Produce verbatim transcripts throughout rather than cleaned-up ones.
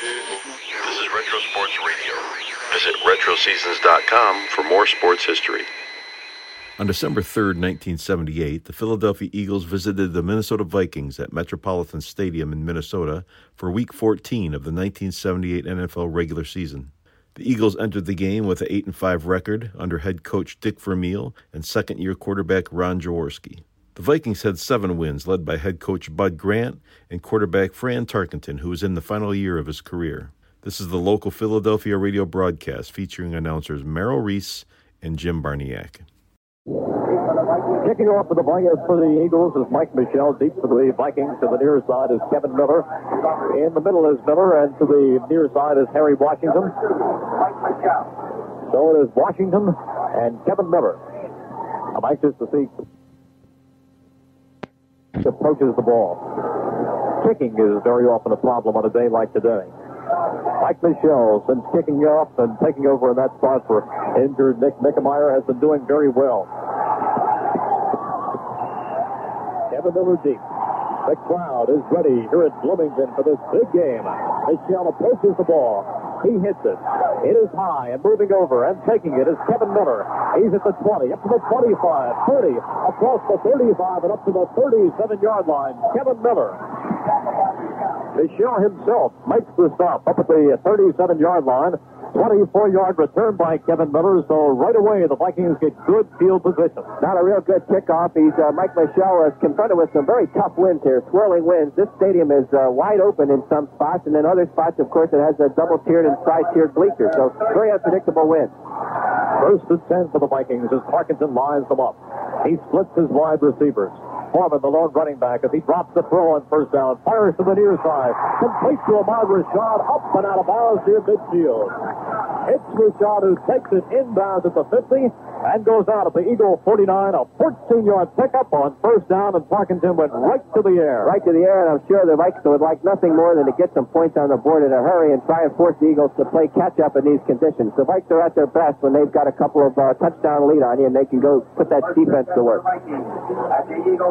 This is Retro Sports Radio. Visit retro seasons dot com for more sports history. On December third, nineteen seventy-eight, the Philadelphia Eagles visited the Minnesota Vikings at Metropolitan Stadium in Minnesota for Week fourteen of the nineteen seventy-eight N F L regular season. The Eagles entered the game with an eight and five record under head coach Dick Vermeil and second-year quarterback Ron Jaworski. The Vikings had seven wins, led by head coach Bud Grant and quarterback Fran Tarkenton, who was in the final year of his career. This is the local Philadelphia radio broadcast featuring announcers Merrill Reese and Jim Barniak. Kicking off for the Vikings for the Eagles is Mike Michel. Deep for the Vikings, to the near side is Kevin Miller. In the middle is Miller, and to the near side is Harry Washington. So it is Washington and Kevin Miller. I'm anxious to see approaches the ball. Kicking is very often a problem on a day like today. Mike Michel, since kicking off and taking over in that spot for injured Nick Mickemeyer, has been doing very well. Kevin Miller deep. The crowd is ready here at Bloomington for this big game. Michel approaches the ball. He hits it. It is high and moving over and taking it is Kevin Miller. He's at the twenty, up to the twenty-five, thirty, across the thirty-five, and up to the thirty-seven-yard line. Kevin Miller. Michel himself makes the stop up at the thirty-seven-yard line. twenty-four-yard return by Kevin Miller, so right away the Vikings get good field position. Not a real good kickoff. He's, uh, Mike Michel is confronted with some very tough winds here, swirling winds. This stadium is uh, wide open in some spots, and in other spots, of course, it has a double-tiered and side-tiered bleacher, so very unpredictable wind. First and ten for the Vikings as Parkinson lines them up. He splits his wide receivers. Foreman, the lone running back, as he drops the throw on first down, fires to the near side, completes to Ahmad Rashad, up and out of bounds near midfield. It's Rashad who takes it inbounds at the fifty and goes out of the Eagle forty-nine, a fourteen-yard pickup on first down, and Parkinson went right to the air. Right to the air, and I'm sure the Vikings would like nothing more than to get some points on the board in a hurry and try and force the Eagles to play catch-up in these conditions. The Vikings are at their best when they've got a couple of uh, touchdown lead on you, and they can go put that defense to work.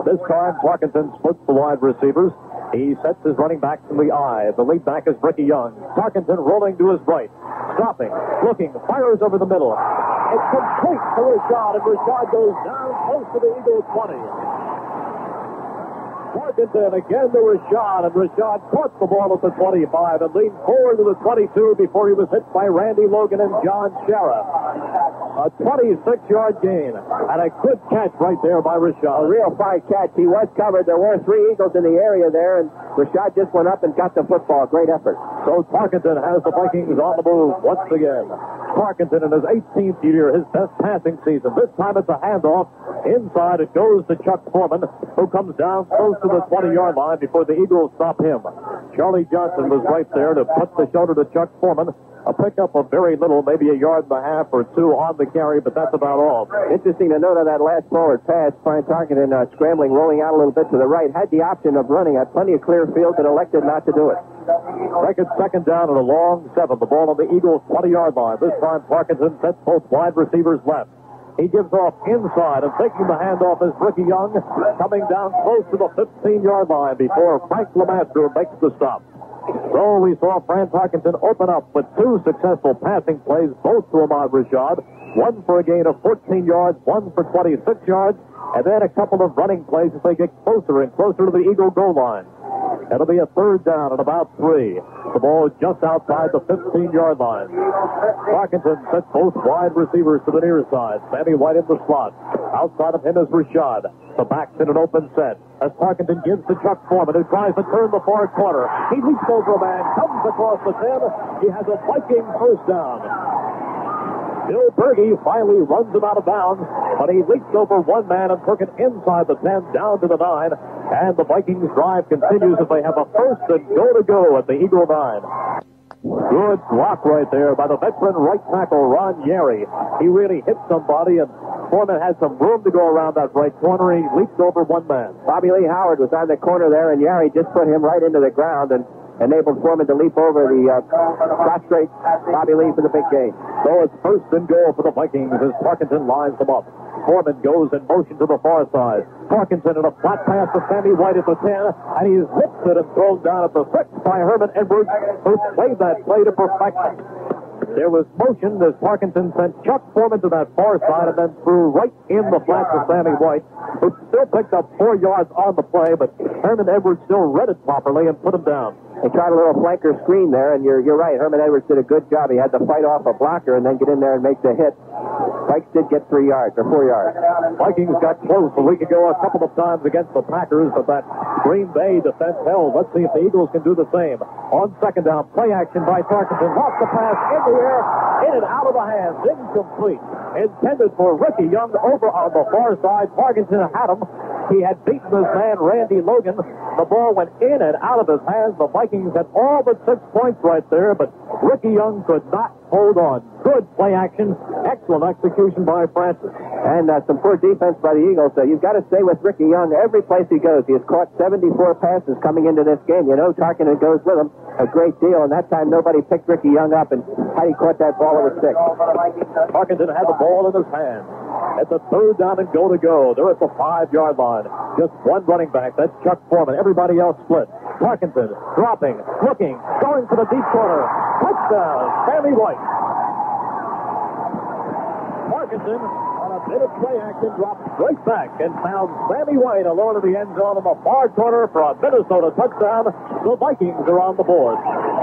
This time, Parkinson splits the wide receivers. He sets his running back from the eye. The lead back is Ricky Young. Parkinson rolling to his right, stopping, looking, fires over the middle. It's complete to Rashad, and Rashad goes down close to the Eagle twenty. Parkinson again to Rashad, and Rashad caught the ball at the twenty-five and leaned forward to the twenty-two before he was hit by Randy Logan and John Sciarra. A twenty-six-yard gain, and a good catch right there by Rashad. A real fine catch. He was covered. There were three Eagles in the area there, and Rashad just went up and got the football. Great effort. So Parkinson has the Vikings on the move once again. Parkinson in his eighteenth year, his best passing season. This time it's a handoff. Inside it goes to Chuck Foreman, who comes down close to the twenty-yard line before the Eagles stop him. Charlie Johnson was right there to put the shoulder to Chuck Foreman. A pickup of very little, maybe a yard and a half or two on the carry, but that's about all. Interesting to note on that last forward pass, Fran Tarkenton uh, scrambling, rolling out a little bit to the right, had the option of running, had plenty of clear field, but elected not to do it. Second, second down and a long seven. The ball on the Eagles' twenty-yard line. This time, Parkinson sets both wide receivers left. He gives off inside, and taking the handoff is Ricky Young, coming down close to the fifteen-yard line before Frank LeMaster makes the stop. So we saw Fran Tarkenton open up with two successful passing plays, both to Ahmad Rashad, one for a gain of fourteen yards, one for twenty-six yards, and then a couple of running plays as they get closer and closer to the Eagle goal line. That'll be a third down at about three. The ball is just outside the fifteen-yard line. Parkinson sets both wide receivers to the near side. Sammy White in the slot. Outside of him is Rashad. The back's in an open set. As Parkinson gives to Chuck Foreman, who tries to turn the far corner. He leaps over a man, comes across the ten. He has a Viking first down. Bill Bergey finally runs him out of bounds, but he leaps over one man and took it inside the ten, down to the nine, and the Vikings' drive continues as they have a first and goal to go at the Eagle nine. Good block right there by the veteran right tackle Ron Yeri. He really hit somebody, and Foreman had some room to go around that right corner. He leaps over one man. Bobby Lee Howard was on the corner there, and Yeri just put him right into the ground and enabled Foreman to leap over the prostrate uh, Bobby Lee for the big game. So it's first and goal for the Vikings as Parkinson lines them up. Foreman goes in motion to the far side. Tarkenton in a flat pass to Sammy White at the ten, and he's whipped it and thrown down at the six by Herman Edwards, who played that play to perfection. There was motion as Tarkenton sent Chuck Foreman to that far side and then threw right in the flat to Sammy White, who still picked up four yards on the play, but Herman Edwards still read it properly and put him down. They tried a little flanker screen there, and you're, you're right. Herman Edwards did a good job. He had to fight off a blocker and then get in there and make the hit. Vikes did get three yards, or four yards. Vikings got close a week ago a couple of times against the Packers, but that Green Bay defense held. Let's see if the Eagles can do the same. On second down, play action by Tarkenton. Lost the pass in the air, in and out of the hands, incomplete. Intended for Ricky Young over on the far side. Tarkenton had him. He had beaten his man, Randy Logan. The ball went in and out of his hands. The Vikings had all but six points right there, but Ricky Young could not hold on. Good play action. Excellent execution by Francis. And uh, some poor defense by the Eagles. So you've got to stay with Ricky Young every place he goes. He has caught seventy-four passes coming into this game. You know, Tarkenton goes with him a great deal, and that time nobody picked Ricky Young up, and Heidi caught that ball over six. Tarkenton had the ball in his hand. At the third down and goal to go. They're at the five-yard line. Just one running back. That's Chuck Foreman. Everybody else split. Tarkenton dropping, looking, going for the deep corner. Touchdown, Sammy White. Tarkenton on a bit of play action dropped right back and found Sammy White alone in the end zone in the far corner for a Minnesota touchdown. The Vikings are on the board.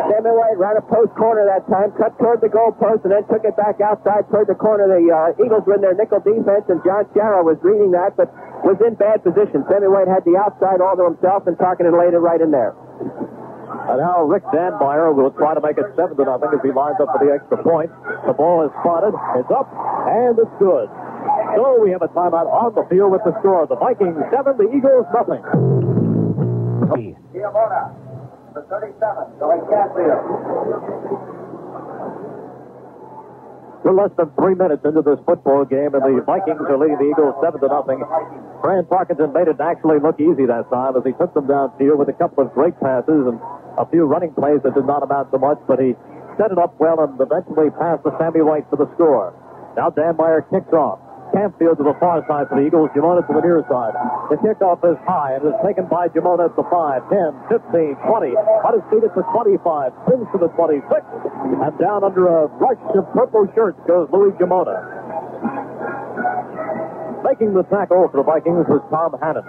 Sammy White ran a post corner that time, cut toward the goal post, and then took it back outside toward the corner. The uh, Eagles were in their nickel defense, and John Sciarra was reading that, but was in bad position. Sammy White had the outside all to himself, and Tarkenton laid it right in there. And now Rick Danmeyer will try to make it seven to nothing as he lines up for the extra point. The ball is spotted. It's up, and it's good. So we have a timeout on the field with the score. The Vikings seven, the Eagles nothing. Giammona, the thirty-seven, going Campfield. We're less than three minutes into this football game, and the Vikings are leading the Eagles seven to nothing. Fran Tarkenton made it actually look easy that time as he took them downfield with a couple of great passes and a few running plays that did not amount to much, but he set it up well and eventually passed to Sammy White for the score. Now Danmeyer kicks off. Campfield to the far side for the Eagles. Giammona to the near side. The kickoff is high and is taken by Giammona at the five, ten, fifteen, twenty. On his feet at the twenty-five. Spins to the twenty-six. And down under a rush of purple shirts goes Louis Giammona. Making the tackle for the Vikings was Tom Hannon.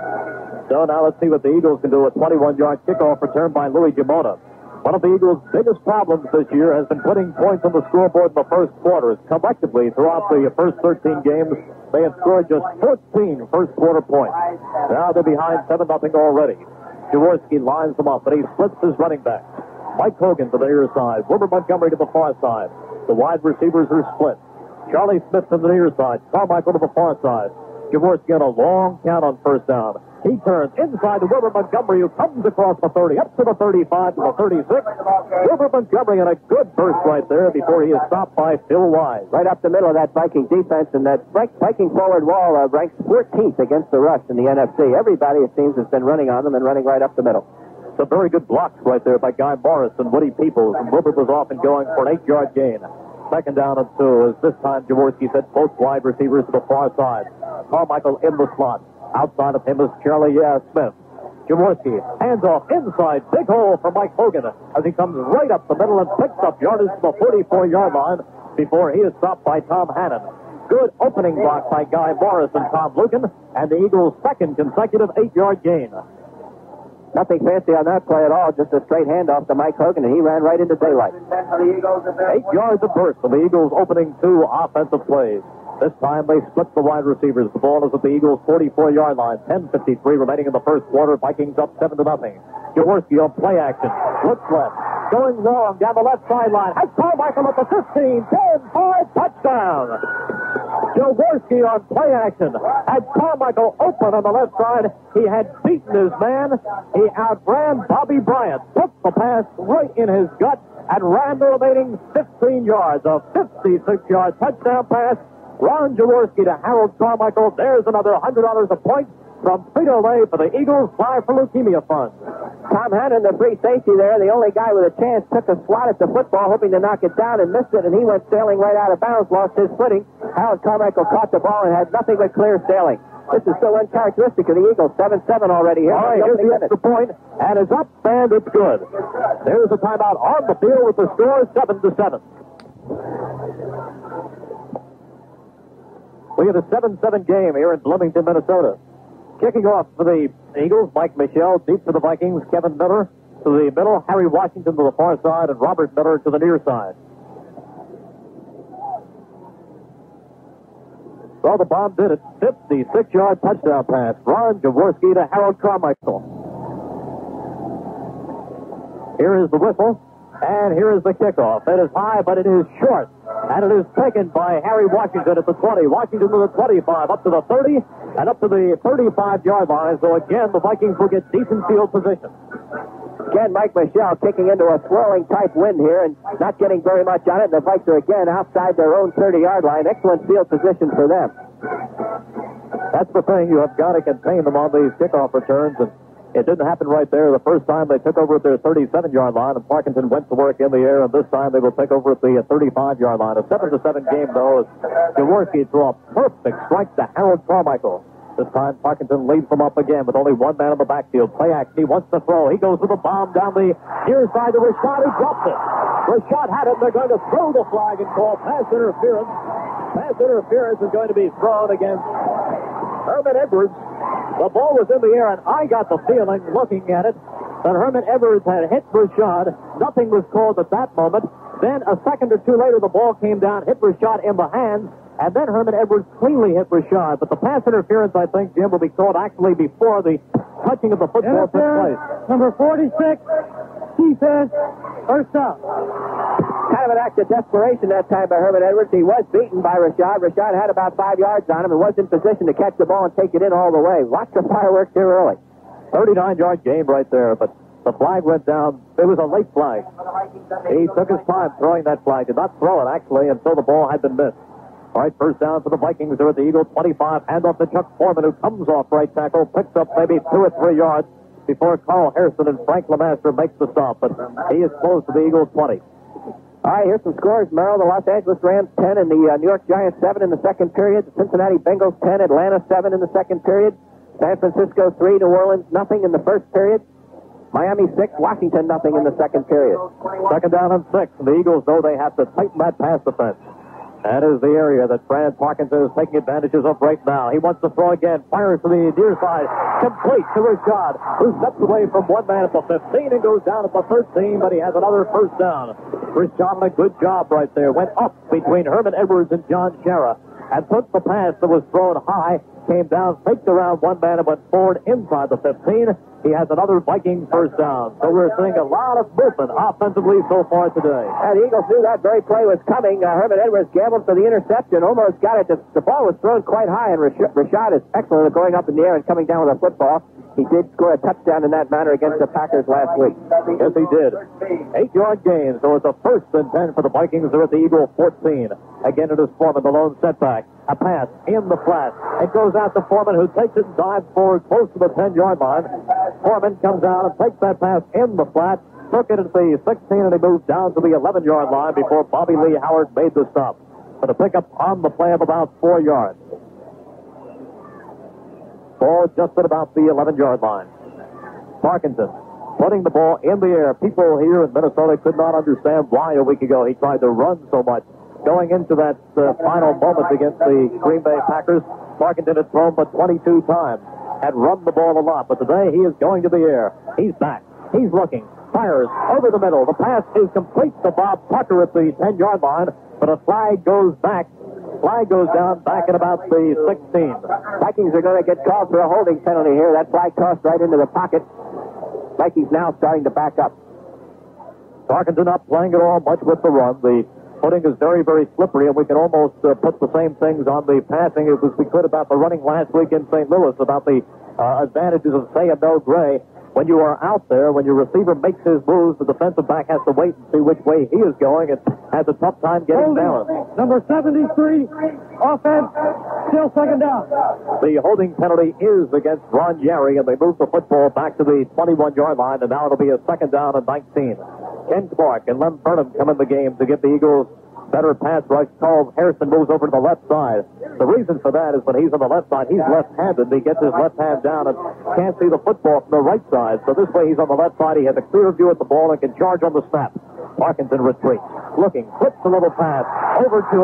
So now let's see what the Eagles can do. A twenty-one-yard kickoff return by Louis Giammona. One of the Eagles' biggest problems this year has been putting points on the scoreboard in the first quarter. Collectively, throughout the first thirteen games, they have scored just fourteen first-quarter points. Now they're behind seven nothing already. Jaworski lines them up, but he splits his running back. Mike Hogan to the near side. Wilbert Montgomery to the far side. The wide receivers are split. Charlie Smith to the near side. Carmichael to the far side. Jaworski on a long count on first down. He turns inside to Wilbert Montgomery, who comes across the thirty, up to the thirty-five, to the thirty-six. Wilbert Montgomery in a good burst right there before he is stopped by Phil Wise. Right up the middle of that Viking defense, and that Viking forward wall uh, ranks fourteenth against the rush in the N F C. Everybody, it seems, has been running on them and running right up the middle. Some very good blocks right there by Guy Morris and Woody Peoples, and Wilbert was off and going for an eight-yard gain. Second down and two, as this time Jaworski sent both wide receivers to the far side. Carmichael in the slot. Outside of him is Charlie yeah, Smith. Jaworski hands off inside. Big hole for Mike Hogan as he comes right up the middle and picks up yardage to the forty-four-yard line before he is stopped by Tom Hannon. Good opening block by Guy Morris and Tom Lucan, and the Eagles' second consecutive eight-yard gain. Nothing fancy on that play at all, just a straight handoff to Mike Hogan, and he ran right into daylight. Eight yards of burst for the Eagles' opening two offensive plays. This time they split the wide receivers. The ball is at the Eagles' forty-four-yard line. ten fifty-three remaining in the first quarter. Vikings up seven to nothing. Jaworski on play action. Looks left. Going long down the left sideline. Has Carmichael at the fifteen, ten, five, touchdown. Jaworski on play action. Had Carmichael open on the left side. He had beaten his man. He outran Bobby Bryant. Took the pass right in his gut and ran the remaining fifteen yards. A fifty-six-yard touchdown pass. Ron Jaworski to Harold Carmichael. There's another one hundred dollars a point from Frito-Lay for the Eagles Fly for Leukemia Fund. Tom Hannon, the free safety there, the only guy with a chance, took a swat at the football, hoping to knock it down and missed it, and he went sailing right out of bounds, lost his footing. Harold Carmichael caught the ball and had nothing but clear sailing. This is so uncharacteristic of the Eagles. seven seven already here. All right, here's the extra point, and it's up, and it's good. There's a timeout on the field with the score seven to seven. We have a seven seven game here in Bloomington, Minnesota. Kicking off for the Eagles, Mike Michel, deep for the Vikings, Kevin Miller to the middle, Harry Washington to the far side, and Robert Miller to the near side. Well, the bomb did it. fifty-six-yard touchdown pass. Ron Jaworski to Harold Carmichael. Here is the whistle, and here is the kickoff. It is high, but it is short, and it is taken by Harry Washington at the twenty. Washington to the twenty-five, up to the thirty, and up to the thirty-five-yard line. So, again, the Vikings will get decent field position. Again, Mike Michel kicking into a swirling type wind here and not getting very much on it. The Vikes are again outside their own thirty-yard line. Excellent field position for them. That's the thing. You have got to contain them on these kickoff returns, and it didn't happen right there. The first time they took over at their thirty-seven-yard line, and Parkinson went to work in the air, and this time they will take over at the thirty-five-yard line. A seven to seven game, though, as Jaworski threw a perfect strike to Harold Carmichael. This time, Parkinson leads them up again with only one man in the backfield. Play action. He wants to throw. He goes with a bomb down the near side to Rashad, who drops it. Rashad had it. They're going to throw the flag and call pass interference. Pass interference is going to be thrown against Herman Edwards. The ball was in the air, and I got the feeling, looking at it, that Herman Edwards had hit Rashad. Nothing was called at that moment. Then a second or two later, the ball came down, hit Rashad in the hands, and then Herman Edwards cleanly hit Rashad. But the pass interference, I think, Jim, will be called actually before the touching of the football took place. Number forty-six, defense, first up. Kind of an act of desperation that time by Herman Edwards. He was beaten by Rashad. Rashad had about five yards on him and was in position to catch the ball and take it in all the way. Lots of fireworks here early. thirty-nine-yard game right there, but the flag went down. It was a late flag. He took his time throwing that flag. Did not throw it, actually, until the ball had been missed. All right, first down for the Vikings. They're at the Eagle twenty-five. Hand off to Chuck Foreman, who comes off right tackle, picks up maybe two or three yards before Carl Harrison and Frank LeMaster makes the stop. But he is close to the Eagle twenty. All right, here's some scores, Merrill. The Los Angeles Rams ten and the uh, New York Giants seven in the second period. The Cincinnati Bengals ten, Atlanta seven in the second period. San Francisco three, New Orleans nothing in the first period. Miami six, Washington nothing in the second period. Second down and six. The Eagles, though, they have to tighten that pass defense. That is the area that Fran Parkinson is taking advantages of right now. He wants to throw again. Fires to the near side. Complete to Rashad, who steps away from one man at the fifteen and goes down at the thirteen, but he has another first down. Rashad, a good job right there. Went up between Herman Edwards and John Sciarra and took the pass that was thrown high, came down, faked around one man, and went forward inside the fifteen. He has another Viking first down. So we're seeing a lot of movement offensively so far today. And the Eagles knew that very play was coming. Uh, Herman Edwards gambled for the interception, almost got it. The, the ball was thrown quite high, and Rashad, Rashad is excellent at going up in the air and coming down with a football. He did score a touchdown in that manner against the Packers last week. Yes, he did. Eight-yard gain, so it's a first and ten for the Vikings. They're at the Eagle fourteen. Again, it is Foreman, the lone setback. A pass in the flat. It goes out to Foreman, who takes it and dives forward close to the ten-yard line. Foreman comes out and takes that pass in the flat, took it at the sixteen, and he moved down to the eleven-yard line before Bobby Lee Howard made the stop. But a pickup on the play of about four yards. Ball just at about the eleven-yard line. Parkinson putting the ball in the air. People here in Minnesota could not understand why a week ago he tried to run so much. Going into that uh, final moment against the Green Bay Packers, Parkinson had thrown but twenty-two times, had run the ball a lot, but today he is going to the air. He's back. He's looking. Fires over the middle. The pass is complete to Bob Tucker at the ten-yard line, but a flag goes back. Flag goes down back at about the sixteen. Vikings are going to get called for a holding penalty here. That flag tossed right into the pocket. Vikings now starting to back up. Parkinson not playing at all much with the run. The footing is very, very slippery, and we can almost uh, put the same things on the passing as we could about the running last week in Saint Louis about the uh, advantages of say and no gray. When you are out there, when your receiver makes his moves, the defensive back has to wait and see which way he is going and has a tough time getting balanced. Number seventy-three, offense, Still second down. The holding penalty is against Ron Jerry, and they move the football back to the twenty-one-yard line, and now it'll be a second down and nineteen. Ken Clark and Lem Burnham come in the game to give the Eagles better pass rush calls. Harrison moves over to the left side. The reason for that is when he's on the left side, he's left-handed. He gets his left hand down and can't see the football from the right side. So this way he's on the left side. He has a clear view at the ball and can charge on the snap. Parkinson retreats, looking, flips a little pass over to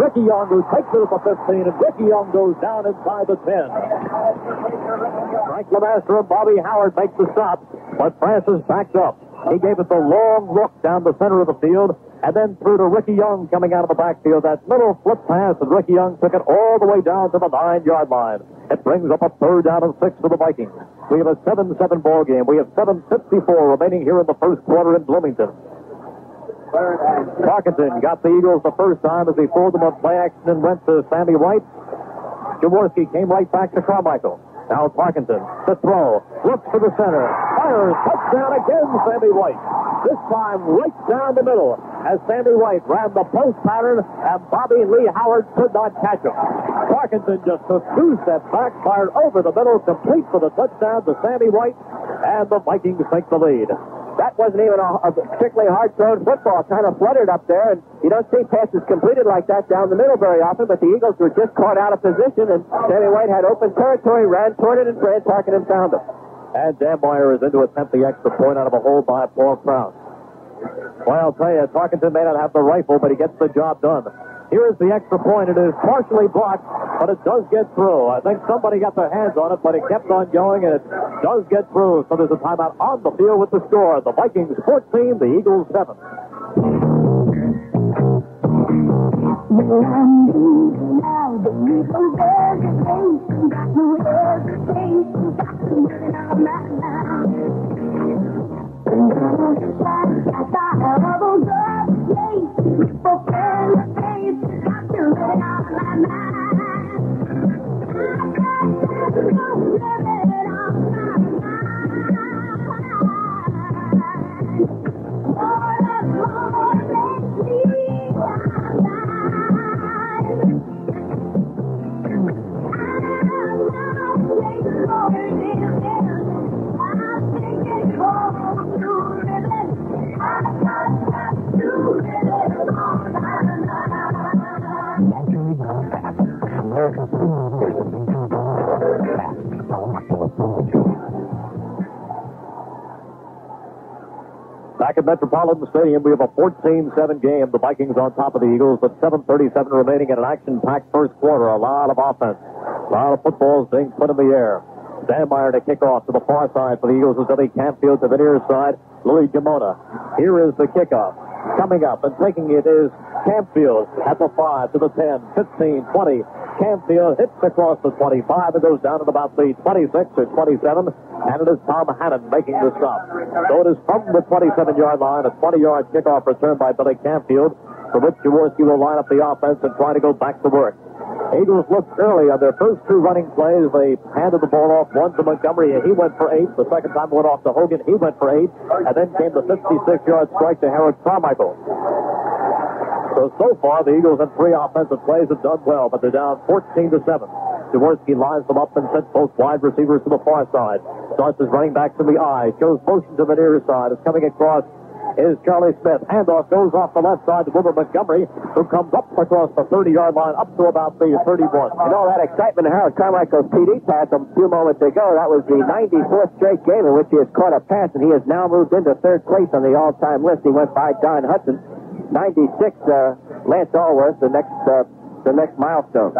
Ricky Young, who takes it at the fifteen, and Ricky Young goes down inside the ten. Frank LeMaster and Bobby Howard makes the stop, but Francis backs up. He gave it the long look down the center of the field, and then threw to Ricky Young coming out of the backfield. That little flip pass, and Ricky Young took it all the way down to the nine-yard line. It brings up a third down and six for the Vikings. We have a seven seven ball game. We have seven fifty-four remaining here in the first quarter in Bloomington. Tarkenton got the Eagles the first time as he pulled them on play action and went to Sammy White. Jaworski came right back to Carmichael. Now Tarkenton, the throw, looks for the center, fires, touchdown again, Sammy White. This time right down the middle as Sammy White ran the post pattern and Bobby Lee Howard could not catch him. Tarkenton just took two steps back, fired over the middle, complete for the touchdown to Sammy White, and the Vikings take the lead. That wasn't even a, a particularly hard-thrown football. Kind of fluttered up there, and you don't see passes completed like that down the middle very often, but the Eagles were just caught out of position, and Sammy White had open territory, ran toward it, and Fran Tarkenton found him. And Dan Meyer is in to attempt the extra point out of a hole by Paul Crown. Well, I'll tell you, Tarkenton may not have the rifle, but he gets the job done. Here is the extra point. It is partially blocked, but it does get through. I think somebody got their hands on it, but it kept on going, and it does get through. So there's a timeout on the field with the score. The Vikings fourteen, the Eagles seven. Back at Metropolitan Stadium, we have a fourteen seven game. The Vikings on top of the Eagles, but seven thirty-seven remaining in an action-packed first quarter. A lot of offense. A lot of footballs being put in the air. Dan Meyer to kick off to the far side for the Eagles is Billy Campfield, to the near side, Louis Giammona. Here is the kickoff. Coming up and taking it is Campfield at the five to the ten, fifteen, twenty. Campfield hits across the twenty-five and goes down to about the twenty-six or twenty-seven, and it is Tom Hannon making the stop. So it is from the twenty-seven-yard line, a twenty-yard kickoff return by Billy Campfield, for which Jaworski will line up the offense and try to go back to work. Eagles looked early on their first two running plays. They handed the ball off, one to Montgomery, and he went for eight. The second time went off to Hogan, he went for eight. And then came the fifty-six-yard strike to Harold Carmichael. So, so far, the Eagles in three offensive plays have done well, but they're down fourteen to seven. Jaworski lines them up and sets both wide receivers to the far side. Starts his running back to the eye, shows motion to the near side, is coming across. Is Charlie Smith. Handoff goes off the left side to Wilbert Montgomery, who comes up across the thirty-yard line up to about the thirty-one. And all that excitement, Harold Carmichael's P D pass a few moments ago, that was the ninety-fourth straight game in which he has caught a pass, and he has now moved into third place on the all-time list. He went by Don Hudson, ninety-six, uh, Lance Allworth, the next uh, the next milestone.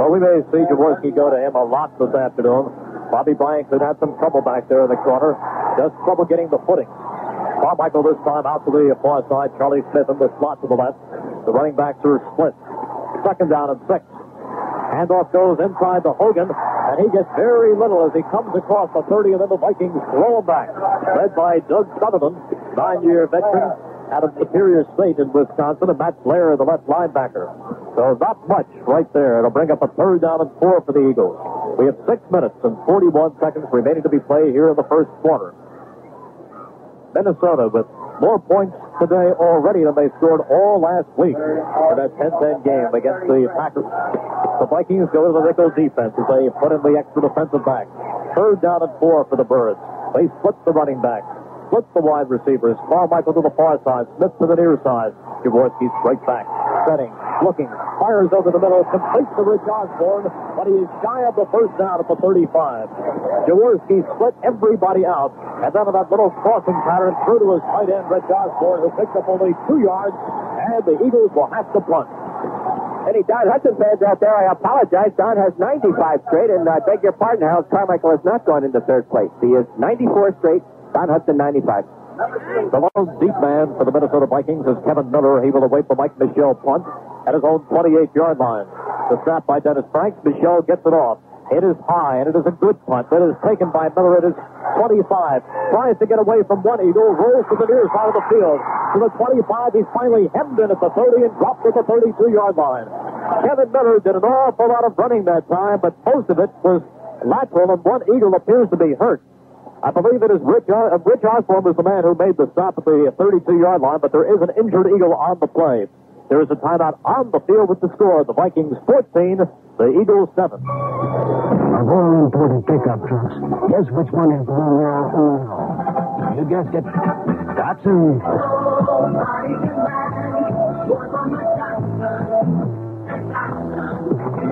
Well, we may see Jaworski go to him a lot this afternoon. Bobby Blankford had some trouble back there in the corner. Just trouble getting the footing. Carmichael this time out to the far side. Charlie Smith in the slot to the left. The running backs are split. Second down and six. Handoff goes inside to Hogan, and he gets very little as he comes across the thirty, and then the Vikings throw him back. Led by Doug Sutherland, nine-year veteran out of Superior State in Wisconsin, and Matt Blair, the left linebacker. So not much right there. It'll bring up a third down and four for the Eagles. We have six minutes and forty-one seconds remaining to be played here in the first quarter. Minnesota with more points today already than they scored all last week in that ten ten game against the Packers. The Vikings go to the nickel defense as they put in the extra defensive back. Third down and four for the Birds. They split the running back, split the wide receivers. Carmichael to the far side, Smith to the near side. Jaworski straight back, setting, looking, fires over the middle, completes to Rich Osborne, but he is shy of the first down at the thirty-five. Jaworski split everybody out, and then in that little crossing pattern through to his tight end, Rich Osborne, who picked up only two yards, and the Eagles will have to punt. Any Don Hudson fans out there, I apologize. Don has ninety-five straight, and I beg your pardon, Harold Carmichael has not gone into third place. He is ninety-four straight, Don Hudson ninety-five. The lone deep man for the Minnesota Vikings is Kevin Miller, able to wait for Mike Michel punt at his own twenty-eight-yard line. The snap by Dennis Franks, Michel gets it off. It is high, and it is a good punt. It is taken by Miller. It is twenty-five. Tries to get away from one Eagle. Rolls to the near side of the field. To the twenty-five, he's finally hemmed in at the thirty and dropped at the thirty-two-yard line. Kevin Miller did an awful lot of running that time, but most of it was lateral, and one Eagle appears to be hurt. I believe it is Rich, uh, Rich Osborne is the man who made the stop at the thirty-two-yard line, but there is an injured Eagle on the play. There is a timeout on the field with the score. The Vikings fourteen, the Eagles seven. A very important pickup, Trunks. Guess which one is the one we're on? You guess it. Dotson.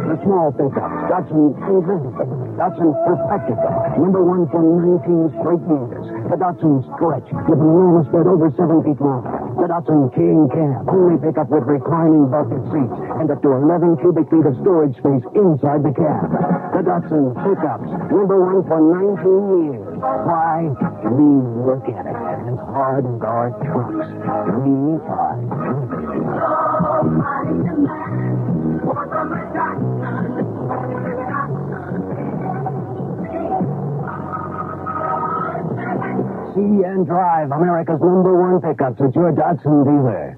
The small pickup. Dotson invented it. Dotson perfected it. Number one for nineteen straight years. The Dotson stretch with an enormous bed over seven feet long. The Dotson King Cab, only pick up with reclining bucket seats and up to eleven cubic feet of storage space inside the cab. The Dotson pickups, number one for nineteen years. Why? We look at it. And hard and hard trucks. We hard trucks. See and drive America's number one pickups at your Dodson dealer.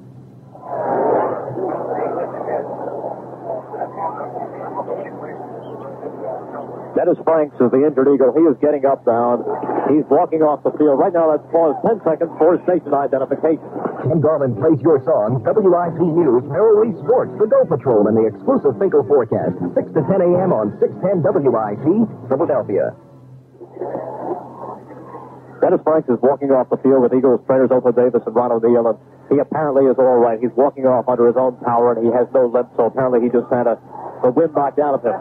Dennis Franks is the injured Eagle. He is getting up down. He's walking off the field. Right now, that's pause ten seconds for station identification. Ken Garland plays your song, W I C News, Merrill Reef Sports, the Go Patrol, and the exclusive Finkel forecast, six to ten a.m. on six ten W I C, Philadelphia. Dennis Franks is walking off the field with Eagles trainers Opa Davis and Ron O'Neill, and he apparently is all right. He's walking off under his own power, and he has no limp, so apparently he just had a, the wind knocked out of him.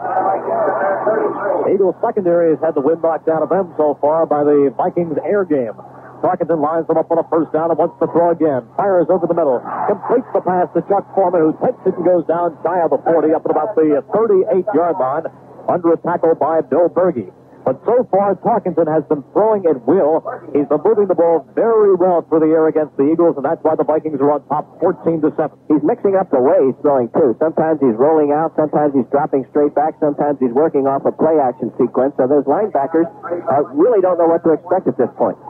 Eagles secondary has had the wind knocked out of them so far by the Vikings air game. Tarkenton lines them up on a first down and wants to throw again. Fires over the middle. Completes the pass to Chuck Foreman, who takes it and goes down shy of the forty, up at about the thirty-eight-yard line, under a tackle by Bill Bergey. But so far, Tarkenton has been throwing at will. He's been moving the ball very well through the air against the Eagles, and that's why the Vikings are on top fourteen to seven. He's mixing up the way he's throwing, too. Sometimes he's rolling out. Sometimes he's dropping straight back. Sometimes he's working off a play-action sequence. So those linebackers uh, really don't know what to expect at this point.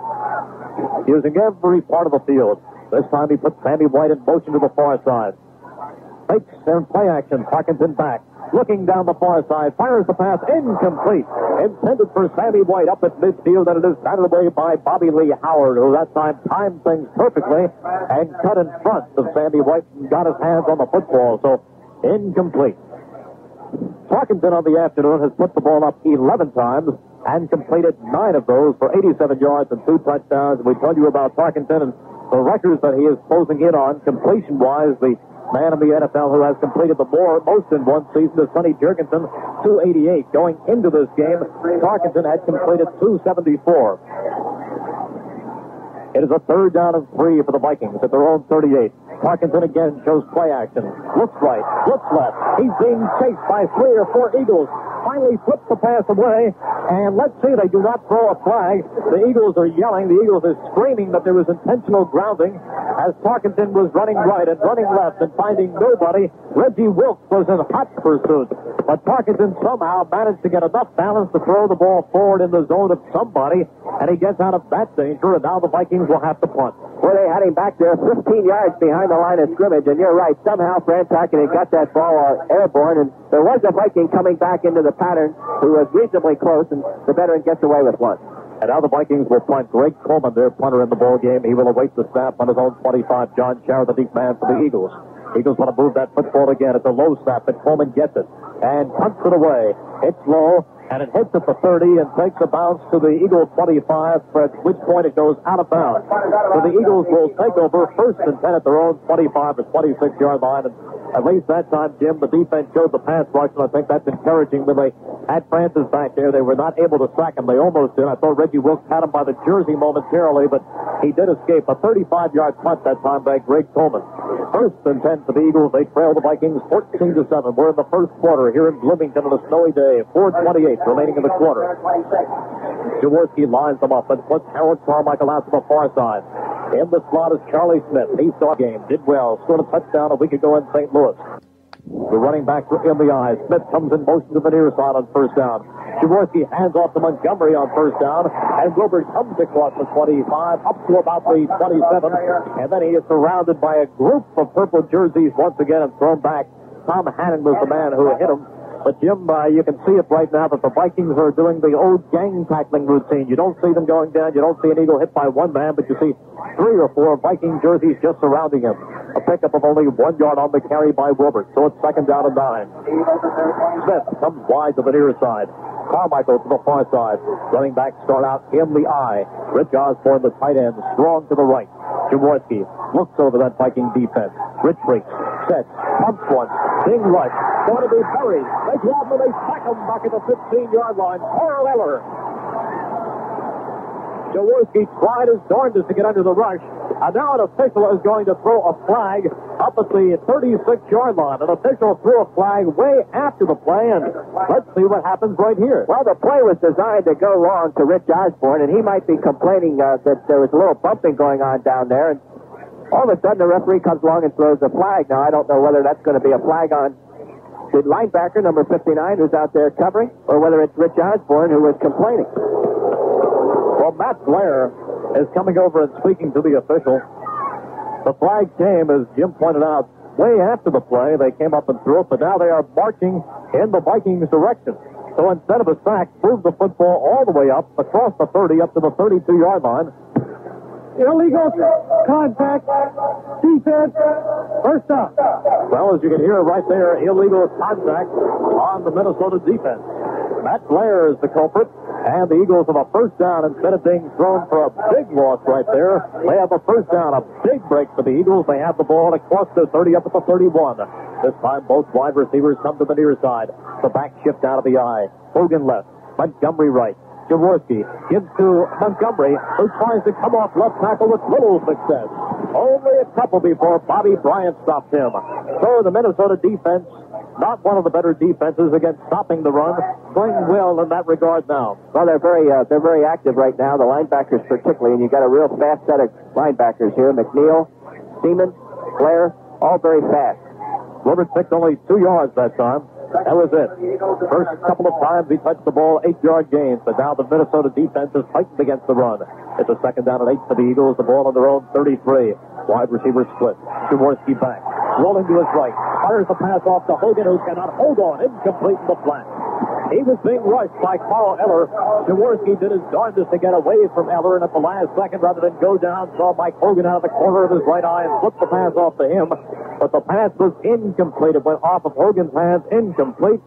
Using every part of the field. This time he puts Sammy White in motion to the far side. Fakes and play-action. Tarkenton back. Looking down the far side, fires the pass, incomplete. Intended for Sammy White up at midfield, and it is batted away by Bobby Lee Howard, who that time timed things perfectly and cut in front of Sammy White and got his hands on the football, so incomplete. Tarkenton on the afternoon has put the ball up eleven times and completed nine of those for eighty-seven yards and two touchdowns. We told you about Tarkenton and the records that he is closing in on completion-wise. The man in the N F L who has completed the more most in one season is Sonny Jurgensen, two eighty-eight. Going into this game, Tarkenton had completed two seventy-four. It is a third down and three for the Vikings at their own thirty-eight. Tarkenton again shows play action. Looks right, looks left. He's being chased by three or four Eagles. Finally flips the pass away, and let's see, they do not throw a flag. The Eagles are yelling. The Eagles are screaming that there was intentional grounding as Tarkenton was running right and running left and finding nobody. Reggie Wilkes was in hot pursuit, but Tarkenton somehow managed to get enough balance to throw the ball forward in the zone of somebody, and he gets out of that danger, and now the Vikings will have to punt. Well, they had him back there fifteen yards behind the line of scrimmage, and you're right, somehow Fran Tarkenton got that ball airborne, and there was a Viking coming back into the pattern who was reasonably close, and the veteran gets away with one. And now the Vikings will punt. Greg Coleman, their punter in the ball game, he will await the snap on his own twenty-five. John Sciarra, the deep man for the Eagles. Eagles want to move that football again. It's a low snap, but Coleman gets it and punts it away. It's low, and it hits it for thirty and takes a bounce to the Eagles' twenty-five, at which point it goes out of bounds. So the Eagles will take over first and ten at their own twenty-five or twenty-six-yard line. And at least that time, Jim, the defense showed the pass rush, and I think that's encouraging. When they had Francis back there, they were not able to sack him. They almost did. I thought Reggie Wilkes had him by the jersey momentarily, but he did escape. A thirty-five-yard punt that time by Greg Coleman. First and ten for the Eagles. They trail the Vikings fourteen to seven. We're in the first quarter here in Bloomington on a snowy day. four twenty-eight remaining in the quarter. Jaworski lines them up, and puts Harold Carmichael out to the far side. In the slot is Charlie Smith. He saw the game, did well, scored a touchdown a week ago in Saint Louis. The running back in the eye. Smith comes in motion to the near side on first down. Jaworski hands off to Montgomery on first down, and Wilbert comes across the twenty-five, up to about the twenty-seven, and then he is surrounded by a group of purple jerseys once again and thrown back. Tom Hannon was the man who hit him. But, Jim, uh, you can see it right now that the Vikings are doing the old gang tackling routine. You don't see them going down. You don't see an Eagle hit by one man, but you see three or four Viking jerseys just surrounding him. A pickup of only one yard on the carry by Wilbert. So it's second down and nine. Smith comes wide to the near side. Carmichael to the far side. Running back start out in the eye. Rich Osborne, the tight end, strong to the right. Jaworski looks over that Viking defense. Rich breaks, sets, pumps once, King rush, going to be buried. They grab him, they sack him back at the fifteen-yard line. Carl Eller. Jaworski tried his darndest to get under the rush, and now an official is going to throw a flag up at the thirty-six-yard line. An official threw a flag way after the play, and let's see what happens right here. Well, the play was designed to go wrong to Rich Osborne, and he might be complaining uh, that there was a little bumping going on down there, and all of a sudden the referee comes along and throws a flag. Now, I don't know whether that's going to be a flag on the linebacker, number fifty-nine, who's out there covering, or whether it's Rich Osborne who was complaining. Well, Matt Blair is coming over and speaking to the official. The flag came, as Jim pointed out, way after the play. They came up and threw it, but now they are marching in the Vikings' direction. So instead of a sack, move the football all the way up, across the thirty, up to the thirty-two-yard line. Illegal contact, defense, first up. Well, as you can hear right there, illegal contact on the Minnesota defense. Matt Blair is the culprit, and the Eagles have a first down instead of being thrown for a big loss right there. They have a first down, a big break for the Eagles. They have the ball across the thirty up at the thirty-one. This time, both wide receivers come to the near side. The back shift out of the eye. Hogan left, Montgomery right. Jaworski gives to Montgomery, who tries to come off left tackle with little success. Only a couple before Bobby Bryant stopped him. So the Minnesota defense, not one of the better defenses against stopping the run, playing well in that regard now. Well, they're very uh, they're very active right now, the linebackers particularly, and you got a real fast set of linebackers here. McNeil, Seaman, Blair, all very fast. Robert picked only two yards that time. That was it. First couple of times he touched the ball, eight-yard gains, but now the Minnesota defense is tightened against the run. It's a second down and eight for the Eagles. The ball on their own thirty-three. Wide receiver split. Jaworski back. Rolling to his right. Fires the pass off to Hogan, who cannot hold on. Incomplete in the flat. He was being rushed by Carl Eller. Jaworski did his darndest to get away from Eller, and at the last second, rather than go down, saw Mike Hogan out of the corner of his right eye and flipped the pass off to him. But the pass was incomplete. It went off of Hogan's hands, incomplete.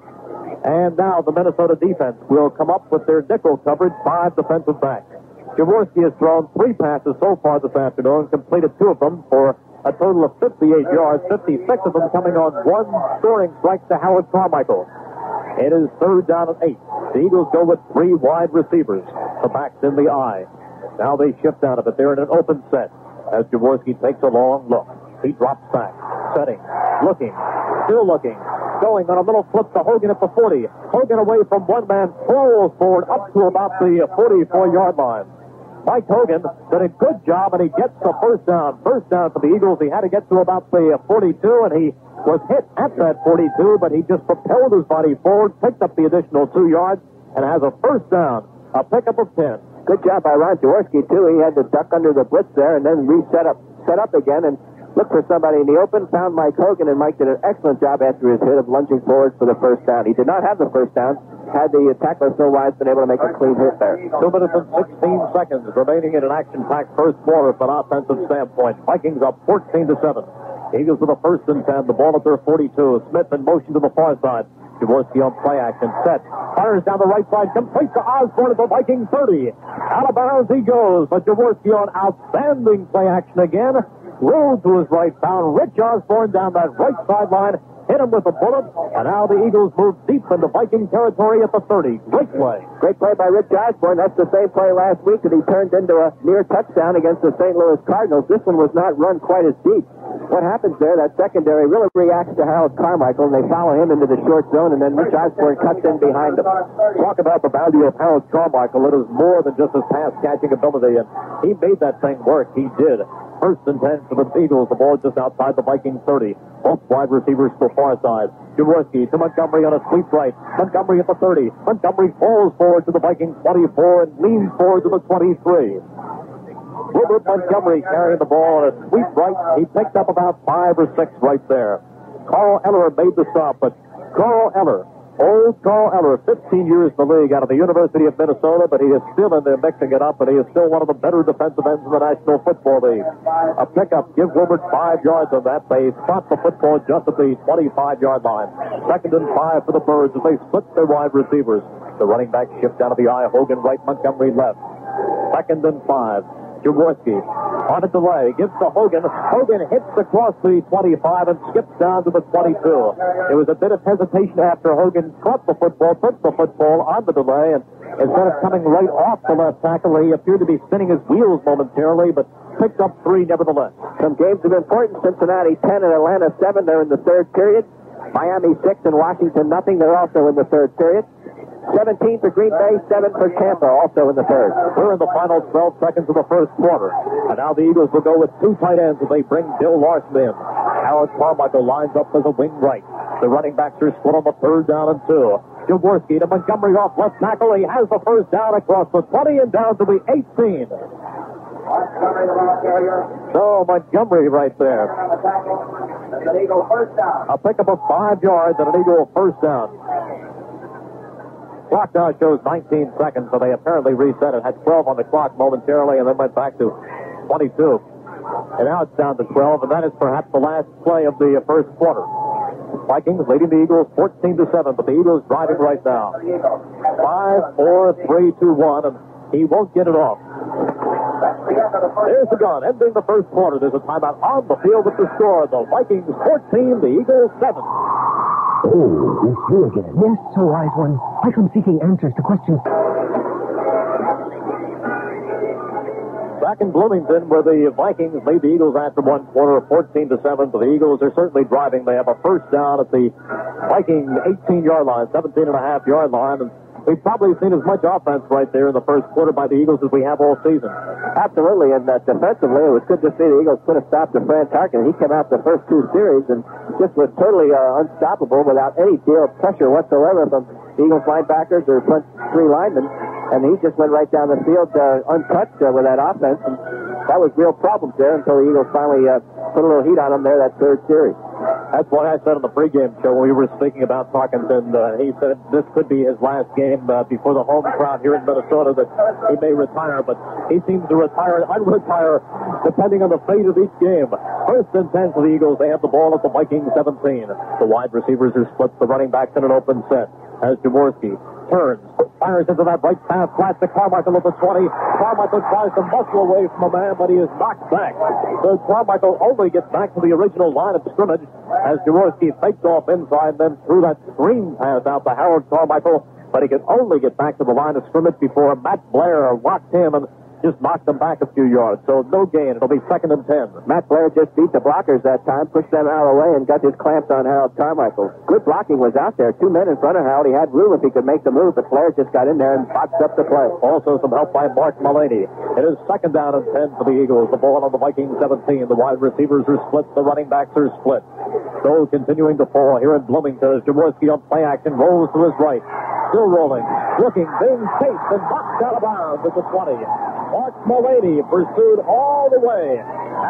And now the Minnesota defense will come up with their nickel coverage, five defensive backs. Jaworski has thrown three passes so far this afternoon, completed two of them for a total of fifty-eight yards, fifty-six of them coming on one scoring strike to Howard Carmichael. It is third down and eight. The Eagles go with three wide receivers. The backs in the eye. Now they shift out of it. They're in an open set as Jaworski takes a long look. He drops back, setting, looking, still looking, going on a little flip to Hogan at the forty. Hogan away from one man, rolls forward up to about the forty-four-yard line. Mike Hogan did a good job, and he gets the first down. First down for the Eagles. He had to get to about the forty-two, and he was hit at that forty-two, but he just propelled his body forward, picked up the additional two yards, and has a first down, a pickup of ten. Good job by Ron Jaworski, too. He had to duck under the blitz there and then reset up, set up again, and look for somebody in the open, found Mike Hogan, and Mike did an excellent job after his hit of lunging forward for the first down. He did not have the first down, had the tackler so wise been able to make a clean hit there. Two minutes and sixteen seconds remaining in an action-packed first quarter from an offensive standpoint. Vikings up fourteen to seven. Eagles with a first and ten. The ball at their forty-two. Smith in motion to the far side. Jaworski on play action. Set. Fires down the right side. Complete to Osborne at the Viking thirty. Out of bounds he goes. But Jaworski on outstanding play action again. Rolled to his right. Found Rich Osborne down that right sideline. Hit him with a bullet. And now the Eagles move deep into Viking territory at the thirty. Great play. Great play by Rich Osborne. That's the same play last week that he turned into a near touchdown against the Saint Louis Cardinals. This one was not run quite as deep. What happens there, that secondary really reacts to Harold Carmichael, and they follow him into the short zone, and then Rich Osborne cuts in behind him. Talk about the value of Harold Carmichael. It was more than just his pass-catching ability, and he made that thing work. He did. First and ten for the Eagles. The ball just outside the Viking thirty. Both wide receivers to the far side. Jaworski to Montgomery on a sweep right. Montgomery at the thirty. Montgomery falls forward to the Viking twenty-four and leans forward to the twenty-three. Wilbert Montgomery carrying the ball on a sweep right. He picked up about five or six right there. Carl Eller made the stop, but Carl Eller, old Carl Eller, fifteen years in the league out of the University of Minnesota, but he is still in there mixing it up, and he is still one of the better defensive ends in the National Football League. A pickup gives Wilbert five yards on that. They spot the football just at the twenty-five-yard line. Second and five for the Birds as they split their wide receivers. The running back shift out of the eye. Hogan right, Montgomery left. Second and five. Jaworski on a delay, gives to Hogan. Hogan hits across the twenty-five and skips down to the twenty-two. There was a bit of hesitation after Hogan caught the football, took the football on the delay, and instead of coming right off the left tackle, he appeared to be spinning his wheels momentarily, but picked up three nevertheless. Some games of importance: Cincinnati ten and Atlanta seven. They're in the third period. Miami six and Washington nothing. They're also in the third period. seventeen for Green Bay, seven for Tampa, also in the third. We're in the final twelve seconds of the first quarter. And now the Eagles will go with two tight ends as they bring Bill Larson in. Howard Carmichael lines up as a wing right. The running backs are split on the third down and two. Jaworski to Montgomery off left tackle. He has the first down across the twenty and down to the eighteen. So Montgomery right there. A pickup of five yards and an Eagle first down. Clock now shows nineteen seconds, so they apparently reset it. Had twelve on the clock momentarily, and then went back to twenty-two. And now it's down to twelve, and that is perhaps the last play of the first quarter. Vikings leading the Eagles fourteen to seven, but the Eagles driving right now. five, four, three, two, one, and he won't get it off. There's the gun, ending the first quarter. There's a timeout on the field with the score. The Vikings fourteen, the Eagles seven. Oh, it's you again. Yes, Sir Wise One. I come seeking answers to questions. Back in Bloomington, where the Vikings lead the Eagles after one quarter, fourteen to seven. The Eagles are certainly driving. They have a first down at the Viking eighteen-yard line, seventeen and a half yard line. And we've probably seen as much offense right there in the first quarter by the Eagles as we have all season. Absolutely, and uh, defensively, it was good to see the Eagles put a stop to Fran Tarkenton. He came out the first two series and just was totally uh, unstoppable without any deal of pressure whatsoever from the Eagles linebackers or front three linemen. And he just went right down the field uh, untouched uh, with that offense. And that was real problems there until the Eagles finally uh, put a little heat on him there that third series. That's what I said on the pregame show when we were speaking about Tarkenton. Uh, he said this could be his last game uh, before the home crowd here in Minnesota, that he may retire, but he seems to retire and unretire depending on the fate of each game. First and ten for the Eagles. They have the ball at the Vikings seventeen. The wide receivers are split. The running backs in an open set as Jaworski turns, fires into that right pass, flat to Carmichael at the twenty. Carmichael tries to muscle away from a man, but he is knocked back. So Carmichael only gets back to the original line of scrimmage as Jaworski fakes off inside, then threw that screen pass out to Harold Carmichael, but he could only get back to the line of scrimmage before Matt Blair locked him and just knocked them back a few yards, so no gain. It'll be second and ten. Matt Blair just beat the blockers that time, pushed them out of the way, and got just clamped on Harold Carmichael. Good blocking was out there. Two men in front of Harold. He had room if he could make the move, but Blair just got in there and boxed up the play. Also some help by Mark Mullaney. It is second down and ten for the Eagles. The ball on the Vikings seventeen. The wide receivers are split. The running backs are split. So continuing to fall here in Bloomington as Jaworski on play action rolls to his right. Still rolling, looking, being chased, and knocked out of bounds at the twenty. Mark Mullaney pursued all the way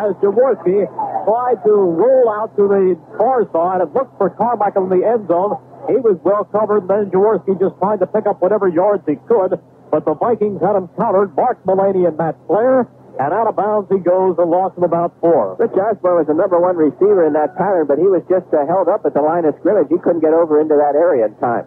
as Jaworski tried to roll out to the far side and looked for Carmichael in the end zone. He was well covered, and then Jaworski just tried to pick up whatever yards he could, but the Vikings had him covered. Mark Mullaney and Matt Blair, And out of bounds he goes, a loss of about four. Rich Osborne was the number one receiver in that pattern, but he was just uh, held up at the line of scrimmage. He couldn't get over into that area in time.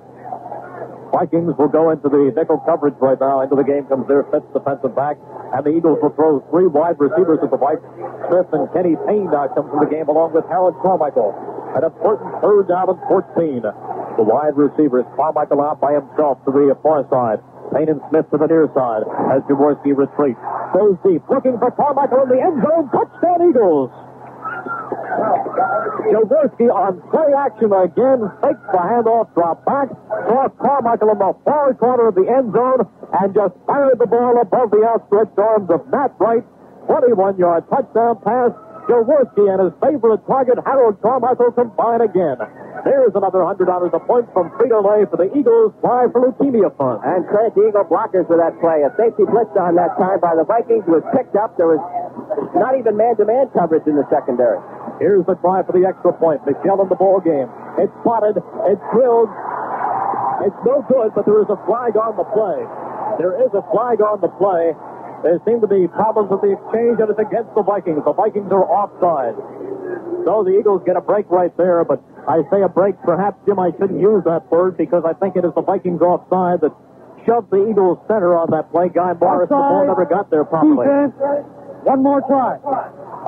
Vikings will go into the nickel coverage right now. Into the game comes their fifth defensive back, and the Eagles will throw three wide receivers at the Vikes. Smith and Kenny Payne now comes to the game along with Harold Carmichael. An important third down and fourteen. The wide receivers, Carmichael out by himself to the far side. Payne and Smith to the near side as Jaworski retreats. Goes deep, looking for Carmichael in the end zone. Touchdown, Eagles! Jaworski on play action again, fakes the handoff, drop back, saw Carmichael in the far corner of the end zone, and just fired the ball above the outstretched arms of Matt Bright. twenty-one yard touchdown pass. Jaworski and his favorite target, Harold Carmichael, combine again. There's another hundred dollars a point from Frito-Lay for the Eagles' Fly for Leukemia Fund. And credit the Eagle blockers for that play. A safety blitz on that time by the Vikings was picked up. There was not even man-to-man coverage in the secondary. Here's the try for the extra point. Michel in the ball game. It's spotted. It's drilled. It's no good, but there is a flag on the play. There is a flag on the play. There seem to be problems with the exchange, and it's against the Vikings. The Vikings are offside. So the Eagles get a break right there, but I say a break. Perhaps, Jim, I shouldn't use that word because I think it is the Vikings offside that shoved the Eagles center on that play. Guy Morris, the ball never got there properly. One more try.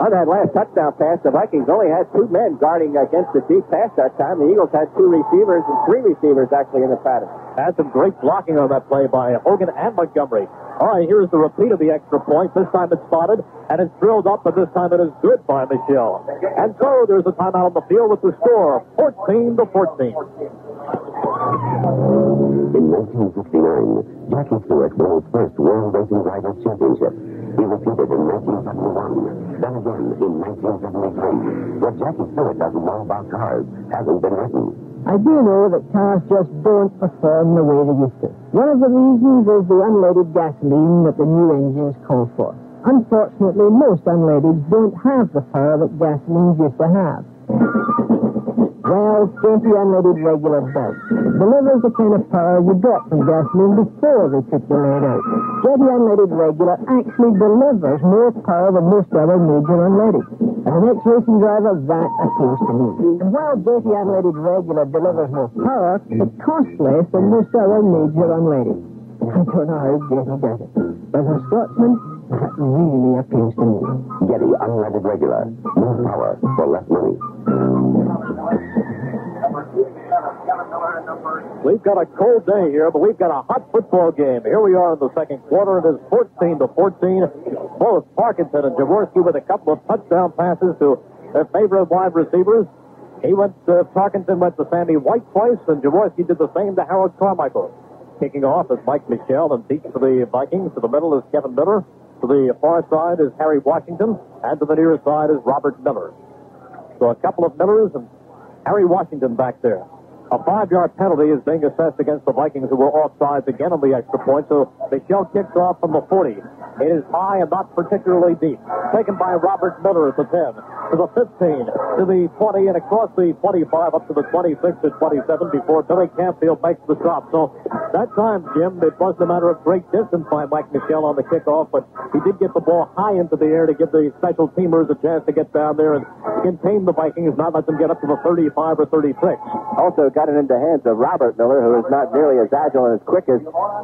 On that last touchdown pass, the Vikings only had two men guarding against the deep pass that time. The Eagles had two receivers and three receivers actually in the pattern. Had some great blocking on that play by Hogan and Montgomery. All right, here's the repeat of the extra point. This time it's spotted, and it's drilled up, but this time it is good by Michel. And so there's a timeout on the field with the score, fourteen to fourteen. In nineteen fifty-nine, Jackie Stewart won his first World Racing Drivers' Championship. He repeated in nineteen seventy-one, then again in nineteen seventy-three. What Jackie Stewart doesn't know about cars hasn't been written. I do know that cars just don't perform the way they used to. One of the reasons is the unleaded gasoline that the new engines call for. Unfortunately, most unleaded don't have the power that gasoline used to have. Well, twenty unleaded regular does. Delivers the kind of power you got from gasoline before they took the lead out. twenty unleaded regular actually delivers more power than most other major unleaded. As an ex-racing driver, that appeals to me. And while dirty unleaded regular delivers more power, it costs less than most other major unleaded. I don't know how Getty does it. But as a Scotsman, that really appeals to me. Getty unleaded regular. More power for less money. We've got a cold day here, but we've got a hot football game. Here we are in the second quarter. It is fourteen to fourteen. Both Parkinson and Jaworski with a couple of touchdown passes to their favorite wide receivers. He went to, Parkinson went to Sammy White twice, and Jaworski did the same to Harold Carmichael. Kicking off is Mike Michel, and deep for the Vikings. To the middle is Kevin Miller. To the far side is Harry Washington, and to the near side is Robert Miller. So a couple of Millers and Harry Washington back there. A five-yard penalty is being assessed against the Vikings, who were offsides again on the extra point, so Michel kicks off from the forty. It is high and not particularly deep. Taken by Robert Miller at the ten, to the fifteen, to the twenty, and across the twenty-five up to the twenty-six to twenty-seven before Billy Campfield makes the stop. So that time, Jim, it wasn't a matter of great distance by Mike Michel on the kickoff, but he did get the ball high into the air to give the special teamers a chance to get down there and contain the Vikings, not let them get up to the thirty-five or thirty-six. Also, got it into the hands of Robert Miller, who is not nearly as agile and as quick as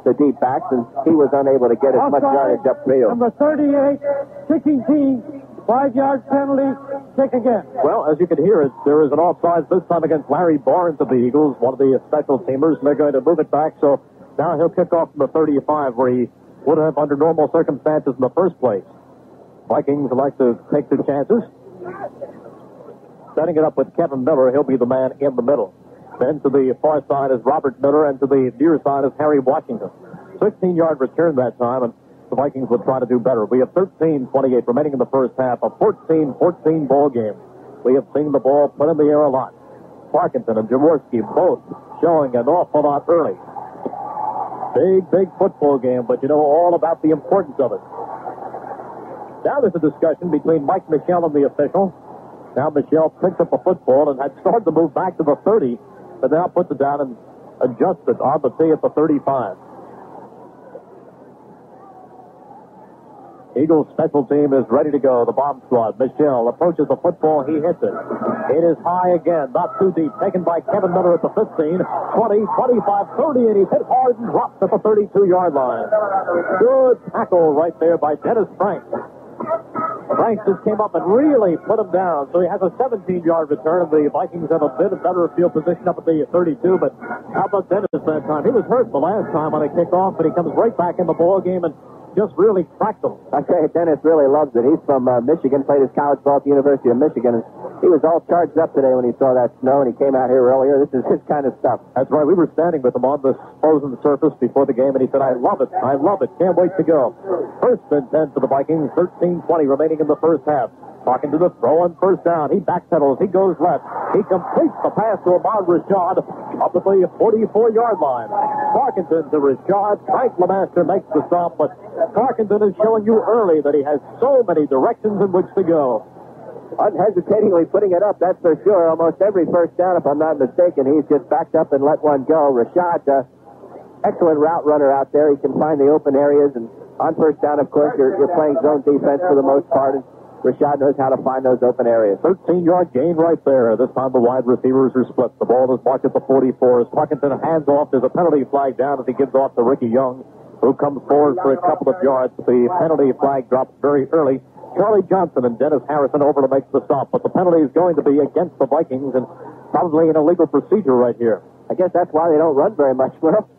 the deep backs, and he was unable to get as much yardage upfield. Number thirty-eight, kicking team, five-yard penalty, kick again. Well, as you can hear, it, there is an offside this time against Larry Barnes of the Eagles, one of the special teamers, and they're going to move it back, so now he'll kick off from the thirty-five, where he would have under normal circumstances in the first place. Vikings like to take their chances. Setting it up with Kevin Miller, he'll be the man in the middle. Then to the far side is Robert Miller, and to the near side is Harry Washington. sixteen-yard return that time, and the Vikings would try to do better. We have thirteen twenty-eight remaining in the first half, a fourteen fourteen ball game. We have seen the ball put in the air a lot. Parkinson and Jaworski both showing an awful lot early. Big, big football game, but you know all about the importance of it. Now there's a discussion between Mike Michel and the official. Now Michel picks up a football and had started to move back to the thirty, but now puts it down and adjusts it on the tee at the thirty-five. Eagles special team is ready to go. The bomb squad. Michel approaches the football. He hits it. It is high again. Not too deep. Taken by Kevin Miller at the fifteen. twenty, twenty-five, thirty, and he's hit hard and dropped at the thirty-two-yard line. Good tackle right there by Dennis Frank. Frank just came up and really put him down. So he has a seventeen-yard return. The Vikings have a bit of better field position up at the thirty-two. But how about Dennis that time? He was hurt the last time on a kickoff, but he comes right back in the ball game and just really cracked them. I tell you, Dennis really loves it. He's from uh, Michigan, played his college ball at the University of Michigan. And he was all charged up today when he saw that snow, and he came out here earlier. This is his kind of stuff. That's right. We were standing with him on this frozen surface before the game, and he said, I love it. I love it. Can't wait to go. First and ten for the Vikings, thirteen twenty remaining in the first half. Talking to the throw on first down. He backpedals. He goes left. He completes the pass to Ahmad Rashad up at the forty-four-yard line. Tarkenton to Rashad. Frank LeMaster makes the stop, but Tarkenton is showing you early that he has so many directions in which to go. Unhesitatingly putting it up, that's for sure. Almost every first down, if I'm not mistaken, he's just backed up and let one go. Rashad, uh, excellent route runner out there. He can find the open areas, and on first down, of course, you're, you're playing zone defense for the most part, and Rashad knows how to find those open areas. thirteen-yard gain right there. This time the wide receivers are split. The ball is marked at the forty-four. As Parkinson hands off, there's a penalty flag down as he gives off to Ricky Young, who comes forward for a couple of yards. The penalty flag drops very early. Charlie Johnson and Dennis Harrison over to make the stop, but the penalty is going to be against the Vikings and probably an illegal procedure right here. I guess that's why they don't run very much. Well,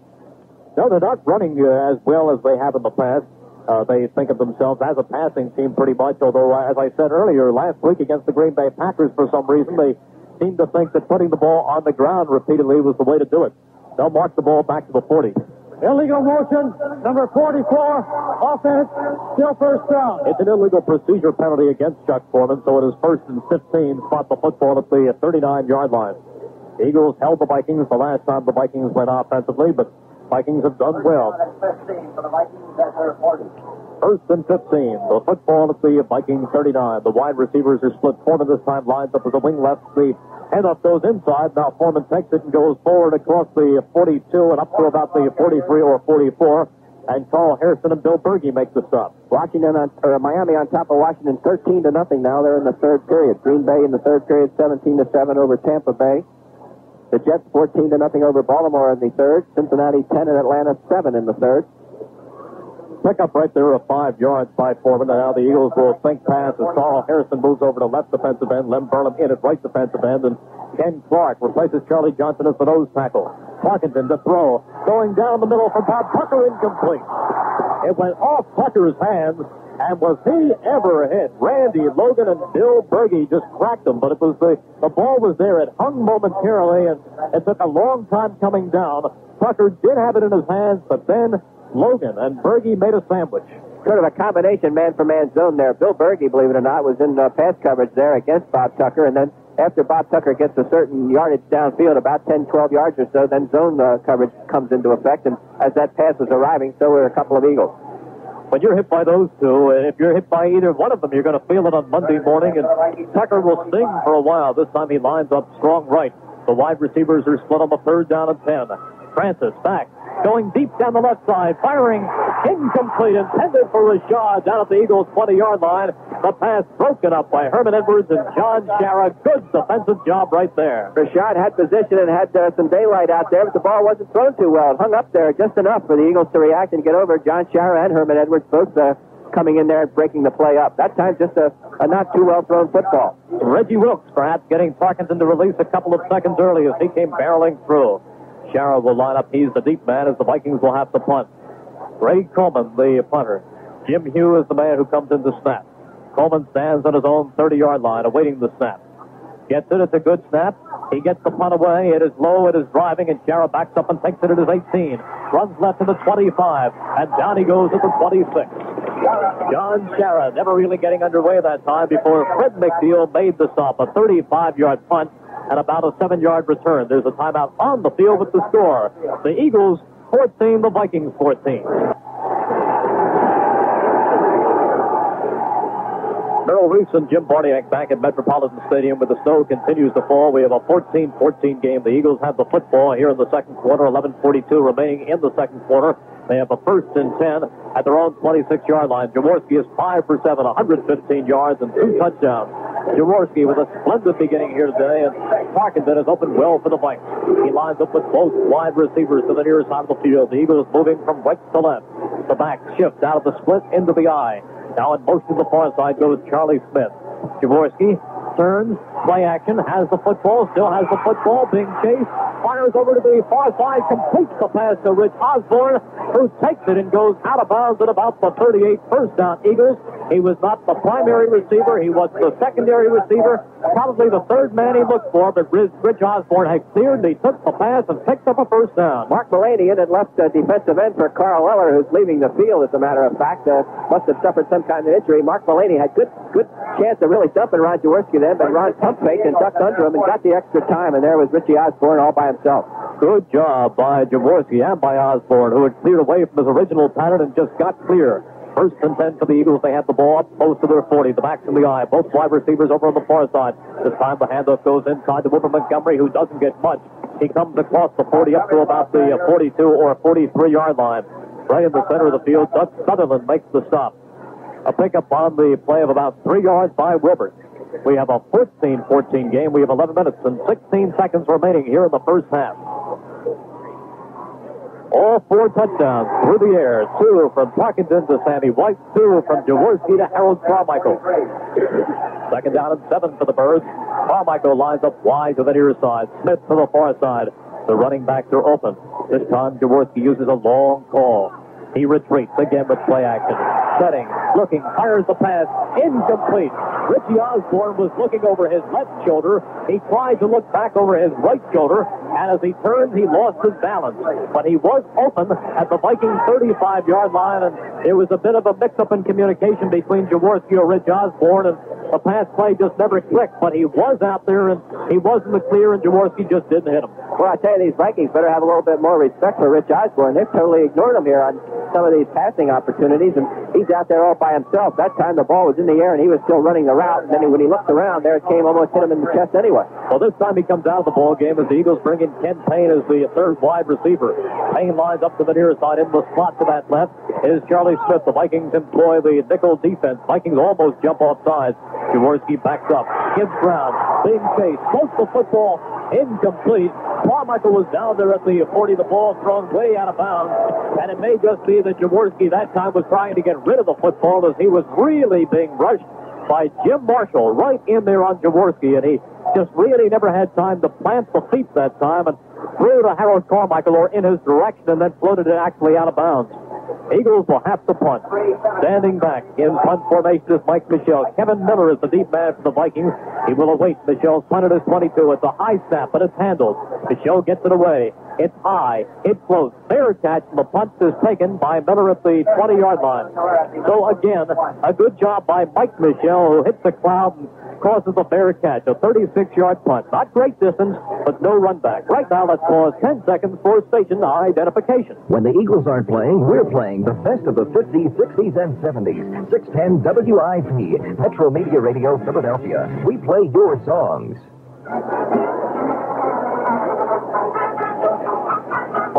no, they're not running uh, as well as they have in the past. Uh, they think of themselves as a passing team pretty much, although, uh, as I said earlier, last week against the Green Bay Packers, for some reason, they seemed to think that putting the ball on the ground repeatedly was the way to do it. They'll mark the ball back to the forty. Illegal motion, number forty-four, offense, still first down. It's an illegal procedure penalty against Chuck Foreman, so it is first and fifteen, spot the football at the thirty-nine-yard line. Eagles held the Vikings the last time the Vikings went offensively, but Vikings have done well. First and fifteen. The football at the Vikings thirty-nine. The wide receivers are split. Foreman this time lines up as a wing left. The handoff goes inside. Now Foreman takes it and goes forward across the forty-two and up to about the forty-three or forty-four. And Carl Harrison and Bill Bergey make the stop. Washington on, or Miami on top of Washington, thirteen to nothing. Now they're in the third period. Green Bay in the third period, seventeen to seven over Tampa Bay. The Jets fourteen to nothing over Baltimore in the third. Cincinnati ten and Atlanta seven in the third. Pick up right there of five yards by Foreman. Now the Eagles will think pass as Carl Harrison moves over to left defensive end. Lem Burnham in at right defensive end. And Ken Clark replaces Charlie Johnson as the nose tackle. Parkinson to throw. Going down the middle for Bob Tucker. Incomplete. It went off Tucker's hands. And was he ever hit? Randy Logan and Bill Bergey just cracked him, but it was the, the ball was there. It hung momentarily, and it took a long time coming down. Tucker did have it in his hands, but then Logan and Bergey made a sandwich. Sort of a combination man-for-man zone there. Bill Bergey, believe it or not, was in uh, pass coverage there against Bob Tucker, and then after Bob Tucker gets a certain yardage downfield, about ten, twelve yards or so, then zone uh, coverage comes into effect, and as that pass was arriving, so were a couple of Eagles. When you're hit by those two, and if you're hit by either one of them, you're going to feel it on Monday morning, and Tucker will sting for a while. This time he lines up strong right. The wide receivers are split on the third down and ten. Francis back, going deep down the left side, firing incomplete, intended for Rashad down at the Eagles' twenty-yard line. The pass broken up by Herman Edwards and John Sciarra. Good defensive job right there. Rashad had position and had uh, some daylight out there, but the ball wasn't thrown too well. It hung up there just enough for the Eagles to react and get over. John Sciarra and Herman Edwards both uh, coming in there and breaking the play up. That time, just a, a not too well thrown football. Reggie Wilkes perhaps getting Parkinson to release a couple of seconds early as he came barreling through. Sciarra will line up. He's the deep man as the Vikings will have to punt. Ray Coleman, the punter. Jim Hugh is the man who comes in to snap. Coleman stands on his own thirty-yard line awaiting the snap. Gets it. It's a good snap. He gets the punt away. It is low. It is driving. And Sciarra backs up and takes it at his eighteen. Runs left to the twenty-five. And down he goes at the twenty-six. John Sciarra never really getting underway that time before Fred McNeil made the stop. A thirty-five-yard punt. And about a seven-yard return. There's a timeout on the field with the score. The Eagles fourteen, the Vikings fourteen. Merrill Reese and Jim Barniak back at Metropolitan Stadium, but the snow continues to fall. We have a fourteen fourteen game. The Eagles have the football here in the second quarter, eleven forty-two remaining in the second quarter. They have a first and ten at their own twenty-six-yard line. Jaworski is five for seven, one hundred fifteen yards and two touchdowns. Jaworski with a splendid beginning here today, and Tarkenton has opened well for the Vikes. He lines up with both wide receivers to the near side of the field. The Eagles moving from right to left. The back shift out of the split into the eye. Now in motion to the far side goes Charlie Smith. Jaworski turns, play action, has the football, still has the football, being chased, fires over to the far side, completes the pass to Rich Osborne, who takes it and goes out of bounds at about the thirty-eight. First down, Eagles. He was not the primary receiver. He was the secondary receiver, probably the third man he looked for, but Rich, Rich Osborne had cleared, and he took the pass and picked up a first down. Mark Mullaney in at left uh, defensive end for Carl Eller, who's leaving the field, as a matter of fact. Uh, must have suffered some kind of injury. Mark Mullaney had good good chance of really dumping Ron Jaworski then, but Ron pump faked and ducked under him and got the extra time, and there was Richie Osborne all by himself. Good job by Jaworski and by Osborne, who had cleared away from his original pattern and just got clear. First and ten for the Eagles. They had the ball up close to their forty. The backs in the eye. Both wide receivers over on the far side. This time the handoff goes inside to Wilbert Montgomery, who doesn't get much. He comes across the forty up to about the forty-two or forty-three-yard line. Right in the center of the field, Doug Sutherland makes the stop. A pickup on the play of about three yards by Wilbert. We have a fourteen fourteen game. We have eleven minutes and sixteen seconds remaining here in the first half. All four touchdowns through the air. Two from Tarkenton to Sammy White. Two from Jaworski to Harold Carmichael. Second down and seven for the Birds. Carmichael lines up wide to the near side. Smith to the far side. The running backs are open. This time Jaworski uses a long call. He retreats again with play action. Setting, looking, fires the pass. Incomplete. Richie Osborne was looking over his left shoulder. He tried to look back over his right shoulder, and as he turns, he lost his balance. But he was open at the Viking thirty-five-yard line, and there was a bit of a mix-up in communication between Jaworski or Rich Osborne, and the pass play just never clicked. But he was out there, and he was in the clear, and Jaworski just didn't hit him. Well, I tell you, these Vikings better have a little bit more respect for Rich Osborne. They've totally ignored him here on some of these passing opportunities, and he's out there all by himself. That time the ball was in the air, and he was still running the route, and then when he looked around, there it came, almost hit him in the chest anyway. Well, this time he comes out of the ball game as the Eagles bring in Ken Payne as the third wide receiver. Payne lines up to the near side, in the slot to that left is Charlie Smith. The Vikings employ the nickel defense. Vikings almost jump offside. Jaworski backs up, gives ground, being chased, close to football, incomplete. Carmichael was down there at the forty. The ball thrown way out of bounds, and it may just be that Jaworski that time was trying to get rid of the football, as he was really being rushed by Jim Marshall right in there on Jaworski, and he just really never had time to plant the feet that time, and threw to Harold Carmichael or in his direction, and then floated it actually out of bounds. Eagles will have to punt. Standing back in punt formation is Mike Michel. Kevin Miller is the deep man for the Vikings. He will await Michel's punt at his twenty-two. It's a high snap, but it's handled. Michel gets it away. It's high. It's close. Fair catch, and the punt is taken by Miller at the twenty-yard line. So again, a good job by Mike Michel, who hits the cloud and causes a fair catch. A thirty-six-yard punt. Not great distance, but no run back. Right now, let's pause ten seconds for station identification. When the Eagles aren't playing, we're playing the best of the fifties, sixties, and seventies. six ten W I P, Metro Media Radio, Philadelphia. We play your songs.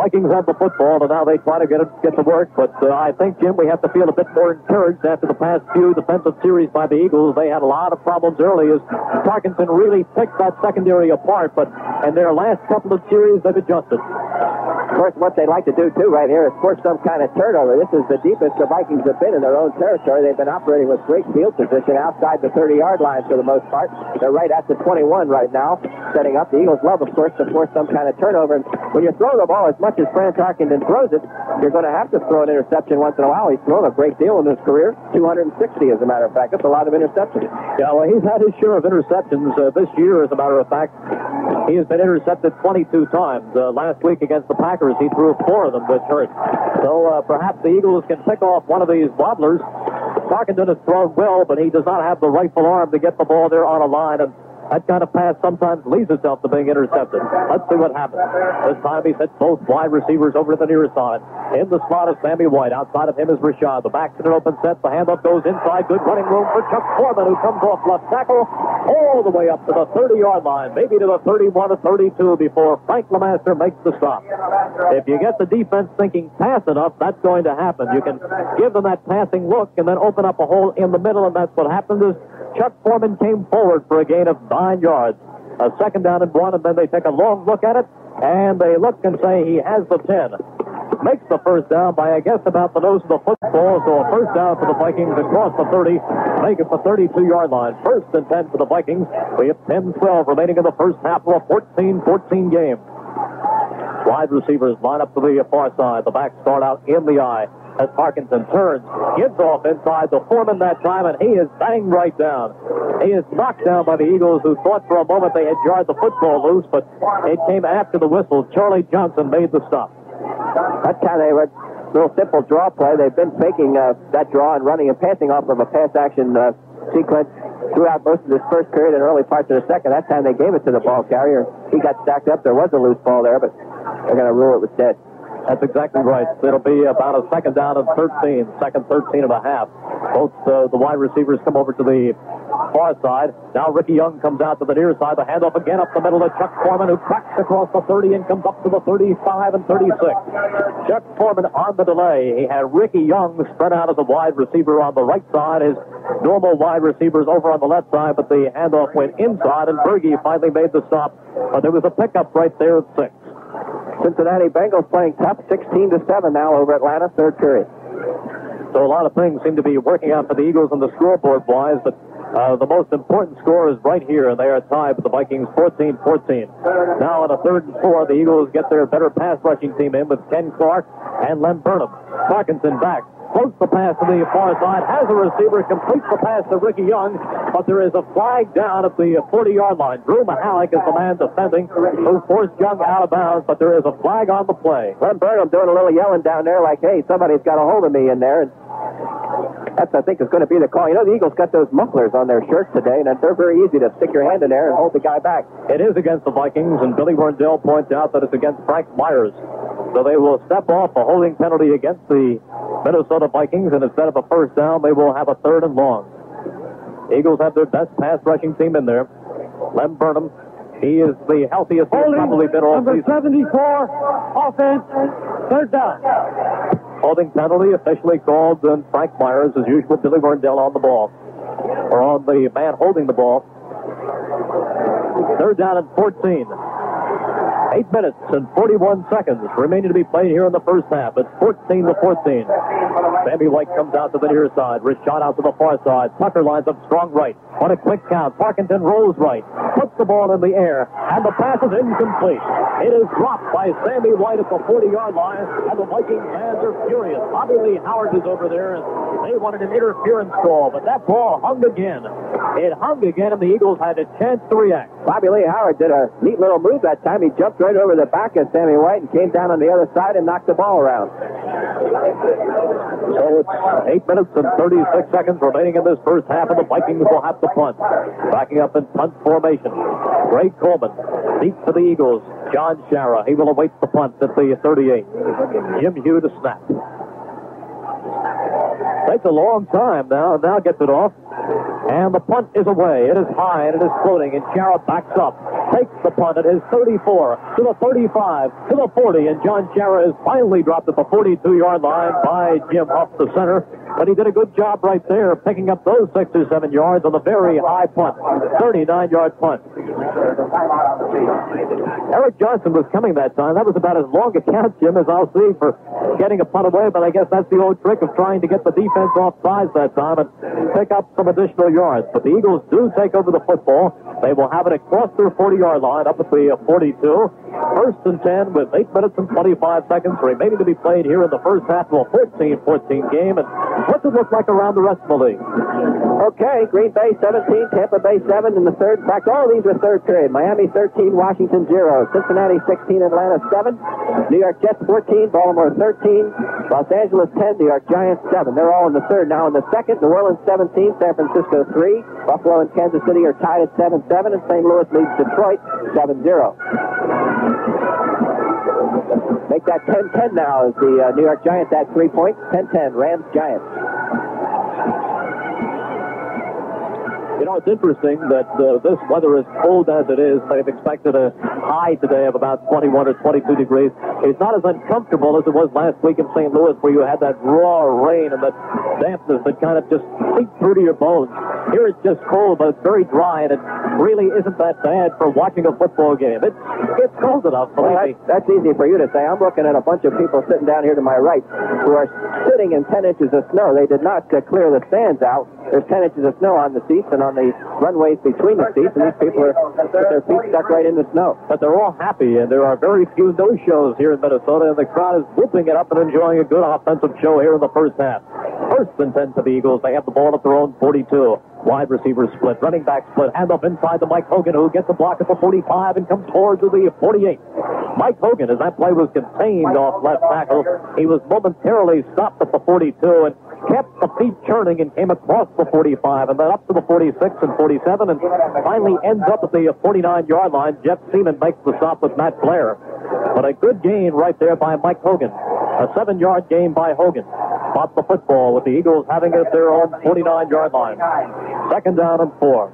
Vikings have the football, and now they try to get it, get to work. But uh, I think, Jim, we have to feel a bit more encouraged after the past few defensive series by the Eagles. They had a lot of problems early as Tarkenton really picked that secondary apart. But in their last couple of series, they've adjusted. Of course, what they like to do, too, right here is force some kind of turnover. This is the deepest the Vikings have been in their own territory. They've been operating with great field position outside the thirty-yard line for the most part. They're right at the twenty-one right now, setting up. The Eagles love, of course, to force some kind of turnover. And when you're throwing the ball as much as Fran Tarkenton throws it, you're going to have to throw an interception once in a while. He's thrown a great deal in his career, two hundred sixty, as a matter of fact. That's a lot of interceptions. Yeah, well, he's had his share of interceptions uh, this year, as a matter of fact. He has been intercepted twenty-two times. Uh, last week against the Packers, he threw four of them, which hurt. So uh, perhaps the Eagles can pick off one of these wobblers. Tarkenton has thrown well, but he does not have the rifle arm to get the ball there on a line. And That kind of pass sometimes leads itself to being intercepted. Let's see what happens. This time he sent both wide receivers over to the near side. In the slot is Sammy White. Outside of him is Rashad. The back to an open set. The handoff goes inside. Good running room for Chuck Foreman, who comes off left tackle all the way up to the thirty-yard line, maybe to the thirty-one or thirty-two before Frank LeMaster makes the stop. If you get the defense thinking pass enough, that's going to happen. You can give them that passing look and then open up a hole in the middle, and that's what happened is Chuck Foreman came forward for a gain of nine yards. A second down and one, and then they take a long look at it, and they look and say he has the ten. Makes the first down by, I guess, about the nose of the football, so a first down for the Vikings across the thirty, make it the thirty-two-yard line. First and ten for the Vikings. We have ten twelve remaining in the first half of a fourteen fourteen game. Wide receivers line up to the far side. The backs start out in the eye as Parkinson turns, gives off inside to Foreman that time, and he is banged right down. He is knocked down by the Eagles, who thought for a moment they had jarred the football loose, but it came after the whistle. Charlie Johnson made the stop. That kind of a little simple draw play. They've been faking uh, that draw and running and passing off of a pass-action uh, sequence throughout most of this first period and early parts of the second. That time they gave it to the ball carrier. He got stacked up. There was a loose ball there, but they're going to rule it was dead. That's exactly right. It'll be about a second down of thirteen, second thirteen and a half. Both uh, the wide receivers come over to the far side. Now Ricky Young comes out to the near side. The handoff again up the middle to Chuck Foreman, who cracks across the thirty and comes up to the thirty-five and thirty-six. Chuck Foreman on the delay. He had Ricky Young spread out as a wide receiver on the right side. His normal wide receivers over on the left side, but the handoff went inside, and Bergey finally made the stop. But there was a pickup right there at six. Cincinnati Bengals playing top sixteen to seven now over Atlanta, third period. So a lot of things seem to be working out for the Eagles on the scoreboard-wise, but uh, the most important score is right here, and they are tied with the Vikings fourteen fourteen. Now on a third and four, the Eagles get their better pass-rushing team in with Ken Clark and Len Burnham. Parkinson back. Floats the pass to the far side, has a receiver, completes the pass to Ricky Young, but there is a flag down at the forty-yard line. Drew Mahalik is the man defending, who forced Young out of bounds, but there is a flag on the play. Len Burnham doing a little yelling down there like, hey, somebody's got a hold of me in there. And that's, I think, is going to be the call. You know, the Eagles got those mufflers on their shirts today, and they're very easy to stick your hand in there and hold the guy back. It is against the Vikings, and Billy Warndell points out that it's against Frank Myers. So they will step off a holding penalty against the Minnesota Vikings, and instead of a first down, they will have a third and long. Eagles have their best pass-rushing team in there. Len Burnham, he is the healthiest he's probably been all season. seventy-four, offense, third down. Holding penalty officially called, and Frank Myers, as usual, Billy Warndell on the ball, or on the man holding the ball. Third down and fourteen. Eight minutes and forty-one seconds remaining to be played here in the first half. It's fourteen to fourteen. Sammy White comes out to the near side. Rashad out to the far side. Tucker lines up strong right. On a quick count, Parkinson rolls right. Puts the ball in the air, and the pass is incomplete. It is dropped by Sammy White at the forty-yard line, and the Vikings fans are furious. Bobby Lee Howard is over there, and they wanted an interference call, but that ball hung again. It hung again, and the Eagles had a chance to react. Bobby Lee Howard did a neat little move that time. He jumped right over the back of Sammy White and came down on the other side and knocked the ball around. So it's eight minutes and thirty-six seconds remaining in this first half, and the Vikings will have to punt. Backing up in punt formation. Greg Coleman deep for the Eagles. John Sciarra, he will await the punt at the thirty-eight. Jim Hugh to snap. Takes a long time now, and now gets it off. And the punt is away. It is high, and it is floating, and Sciarra backs up. Takes the punt at his thirty-four, to the thirty-five, to the forty, and John Sciarra is finally dropped at the forty-two-yard line by Jim off the center. But he did a good job right there, picking up those six or seven yards on the very high punt, thirty-nine-yard punt. Eric Johnson was coming that time. That was about as long a count, Jim, as I'll see for getting a punt away, but I guess that's the old trick of trying to get the defense off sides that time and pick up some additional yards. But the Eagles do take over the football. They will have it across their forty-yard line, up at the forty-two. First and ten with eight minutes and twenty-five seconds remaining to be played here in the first half of a fourteen fourteen game. And what's it look like around the rest of the league? Okay, Green Bay seventeen, Tampa Bay seven in the third. In fact, all these were third period. Miami thirteen, Washington zero. Cincinnati sixteen, Atlanta seven. New York Jets fourteen, Baltimore thirteen. Los Angeles ten, New York Giants seven. They're all in the third. Now in the second, New Orleans seventeen, San Francisco three. Buffalo and Kansas City are tied at seven seven. And Saint Louis leads Detroit seven zero. Make that ten ten now as the uh, New York Giants at three points. ten ten, Rams, Giants. You know, it's interesting that uh, this weather, as cold as it is, they've expected a high today of about twenty-one or twenty-two degrees. It's not as uncomfortable as it was last week in Saint Louis where you had that raw rain and that dampness that kind of just seeped through to your bones. Here it's just cold, but it's very dry, and it really isn't that bad for watching a football game. It's, it's cold enough, believe well, me. That's, that's easy for you to say. I'm looking at a bunch of people sitting down here to my right who are sitting in ten inches of snow. They did not uh, clear the stands out. There's ten inches of snow on the seats and on the runways between the seats, and these people are with their feet stuck right in the snow. But they're all happy, and there are very few no-shows here in Minnesota, and the crowd is whooping it up and enjoying a good offensive show here in the first half. First and ten for the Eagles. They have the ball at their own forty-two. Wide receiver split, running back split, handoff inside to Mike Hogan, who gets a block at the forty-five and comes forward to the forty-eight. Mike Hogan, as that play was contained off left tackle, he was momentarily stopped at the forty-two and kept the feet churning and came across the forty-five and then up to the forty-six and forty-seven and finally ends up at the forty-nine-yard line. Jeff Seaman makes the stop with Matt Blair. But a good gain right there by Mike Hogan. A seven-yard gain by Hogan. Bought the football with the Eagles having it at their own forty-nine-yard line. Second down and four.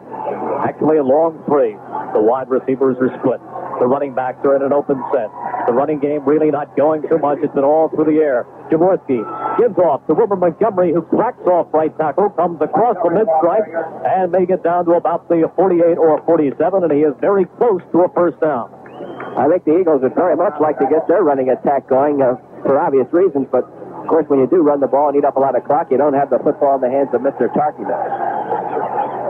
Actually a long three. The wide receivers are split. The running backs are in an open set. The running game really not going too much. It's been all through the air. Jaworski gives off to Wilbert Montgomery, who cracks off right tackle, comes across the mid-stripe, and may get down to about the forty-eight or forty-seven, and he is very close to a first down. I think the Eagles would very much like to get their running attack going uh, for obvious reasons, but of course, when you do run the ball and eat up a lot of clock, you don't have the football in the hands of Mister Tarkenton.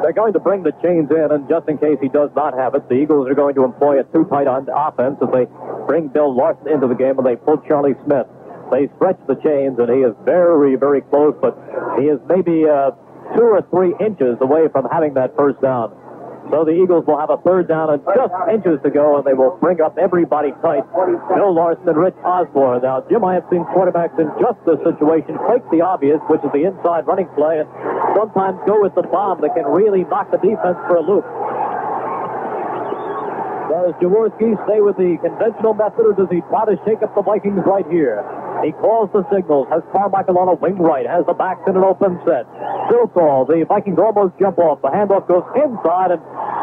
They're going to bring the chains in, and just in case he does not have it, the Eagles are going to employ a two-tight end offense as they bring Bill Larson into the game and they pull Charlie Smith. They stretch the chains, and he is very, very close, but he is maybe uh, two or three inches away from having that first down. So the Eagles will have a third down and just inches to go, and they will bring up everybody tight. Bill Larson and Rich Osborne. Now, Jim, I have seen quarterbacks in just this situation take the obvious, which is the inside running play, and sometimes go with the bomb that can really knock the defense for a loop. Does Jaworski stay with the conventional method, or does he try to shake up the Vikings right here? He calls the signals, has Carmichael on a wing right, has the backs in an open set. Still call, the Vikings almost jump off. The handoff goes inside and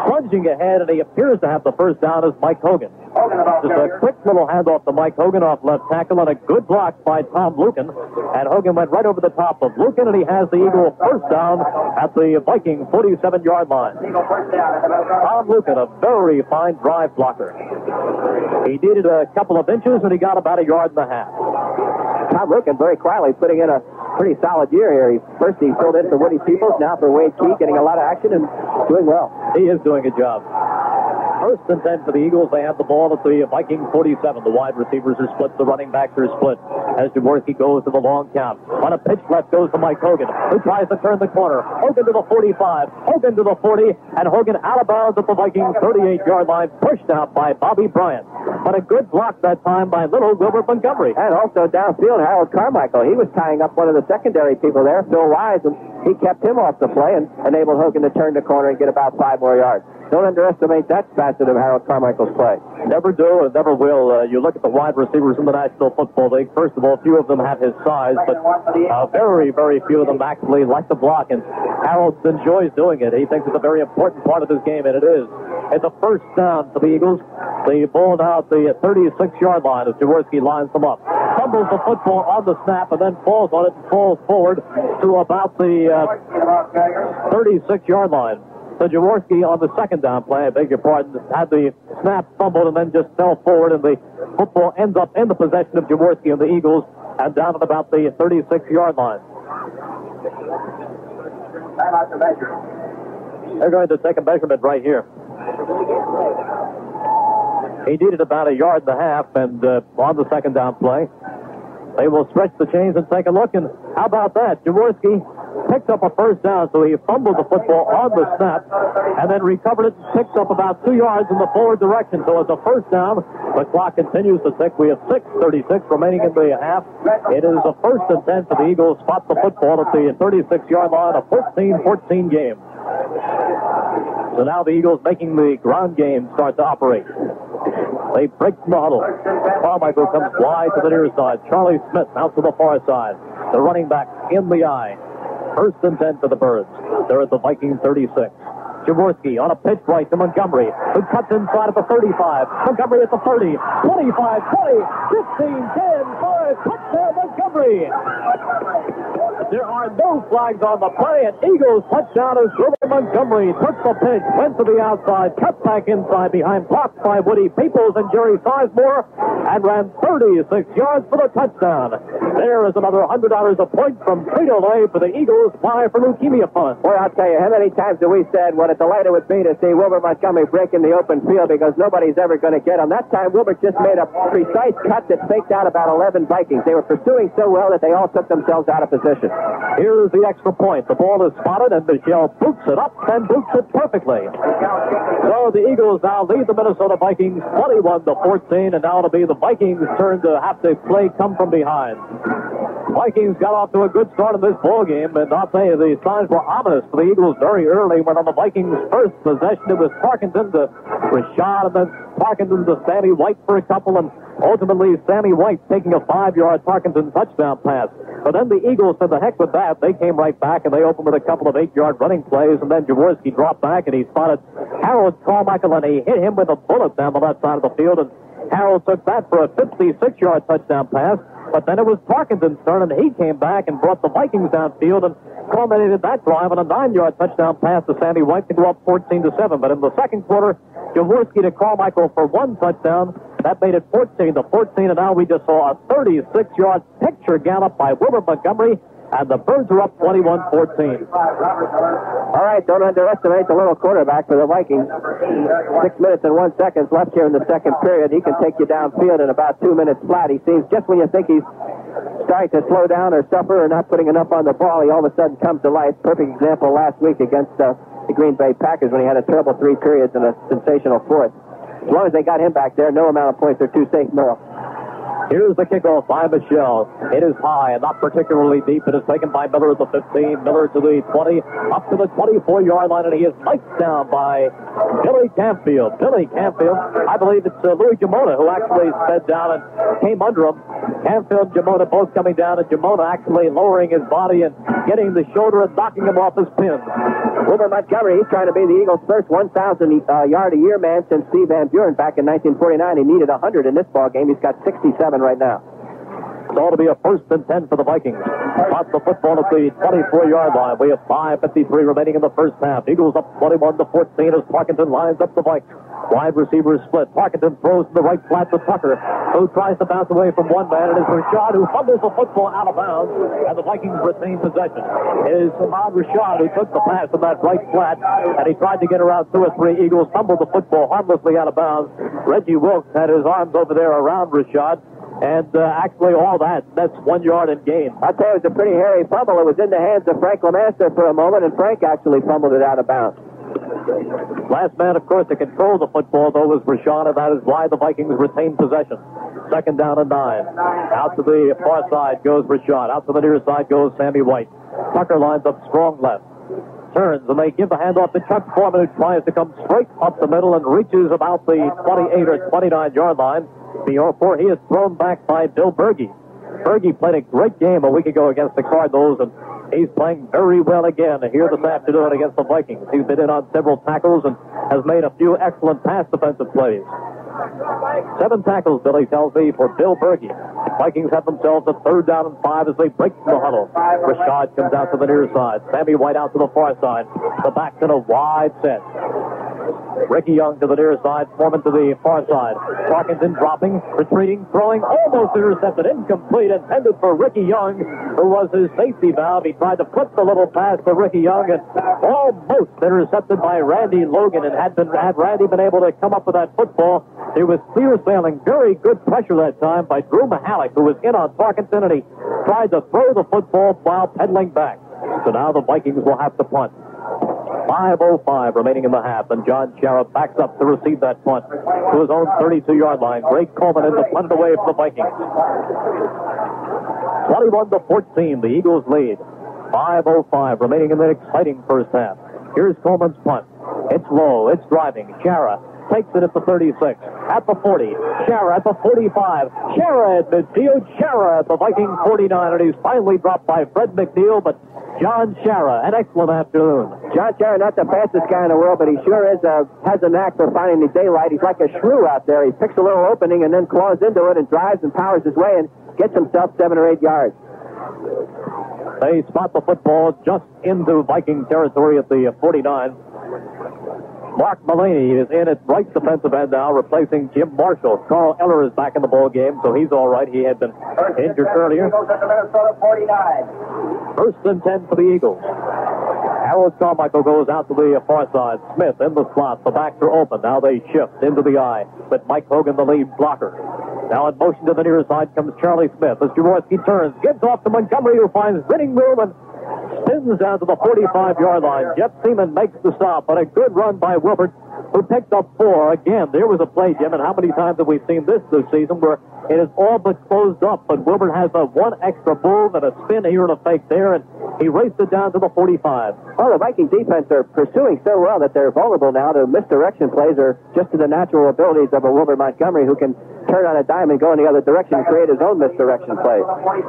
plunging ahead, and he appears to have the first down as Mike Hogan. Just a quick little handoff to Mike Hogan off left tackle and a good block by Tom Lukin. And Hogan went right over the top of Lukin, and he has the Eagle first down at the Viking forty-seven-yard line. Tom Lukin, a very fine drive blocker. He needed a couple of inches, and he got about a yard and a half. Tom Lukin very quietly putting in a pretty solid year here. He, first he filled in for Woody Peoples, now for Wade Key, getting a lot of action and doing well. He is doing a job. First and ten for the Eagles. They have the ball at the Vikings forty-seven. The wide receivers are split. The running backs are split. As Jaworski goes to the long count. On a pitch left goes to Mike Hogan, who tries to turn the corner. Hogan to the forty-five. Hogan to the forty. And Hogan out of bounds at the Vikings thirty-eight-yard line. Pushed out by Bobby Bryant. But a good block that time by little Wilbert Montgomery. And also downfield, Harold Carmichael. He was tying up one of the secondary people there, Phil Wise, and he kept him off the play and enabled Hogan to turn the corner and get about five more yards. Don't underestimate that facet of Harold Carmichael's play. Never do and never will. Uh, you look at the wide receivers in the National Football League. First of all, few of them have his size, but uh, very, very few of them actually like the block, and Harold enjoys doing it. He thinks it's a very important part of his game, and it is. It's a first down for the Eagles. They ball out the thirty-six-yard line as Jaworski lines them up. Fumbles the football on the snap and then falls on it and falls forward to about the thirty-six-yard line. So Jaworski on the second down play, I beg your pardon, had the snap fumbled and then just fell forward, and the football ends up in the possession of Jaworski and the Eagles and down at about the thirty-six-yard line. They're going to take a measurement right here. He needed about a yard and a half, and uh, on the second down play, they will stretch the chains and take a look. And how about that? Jaworski picked up a first down, so he fumbled the football on the snap and then recovered it and picked up about two yards in the forward direction. So it's a first down. The clock continues to tick. We have six thirty-six remaining in the half. It is a first and ten for the Eagles. Spot the football at the thirty-six-yard line, a fourteen fourteen game. So now the Eagles making the ground game start to operate. They break the huddle. Carmichael comes wide to the near side. Charlie Smith out to the far side. The running back in the eye. First and ten for the Birds. They're at the Viking thirty-six. Jaworski on a pitch right to Montgomery, who cuts inside of the thirty-five. Montgomery at the thirty, twenty-five, twenty, fifteen, ten, five, touchdown Montgomery. There are no flags on the play, and Eagles touchdown as Wilbert Montgomery took the pitch, went to the outside, cut back inside behind, blocked by Woody Peoples and Jerry Sizemore, and ran thirty-six yards for the touchdown. There is another one hundred dollars a point from Frito-Lay for the Eagles, five for Leukemia Fund. Boy, I'll tell you, how many times have we said what a delight it would be to see Wilbert Montgomery break in the open field because nobody's ever going to get him. That time, Wilbert just made a precise cut that faked out about eleven Vikings. They were pursuing so well that they all took themselves out of position. Here's the extra point. The ball is spotted, and Michel boots it up and boots it perfectly. So the Eagles now lead the Minnesota Vikings twenty-one to fourteen, and now it'll be the Vikings' turn to have to play come from behind. Vikings got off to a good start in this ball game, and I'll tell you, the signs were ominous for the Eagles very early when on the Vikings' first possession it was Tarkenton to Rashad, and then Tarkenton to Sammy White for a couple, and ultimately Sammy White taking a five-yard Tarkenton touchdown pass. But then the Eagles said the heck with that. They came right back, and they opened with a couple of eight-yard running plays, and then Jaworski dropped back, and he spotted Harold Carmichael, and he hit him with a bullet down the left side of the field, and Harold took that for a fifty-six-yard touchdown pass. But then it was Parkinson's turn, and he came back and brought the Vikings downfield and culminated that drive on a nine-yard touchdown pass to Sammy White to go up fourteen to seven. But in the second quarter, Jaworski to Carmichael for one touchdown. That made it fourteen to fourteen, and now we just saw a thirty-six-yard picture gallop by Wilbert Montgomery, and the Birds are up twenty-one fourteen. All right, don't underestimate the little quarterback for the Vikings. Six minutes and one second left here in the second period. He can take you downfield in about two minutes flat. He seems just when you think he's starting to slow down or suffer or not putting enough on the ball, he all of a sudden comes to life. Perfect example last week against uh, the Green Bay Packers when he had a terrible three periods and a sensational fourth. As long as they got him back there, no amount of points are too safe, Merrill. Here's the kickoff by Michel. It is high and not particularly deep. It is taken by Miller at the fifteen, Miller to the twenty, up to the twenty-four-yard line, and he is knifed down by Billy Campfield. Billy Campfield, I believe it's uh, Louis Giammona who actually sped down and came under him. Campfield and Giammona both coming down, and Giammona actually lowering his body and getting the shoulder and knocking him off his pin. Wilbert Montgomery, he's trying to be the Eagles' first one thousand-yard-a-year uh, man since Steve Van Buren back in nineteen forty-nine. He needed one hundred in this ballgame. He's got sixty-seven right now. It's all to be a first and ten for the Vikings. Lots the football at the twenty-four-yard line. We have five fifty-three remaining in the first half. Eagles up twenty-one to fourteen as Parkinson lines up the bike. Wide receivers split. Parkinson throws to the right flat to Tucker, who tries to bounce away from one man. It is Rashad who fumbles the football out of bounds, and the Vikings retain possession. It is Ahmad Rashad who took the pass from that right flat, and he tried to get around two or three. Eagles fumbled the football harmlessly out of bounds. Reggie Wilkes had his arms over there around Rashad. And uh, actually, all that, that's one yard in gain. I tell you, it was a pretty hairy fumble. It was in the hands of Frank LeMaster for a moment, and Frank actually fumbled it out of bounds. Last man, of course, to control the football, though, was Rashad, and that is why the Vikings retain possession. Second down and nine. Out to the far side goes Rashad. Out to the near side goes Sammy White. Tucker lines up strong left. Turns, and they give the handoff to Chuck Foreman, who tries to come straight up the middle and reaches about the twenty-eight or twenty-nine-yard line. Before he is thrown back by Bill Bergey. Bergey played a great game a week ago against the Cardinals, and he's playing very well again here this afternoon against the Vikings. He's been in on several tackles and has made a few excellent pass defensive plays. Seven tackles, Billy tells me, for Bill Bergey. Vikings have themselves a third down and five as they break from the huddle. Rashad comes out to the near side. Sammy White out to the far side. The backs in a wide set. Ricky Young to the near side, Foreman to the far side. Tarkenton dropping, retreating, throwing, almost intercepted, incomplete, intended for Ricky Young, who was his safety valve. He tried to put the little pass to Ricky Young and almost intercepted by Randy Logan. And had been had Randy been able to come up with that football, it was clear sailing. Very good pressure that time by Drew Mahalik, who was in on Tarkenton, and he tried to throw the football while pedaling back. So now the Vikings will have to punt. five oh five remaining in the half, and John Sciarra backs up to receive that punt to his own thirty-two-yard line. Greg Coleman in the punt away from the Vikings. twenty-one to fourteen, the Eagles lead. five oh five remaining in the exciting first half. Here's Coleman's punt. It's low. It's driving. Sciarra takes it at the thirty-six, at the forty, Sciarra at the forty-five, Sciarra at midfield, Sciarra at the Viking forty-nine, and he's finally dropped by Fred McNeil, but John Sciarra, an excellent afternoon. John Sciarra, not the fastest guy in the world, but he sure is a, has a knack for finding the daylight. He's like a shrew out there. He picks a little opening and then claws into it and drives and powers his way and gets himself seven or eight yards. They spot the football just into Viking territory at the forty-nine. Mark Mullaney is in at right defensive end now, replacing Jim Marshall. Carl Eller is back in the ballgame, so he's all right. He had been First injured earlier. First and ten for the Eagles. Harold Carmichael goes out to the far side. Smith in the slot. The backs are open. Now they shift into the eye. But Mike Hogan, the lead blocker. Now in motion to the near side comes Charlie Smith. As Jaworski turns, gives off to Montgomery, who finds running room and spins down to the forty-five-yard line. Jeff Seaman makes the stop, but a good run by Wilbert, who picked up four. Again, there was a play, Jim, and how many times have we seen this this season where it is all but closed up, but Wilbert has a one extra move and a spin here and a fake there, and he raced it down to the forty-five. Well, the Viking defense are pursuing so well that they're vulnerable now to misdirection plays or just to the natural abilities of a Wilbert Montgomery, who can turn on a dime and go in the other direction and create his own misdirection play.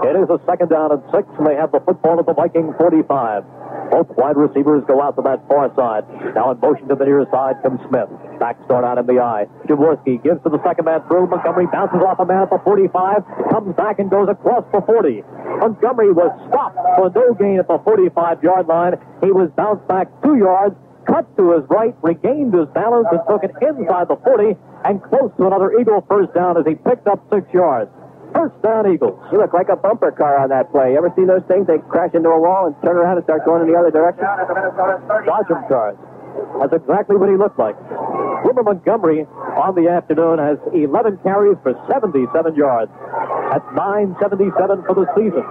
It is a second down and six, and they have the football at the Viking forty-five. Both wide receivers go out to that far side. Now in motion to the near side comes Smith. Back start out in the eye. Jaworski gives to the second man through. Montgomery bounces off a man at the forty-five, comes back and goes across the forty. Montgomery was stopped for no gain at the forty-five-yard line. He was bounced back two yards, cut to his right, regained his balance, and took it inside the forty and close to another Eagle first down as he picked up six yards. First down, Eagles. You look like a bumper car on that play. You ever see those things? They crash into a wall and turn around and start going in the other direction. Dodge them cars. That's exactly what he looked like. Wilbert Montgomery on the afternoon has eleven carries for seventy-seven yards. That's nine seventy-seven for the season.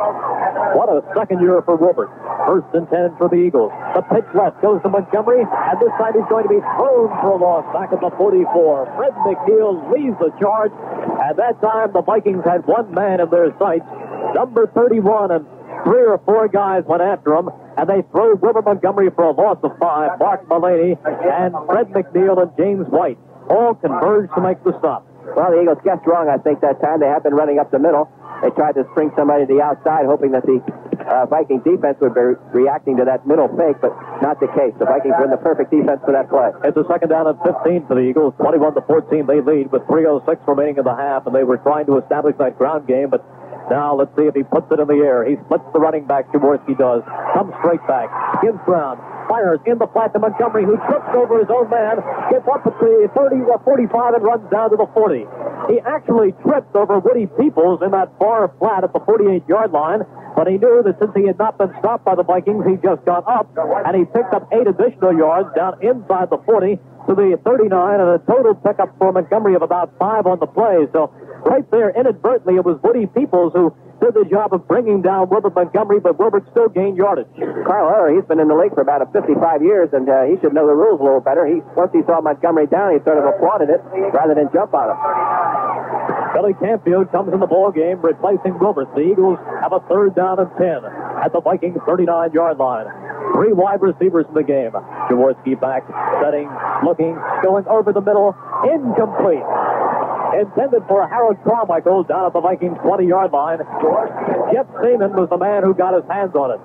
What a second year for Wilbert. First and ten for the Eagles. The pitch left goes to Montgomery, and this time he's going to be thrown for a loss back at the forty-four. Fred McNeil leads the charge. At that time, the Vikings had one man in their sights, number thirty-one, and three or four guys went after him, and they throw Wilbert Montgomery for a loss of five. Mark Mullaney and Fred McNeil and James White all converge to make the stop. Well, the Eagles guessed wrong, I think, that time. They have been running up the middle. They tried to spring somebody to the outside, hoping that the uh, Viking defense would be reacting to that middle fake, but not the case. The Vikings were in the perfect defense for that play. It's a second down and fifteen for the Eagles. twenty-one to fourteen, they lead with three oh six remaining in the half, and they were trying to establish that ground game, but now let's see if he puts it in the air. He splits the running back, Jaworski does. Comes straight back, gives ground, fires in the flat to Montgomery, who trips over his own man, gets up at the thirty or forty-five and runs down to the forty. He actually tripped over Woody Peoples in that far flat at the forty-eight-yard line, but he knew that since he had not been stopped by the Vikings, he just got up, and he picked up eight additional yards down inside the forty to the thirty-nine, and a total pickup for Montgomery of about five on the play. So right there, inadvertently, it was Woody Peoples who did the job of bringing down Wilbert Montgomery, but Wilbert still gained yardage. Carl Eller, he's been in the league for about fifty-five years, and uh, he should know the rules a little better. He Once he saw Montgomery down, he sort of applauded it rather than jump on him. Billy Campfield comes in the ballgame, replacing Wilbert. The Eagles have a third down and ten at the Vikings' thirty-nine-yard line. Three wide receivers in the game. Jaworski back, setting, looking, going over the middle, incomplete. Intended for Harold Carmichael down at the Vikings' twenty-yard line. Jeff Seaman was the man who got his hands on it.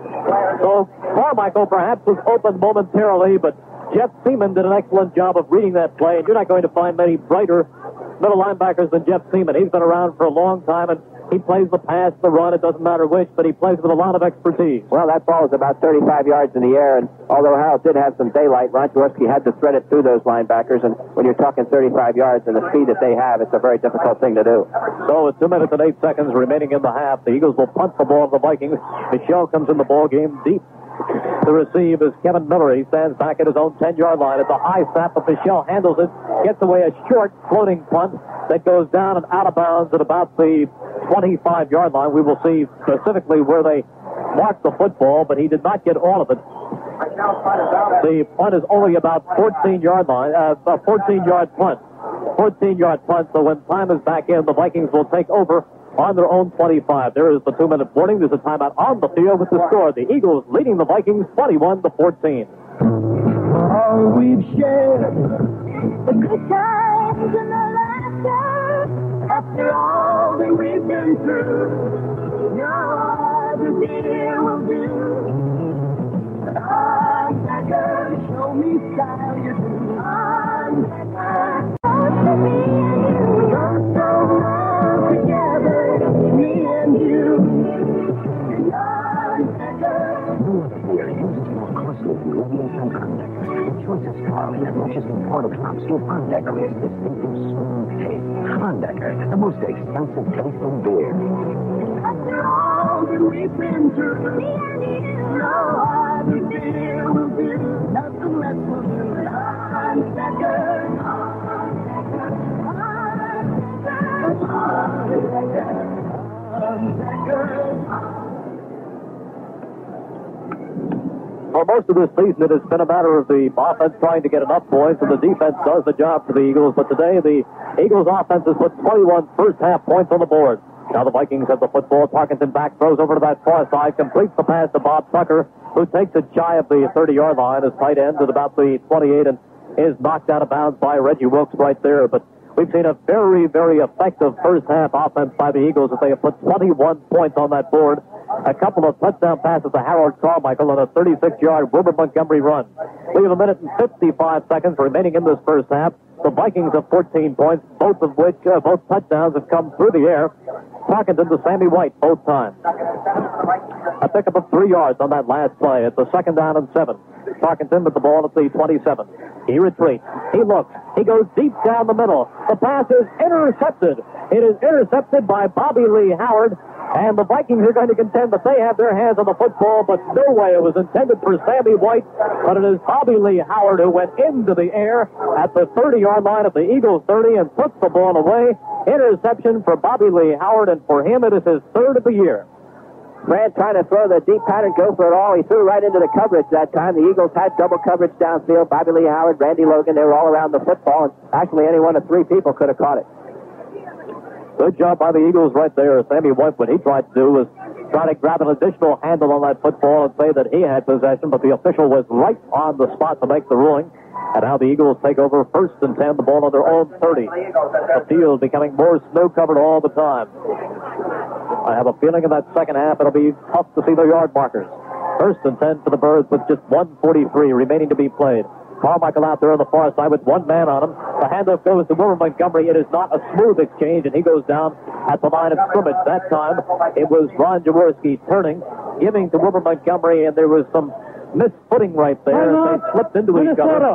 So Carmichael perhaps was open momentarily, but Jeff Seaman did an excellent job of reading that play, and you're not going to find many brighter middle linebackers than Jeff Seaman. He's been around for a long time, and he plays the pass, the run, it doesn't matter which, but he plays with a lot of expertise. Well, that ball is about thirty-five yards in the air, and although Harold did have some daylight, Ron Jaworski had to thread it through those linebackers, and when you're talking thirty-five yards and the speed that they have, it's a very difficult thing to do. So with two minutes and eight seconds remaining in the half, the Eagles will punt the ball to the Vikings. Michel comes in the ball game deep. To receive is Kevin Miller. He stands back at his own ten-yard line. It's a high snap, but Michel handles it, gets away a short floating punt that goes down and out of bounds at about the twenty-five-yard line. We will see specifically where they marked the football, but he did not get all of it. The punt is only about fourteen-yard line, uh, a fourteen-yard punt. fourteen-yard punt, so when time is back in, the Vikings will take over on their own twenty-five. There is the two-minute warning. There's a timeout on the field with the score. The Eagles leading the Vikings twenty-one to fourteen. Oh, we've shared the good times and the laughter. After all that we've been through, now the deal will do. I'm Becker, show me style you do. I'm Becker, to me and you. You're so well together. Me and you. Fondecker, the most expensive taste in beer. After all that we've been through, me and you. Now the beer will be nothing less will do. Fondecker, for most of this season, it has been a matter of the offense trying to get enough points, and the defense does the job for the Eagles. But today, the Eagles' offense has put twenty-one first-half points on the board. Now the Vikings have the football. Tarkenton back, throws over to that far side, completes the pass to Bob Tucker, who takes it shy of the thirty-yard line as tight end at about the twenty-eight, and is knocked out of bounds by Reggie Wilkes right there. But we've seen a very, very effective first-half offense by the Eagles as they have put twenty-one points on that board. A couple of touchdown passes to Harold Carmichael on a thirty-six-yard Wilbert Montgomery run. We have a minute and fifty-five seconds remaining in this first half. The Vikings have fourteen points, both of which, uh, both touchdowns have come through the air. Tarkenton to Sammy White both times. A pickup of three yards on that last play. It's a second down and seven. Tarkenton with the ball at the twenty-seven. He retreats. He looks. He goes deep down the middle. The pass is intercepted. It is intercepted by Bobby Lee Howard, and the Vikings are going to contend that they have their hands on the football, but no way it was intended for Sammy White, but it is Bobby Lee Howard who went into the air at the thirty-yard line of the Eagles' thirty and puts the ball away. Interception for Bobby Lee Howard, and for him it is his third of the year. Fran trying to throw the deep pattern, go for it all. He threw right into the coverage that time. The Eagles had double coverage downfield. Bobby Lee Howard, Randy Logan, they were all around the football, and actually any one of three people could have caught it. Good job by the Eagles right there. Sammy White, what he tried to do was try to grab an additional handle on that football and say that he had possession, but the official was right on the spot to make the ruling. And now the Eagles take over first and ten, the ball on their own thirty. The field becoming more snow-covered all the time. I have a feeling in that second half it'll be tough to see the yard markers. First and ten for the Birds with just one forty-three remaining to be played. Carmichael out there on the far side with one man on him. The handoff goes to Wilbur Montgomery. It is not a smooth exchange, and he goes down at the line of scrimmage. That time it was Ron Jaworski turning, giving to Wilbur Montgomery, and there was some misfooting right there. They slipped into each other,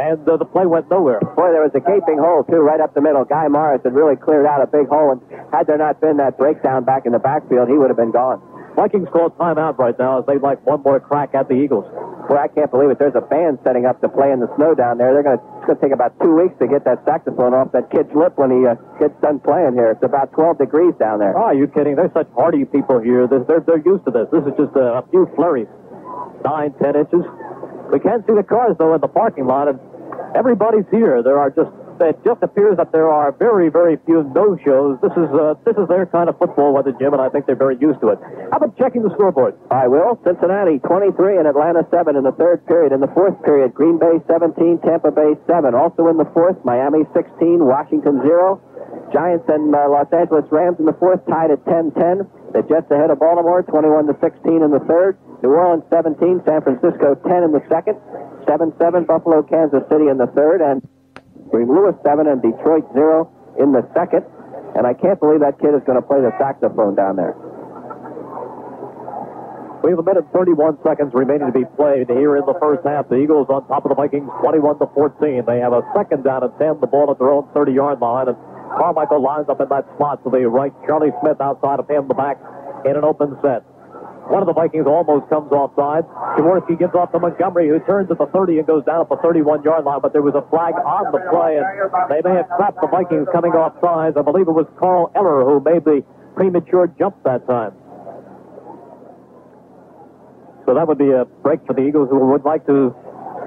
and uh, the play went nowhere. Boy, there was a gaping hole, too, right up the middle. Guy Morris had really cleared out a big hole, and had there not been that breakdown back in the backfield, he would have been gone. Vikings call timeout right now as they'd like one more crack at the Eagles. Boy, I can't believe it. There's a band setting up to play in the snow down there. They're going to, it's going to take about two weeks to get that saxophone off that kid's lip when he uh, gets done playing here. It's about twelve degrees down there. Oh, are you kidding? They're such hardy people here. They're, they're, they're used to this. This is just a, a few flurries. Nine, ten inches. We can't see the cars, though, in the parking lot, and everybody's here. There are just, it just appears that there are very, very few no-shows. This is uh, this is their kind of football weather, Jim, and I think they're very used to it. How about checking the scoreboard? I will. Cincinnati twenty-three and Atlanta seven in the third period. In the fourth period, Green Bay seventeen, Tampa Bay seven. Also in the fourth, Miami sixteen, Washington zero. Giants and uh, Los Angeles Rams in the fourth, tied at ten ten. The Jets ahead of Baltimore, twenty-one to sixteen in the third. New Orleans seventeen, San Francisco ten in the second. seven seven, Buffalo, Kansas City in the third, and Louis seven and Detroit zero. in the second. And I can't believe that kid is going to play the saxophone down there. We have a minute and thirty-one seconds remaining to be played here in the first half. The Eagles on top of the Vikings, twenty-one to fourteen. They have a second down and ten, the ball at their own thirty-yard line. And Carmichael lines up in that spot to the right. Charlie Smith outside of him, the back, in an open set. One of the Vikings almost comes offside. Jaworski gives off to Montgomery, who turns at the thirty and goes down at the thirty-one-yard line, but there was a flag on the play, and they may have trapped the Vikings coming offside. I believe it was Carl Eller who made the premature jump that time. So that would be a break for the Eagles, who would like to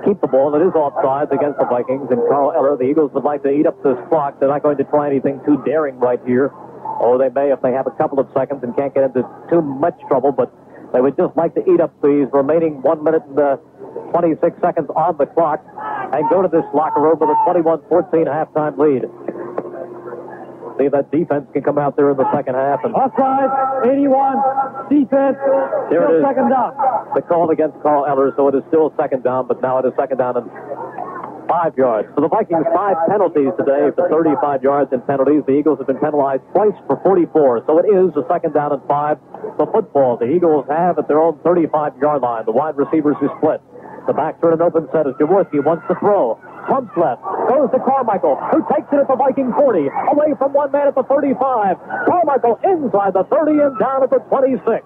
keep the ball. It is offside against the Vikings, and Carl Eller, the Eagles would like to eat up this clock. They're not going to try anything too daring right here. Oh, they may if they have a couple of seconds and can't get into too much trouble, but they would just like to eat up these remaining one minute and uh, twenty-six seconds on the clock and go to this locker room with a twenty-one fourteen halftime lead. See if that defense can come out there in the second half. And offside, eighty-one, defense, here it is. Second down. The call against Carl Eller, so it is still second down, but now it is second down and five yards. For the Vikings, five penalties today for thirty-five yards in penalties. The Eagles have been penalized twice for forty-four, so it is a second down and five. The football the Eagles have at their own thirty-five-yard line. The wide receivers are split. The back turn and open set as Jaworski wants to throw. Pumps left. Goes to Carmichael, who takes it at the Viking forty. Away from one man at the thirty-five. Carmichael inside the thirty and down at the twenty-six.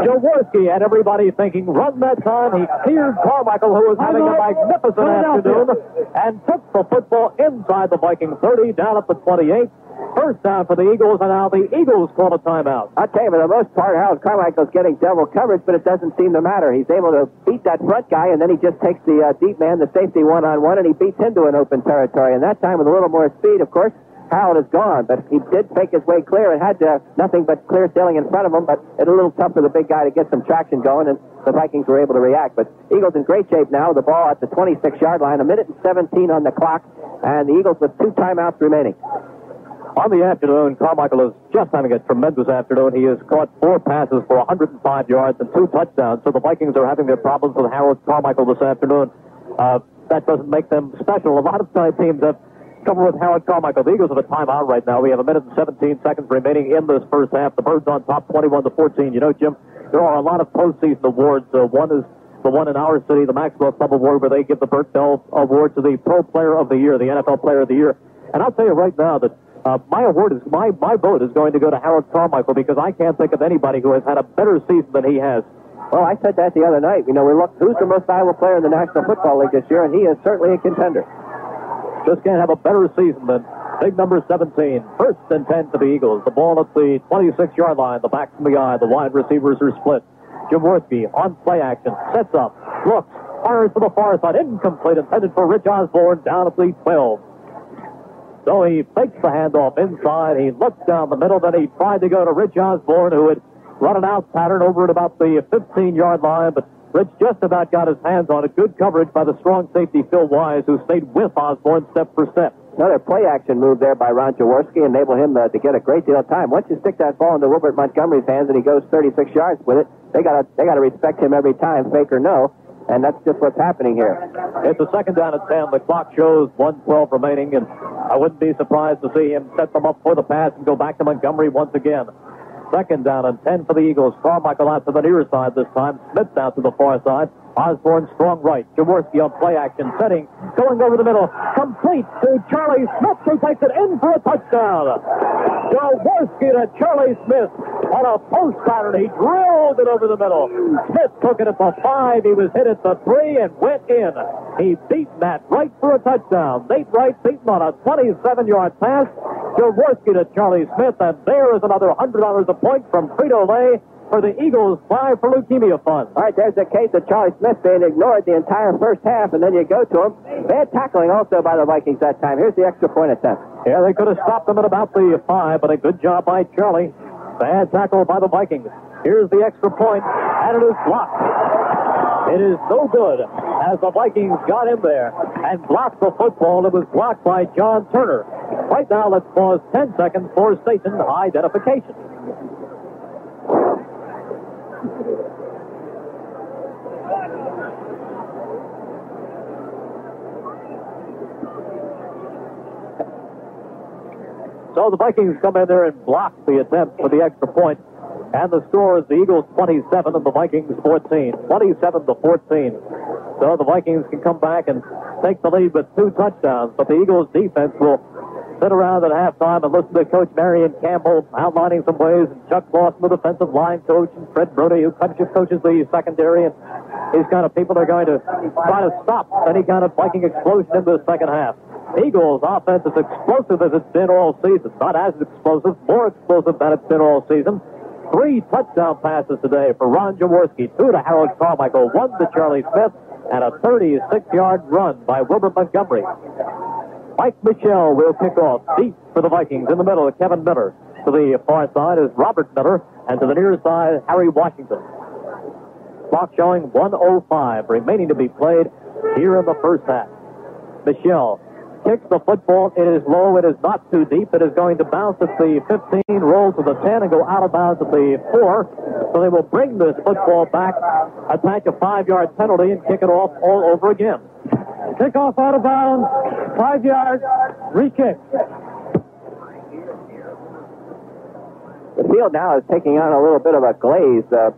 Jaworski had everybody thinking, run that time. He cleared Carmichael, who was having a magnificent afternoon, and took the football inside the Viking thirty, down at the twenty-eight. First down for the Eagles, and now the Eagles call a timeout. I tell you, for the most part, Harold Carmichael's getting double coverage, but it doesn't seem to matter. He's able to beat that front guy, and then he just takes the uh, deep man, the safety one-on-one, and he beats into an open territory. And that time, with a little more speed, of course, Harold is gone. But he did fake his way clear and had uh, nothing but clear sailing in front of him, but it's a little tough for the big guy to get some traction going, and the Vikings were able to react. But Eagles in great shape now, the ball at the twenty-six-yard line, a minute and seventeen on the clock, and the Eagles with two timeouts remaining. On the afternoon, Carmichael is just having a tremendous afternoon. He has caught four passes for one hundred five yards and two touchdowns, so the Vikings are having their problems with Harold Carmichael this afternoon. Uh, that doesn't make them special. A lot of times teams have trouble with Harold Carmichael. The Eagles have a timeout right now. We have a minute and seventeen seconds remaining in this first half. The Birds on top, twenty-one to fourteen. You know, Jim, there are a lot of postseason awards. Uh, one is the one in our city, the Maxwell Club Award, where they give the Burt Bell Award to the Pro Player of the Year, the N F L Player of the Year. And I'll tell you right now that Uh, my award is, my, my vote is going to go to Harold Carmichael, because I can't think of anybody who has had a better season than he has. Well, I said that the other night. You know, we looked, who's the most valuable player in the National Football League this year, and he is certainly a contender. Just can't have a better season than big number seventeen. First and ten for the Eagles. The ball at the twenty-six-yard line, the back from the eye, the wide receivers are split. Jaworski on play action, sets up, looks, fires to the far side, incomplete, intended for Rich Osborne down at the twelve. So he fakes the handoff inside. He looks down the middle. Then he tried to go to Rich Osborne, who had run an out pattern over at about the fifteen-yard line. But Rich just about got his hands on it. Good coverage by the strong safety, Phil Wise, who stayed with Osborne step for step. Another play-action move there by Ron Jaworski enabled him to, to get a great deal of time. Once you stick that ball into Wilbert Montgomery's hands and he goes thirty-six yards with it, they got they got to respect him every time, fake or no. And that's just what's happening here. It's a second down and ten. The clock shows one twelve remaining, and I wouldn't be surprised to see him set them up for the pass and go back to Montgomery once again. Second down and ten for the Eagles. Carmichael out to the near side this time. Smith out to the far side. Osborne strong right. Jaworski on play action, setting, going over the middle, complete to Charlie Smith, who takes it in for a touchdown. Jaworski to Charlie Smith on a post pattern. He drilled it over the middle. Smith took it at the five. He was hit at the three and went in. He beat Matt Wright for a touchdown. Nate Wright beaten on a twenty-seven-yard pass. Jaworski to Charlie Smith, and there is another one hundred dollars a point from Frito-Lay for the Eagles' Fly for Leukemia Fund. All right, there's a case of Charlie Smith being ignored the entire first half, and then you go to him. Bad tackling also by the Vikings that time. Here's the extra point attempt. Yeah, they could have stopped them at about the five, but a good job by Charlie. Bad tackle by the Vikings. Here's the extra point, and it is blocked. It is no good as the Vikings got in there and blocked the football that was blocked by John Turner. Right now, let's pause ten seconds for station identification. So the Vikings come in there and block the attempt for the extra point. And the score is the Eagles twenty-seven and the Vikings fourteen. twenty-seven to fourteen. So the Vikings can come back and take the lead with two touchdowns. But the Eagles defense will sit around at halftime and listen to Coach Marion Campbell outlining some ways. And Chuck Lawson, the defensive line coach, and Fred Brody, who coaches the secondary. And these kind of people are going to try to stop any kind of Viking explosion into the second half. Eagles' offense is explosive as it's been all season. Not as explosive, more explosive than it's been all season. Three touchdown passes today for Ron Jaworski, two to Harold Carmichael, one to Charlie Smith, and a thirty-six yard run by Wilbert Montgomery. Mike Michel will kick off deep for the Vikings. In the middle of Kevin Miller. To the far side is Robert Miller, and to the near side, Harry Washington. Clock showing one oh five remaining to be played here in the first half. Michel kicks the football. It is low. It is not too deep. It is going to bounce at the fifteen, roll to the ten, and go out of bounds at the four. So they will bring this football back, attack a five yard penalty, and kick it off all over again. Kickoff out of bounds, five yard, re-kick. The field now is taking on a little bit of a glaze. Uh,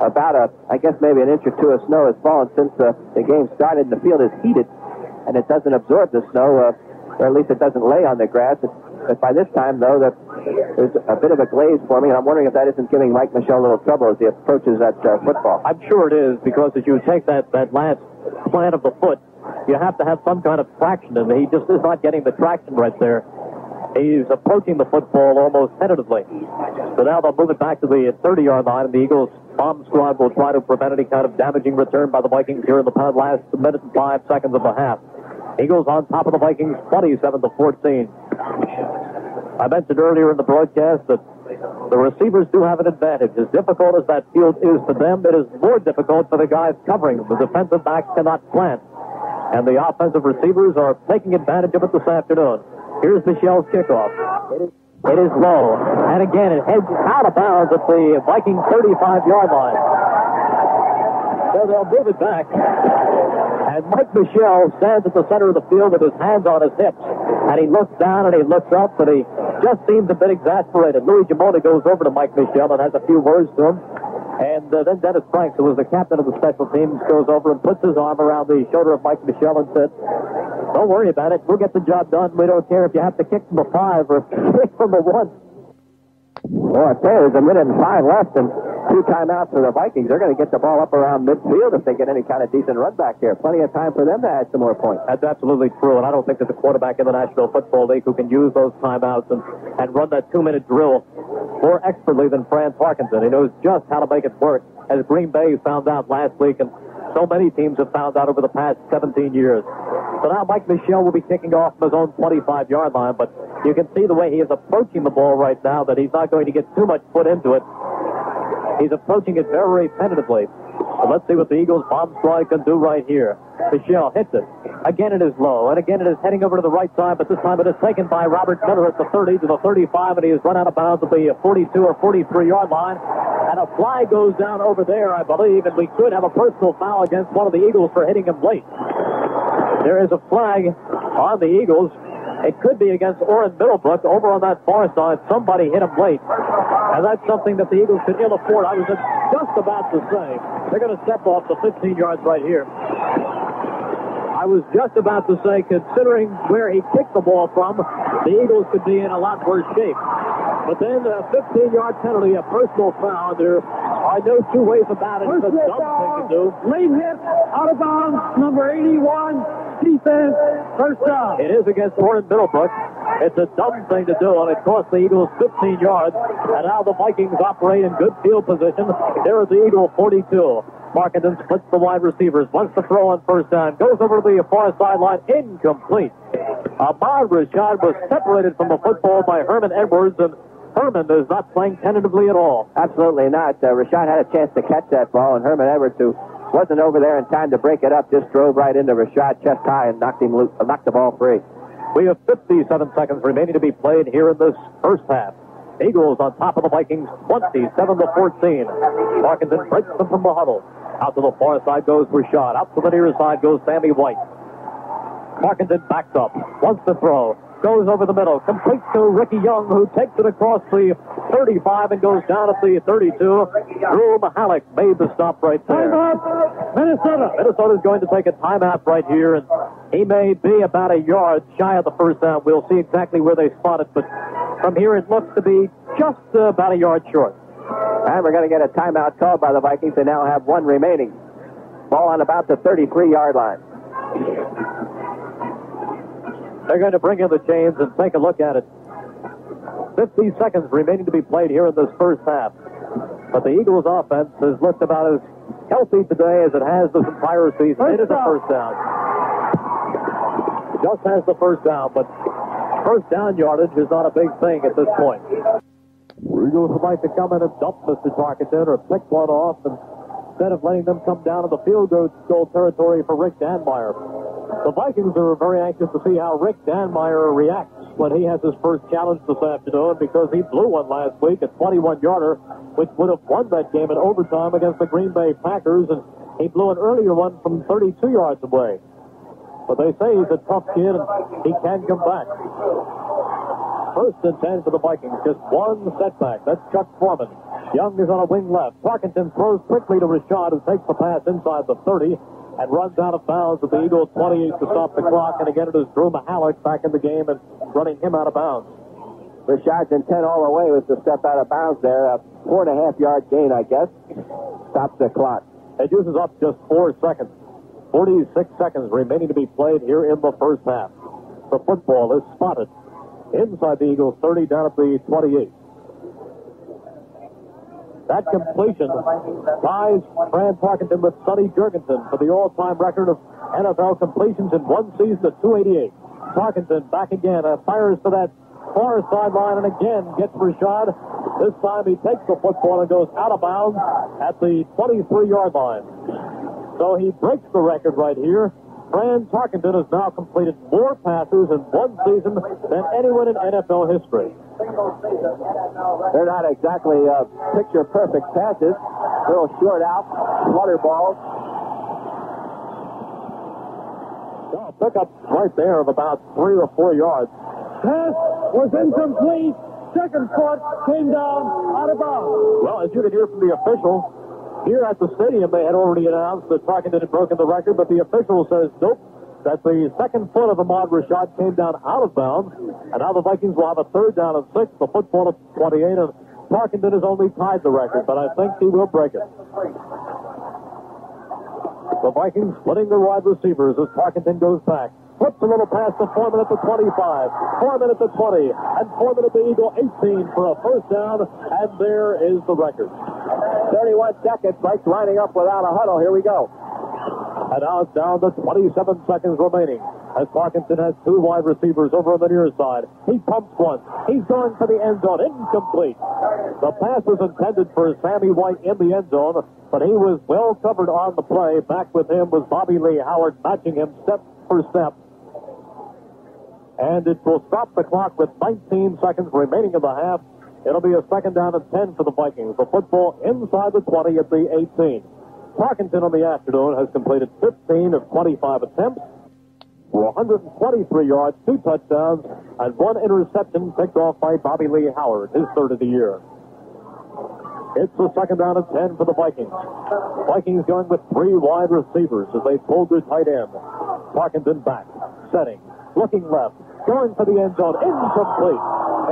about, a, I guess, maybe an inch or two of snow has fallen since uh, the game started, and the field is heated. And it doesn't absorb the snow, uh, or at least it doesn't lay on the grass. It, but by this time, though, the, there's a bit of a glaze forming, and I'm wondering if that isn't giving Mike Michel a little trouble as he approaches that uh, football. I'm sure it is, because as you take that, that last plant of the foot, you have to have some kind of traction, and he just is not getting the traction right there. He's approaching the football almost tentatively. So now they'll move it back to the thirty yard line, and the Eagles' bomb squad will try to prevent any kind of damaging return by the Vikings here in the last minute and five seconds of the half. Eagles on top of the Vikings, twenty-seven to fourteen. I mentioned earlier in the broadcast that the receivers do have an advantage. As difficult as that field is for them, it is more difficult for the guys covering. The defensive backs cannot plant, and the offensive receivers are taking advantage of it this afternoon. Here's Michel's kickoff. It is, it is low. And again, it heads out of bounds at the Viking thirty-five yard line. So they'll move it back. And Mike Michel stands at the center of the field with his hands on his hips. And he looks down and he looks up, but he just seems a bit exasperated. Louis Giammona goes over to Mike Michel and has a few words to him. And uh, then Dennis Franks, who was the captain of the special teams, goes over and puts his arm around the shoulder of Mike Michel and says, "Don't worry about it. We'll get the job done. We don't care if you have to kick from the five or kick from the one." Well, I tell you, there's a minute and five left and two timeouts for the Vikings. They're going to get the ball up around midfield if they get any kind of decent run back here. Plenty of time for them to add some more points. That's absolutely true, and I don't think there's a quarterback in the National Football League who can use those timeouts and, and run that two minute drill more expertly than Fran Tarkenton. He knows just how to make it work, as Green Bay found out last week, and so many teams have found out over the past seventeen years. So now Mike Michel will be kicking off from his own twenty-five yard line, but you can see the way he is approaching the ball right now that he's not going to get too much put into it. He's approaching it very tentatively. So let's see what the Eagles' bomb strike can do right here. Michel hits it. Again, it is low, and again, it is heading over to the right side, but this time it is taken by Robert Miller at the thirty to the thirty-five, and he is run out of bounds at the forty-two or forty-three yard line. And a fly goes down over there, I believe, and we could have a personal foul against one of the Eagles for hitting him late. There is a flag on the Eagles. It could be against Orrin Middlebrook over on that far side. Somebody hit him late. And that's something that the Eagles could ill afford. I was just about to say, they're going to step off the fifteen yards right here. I was just about to say, considering where he kicked the ball from, the Eagles could be in a lot worse shape. But then a fifteen yard penalty, a personal foul. There are no two ways about it. It's a dumb thing to do. Late hit, out of bounds, number eighty-one. Defense, first down. It is against Orrin Middlebrook. It's a dumb thing to do, and it cost the Eagles fifteen yards. And now the Vikings operate in good field position. There is the Eagle forty-two. Markenden splits the wide receivers. Wants to throw on first down. Goes over to the far sideline. Incomplete. Ahmad Rashad was separated from the football by Herman Edwards, and Herman is not playing tentatively at all. Absolutely not. Uh, Rashad had a chance to catch that ball, and Herman Edwards, who wasn't over there in time to break it up, just drove right into Rashad chest high and knocked him loose, knocked the ball free. We have fifty-seven seconds remaining to be played here in this first half. Eagles on top of the Vikings, twenty-seven to fourteen. Parkinson breaks them from the huddle. Out to the far side goes Rashad. Out to the near side goes Sammy White. Parkinson backs up, wants to throw. goes over the middle, complete to Ricky Young, who takes it across the thirty-five and goes down at the thirty-two. Drew Mahalik made the stop right there. Timeout, Minnesota. Minnesota's going to take a timeout right here, and he may be about a yard shy of the first down. We'll see exactly where they spot it, but from here it looks to be just uh, about a yard short. And we're going to get a timeout called by the Vikings. They now have one remaining. Ball on about the thirty-three-yard line. They're going to bring in the chains and take a look at it. fifty seconds remaining to be played here in this first half. But the Eagles' offense has looked about as healthy today as it has this entire season. First it is down. a first down. Just has the first down, but first down yardage is not a big thing at this point. The Eagles would like to come in and dump Mister Tarkenton or pick one off, and instead of letting them come down to the field goal territory for Rick Danmeyer. The Vikings are very anxious to see how Rick Danmeyer reacts when he has his first challenge this afternoon, because he blew one last week, a twenty-one-yarder, which would have won that game in overtime against the Green Bay Packers, and he blew an earlier one from thirty-two yards away. But they say he's a tough kid, and he can come back. First and ten for the Vikings. Just one setback. That's Chuck Foreman. Young is on a wing left. Tarkenton throws quickly to Rashad, who takes the pass inside the thirty and runs out of bounds at the Eagles' twenty-eight to stop the clock. And again, it is Drew Mahalik back in the game and running him out of bounds. Rashad's intent all the way was to step out of bounds there. A four-and-a-half-yard gain, I guess. Stops the clock. It uses up just four seconds. forty-six seconds remaining to be played here in the first half. The football is spotted inside the Eagles' thirty, down at the twenty-eight. That completion ties Fran Tarkenton with Sonny Jurgensen for the all-time record of N F L completions in one season at two eighty-eight. Tarkenton back again, uh, fires to that far sideline, and again gets Rashad. This time he takes the football and goes out of bounds at the twenty-three-yard line. So he breaks the record right here. Fran Tarkenton has now completed more passes in one season than anyone in N F L history. They're not exactly uh, picture-perfect passes. Little short out, flutter balls. Oh, pick up right there of about three or four yards. Pass was incomplete. Second foot came down out of bounds. Well, as you can hear from the official, here at the stadium, they had already announced that Tarkenton had broken the record, but the official says, nope, that the second foot of Ahmad Rashad came down out of bounds, and now the Vikings will have a third down and six, the football at twenty-eight, and Tarkenton has only tied the record, but I think he will break it. The Vikings splitting their wide receivers as Tarkenton goes back. Flips a little pass to Foreman at the twenty-five, Foreman at the twenty, and Foreman at the Eagle eighteen for a first down, and there is the record. thirty-one seconds, Mike's lining up without a huddle. Here we go. And now it's down to twenty-seven seconds remaining, as Parkinson has two wide receivers over on the near side. He pumps one. He's going for the end zone. Incomplete. The pass was intended for Sammy White in the end zone, but he was well covered on the play. Back with him was Bobby Lee Howard, matching him step for step. And it will stop the clock with nineteen seconds remaining in the half. It'll be a second down and ten for the Vikings. The football inside the twenty at the eighteen. Tarkenton on the afternoon has completed fifteen of twenty-five attempts for one hundred twenty-three yards, two touchdowns, and one interception picked off by Bobby Lee Howard, his third of the year. It's the second down and ten for the Vikings. Vikings going with three wide receivers as they pulled their tight end. Tarkenton back, setting, looking left, going for the end zone, incomplete.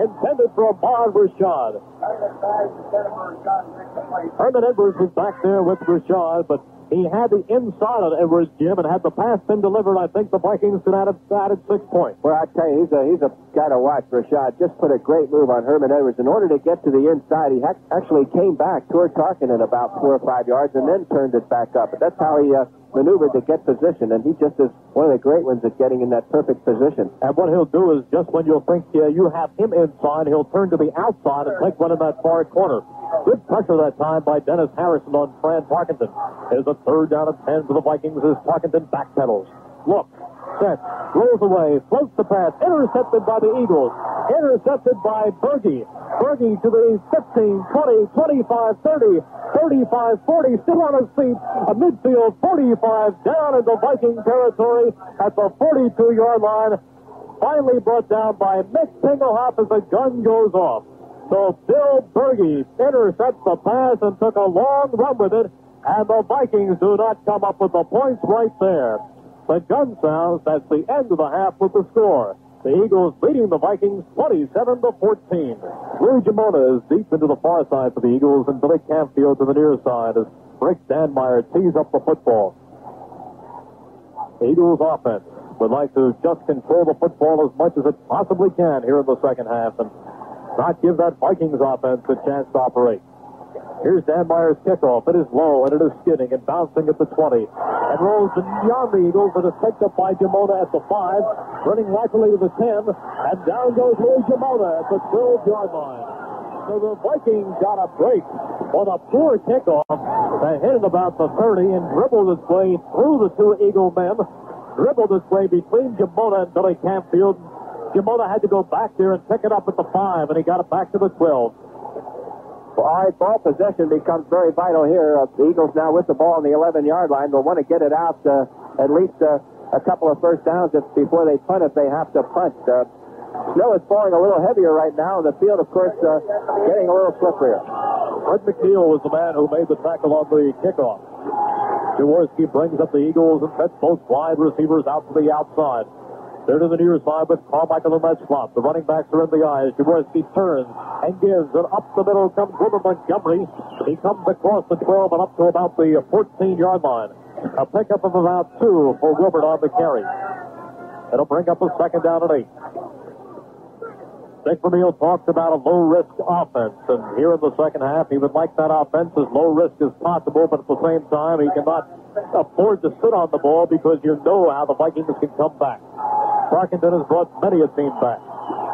Intended for Ahmad Rashad. Herman Edwards was back there with Rashad, but he had the inside on Edwards, Jim, and had the pass been delivered, I think the Vikings could have added six points. Well, I tell you, he's a, he's a guy to watch. Rashad just put a great move on Herman Edwards. In order to get to the inside, he actually came back toward Tarkenton about four or five yards and then turned it back up. But that's how he... Uh, maneuvered to get position, and he just is one of the great ones at getting in that perfect position. And what he'll do is just when you'll think uh, you have him inside, he'll turn to the outside and take one in that far corner. Good pressure that time by Dennis Harrison on Fran Tarkenton. There's a third down of ten for the Vikings as Tarkenton backpedals. Looks, sets, rolls away, floats the pass, intercepted by the Eagles, intercepted by Bergey. Bergey to the fifteen, twenty, twenty-five, thirty, thirty-five, forty, still on his feet, a midfield forty-five down into Viking territory at the forty-two-yard line. finally brought down by Mick Tinglehop as the gun goes off. So Bill Bergey intercepts the pass and took a long run with it, and the Vikings do not come up with the points right there. The gun sounds, that's the end of the half with the score. The Eagles leading the Vikings twenty-seven to fourteen. Louis Giammona is deep into the far side for the Eagles, and Billy Campfield to the near side as Rick Danmeyer tees up the football. The Eagles offense would like to just control the football as much as it possibly can here in the second half and not give that Vikings offense a chance to operate. Here's Danmeyer's kickoff. It is low, and it is skidding and bouncing at the twenty. And rolls beyond the Eagles, and is picked up by Giammona at the five, running laterally to the ten, and down goes Louis Giammona at the twelve-yard line. So the Vikings got a break on a poor kickoff that hit it about the thirty and dribbled its way through the two Eagle men, dribbled its way between Giammona and Billy Campfield. Giammona had to go back there and pick it up at the five, and he got it back to the twelve. Well, all right, ball possession becomes very vital here. Uh, the Eagles now with the ball on the eleven-yard line. They'll want to get it out uh, at least uh, a couple of first downs if, before they punt if they have to punt. Uh, snow is falling a little heavier right now, and the field, of course, uh, getting a little slipperier. Fred McNeil was the man who made the tackle on the kickoff. Jaworski brings up the Eagles and sets both wide receivers out to the outside. They're to the near side with Carmichael and that slot. The running backs are in the eyes. Jaworski turns and gives, and up the middle comes Wilbert Montgomery. He comes across the twelve and up to about the fourteen-yard line. A pickup of about two for Wilbert on the carry. It'll bring up a second down and eight. Dick Vermeil talks about a low-risk offense, and here in the second half, he would like that offense as low-risk as possible, but at the same time, he cannot afford to sit on the ball because you know how the Vikings can come back. Tarkenton has brought many a team back.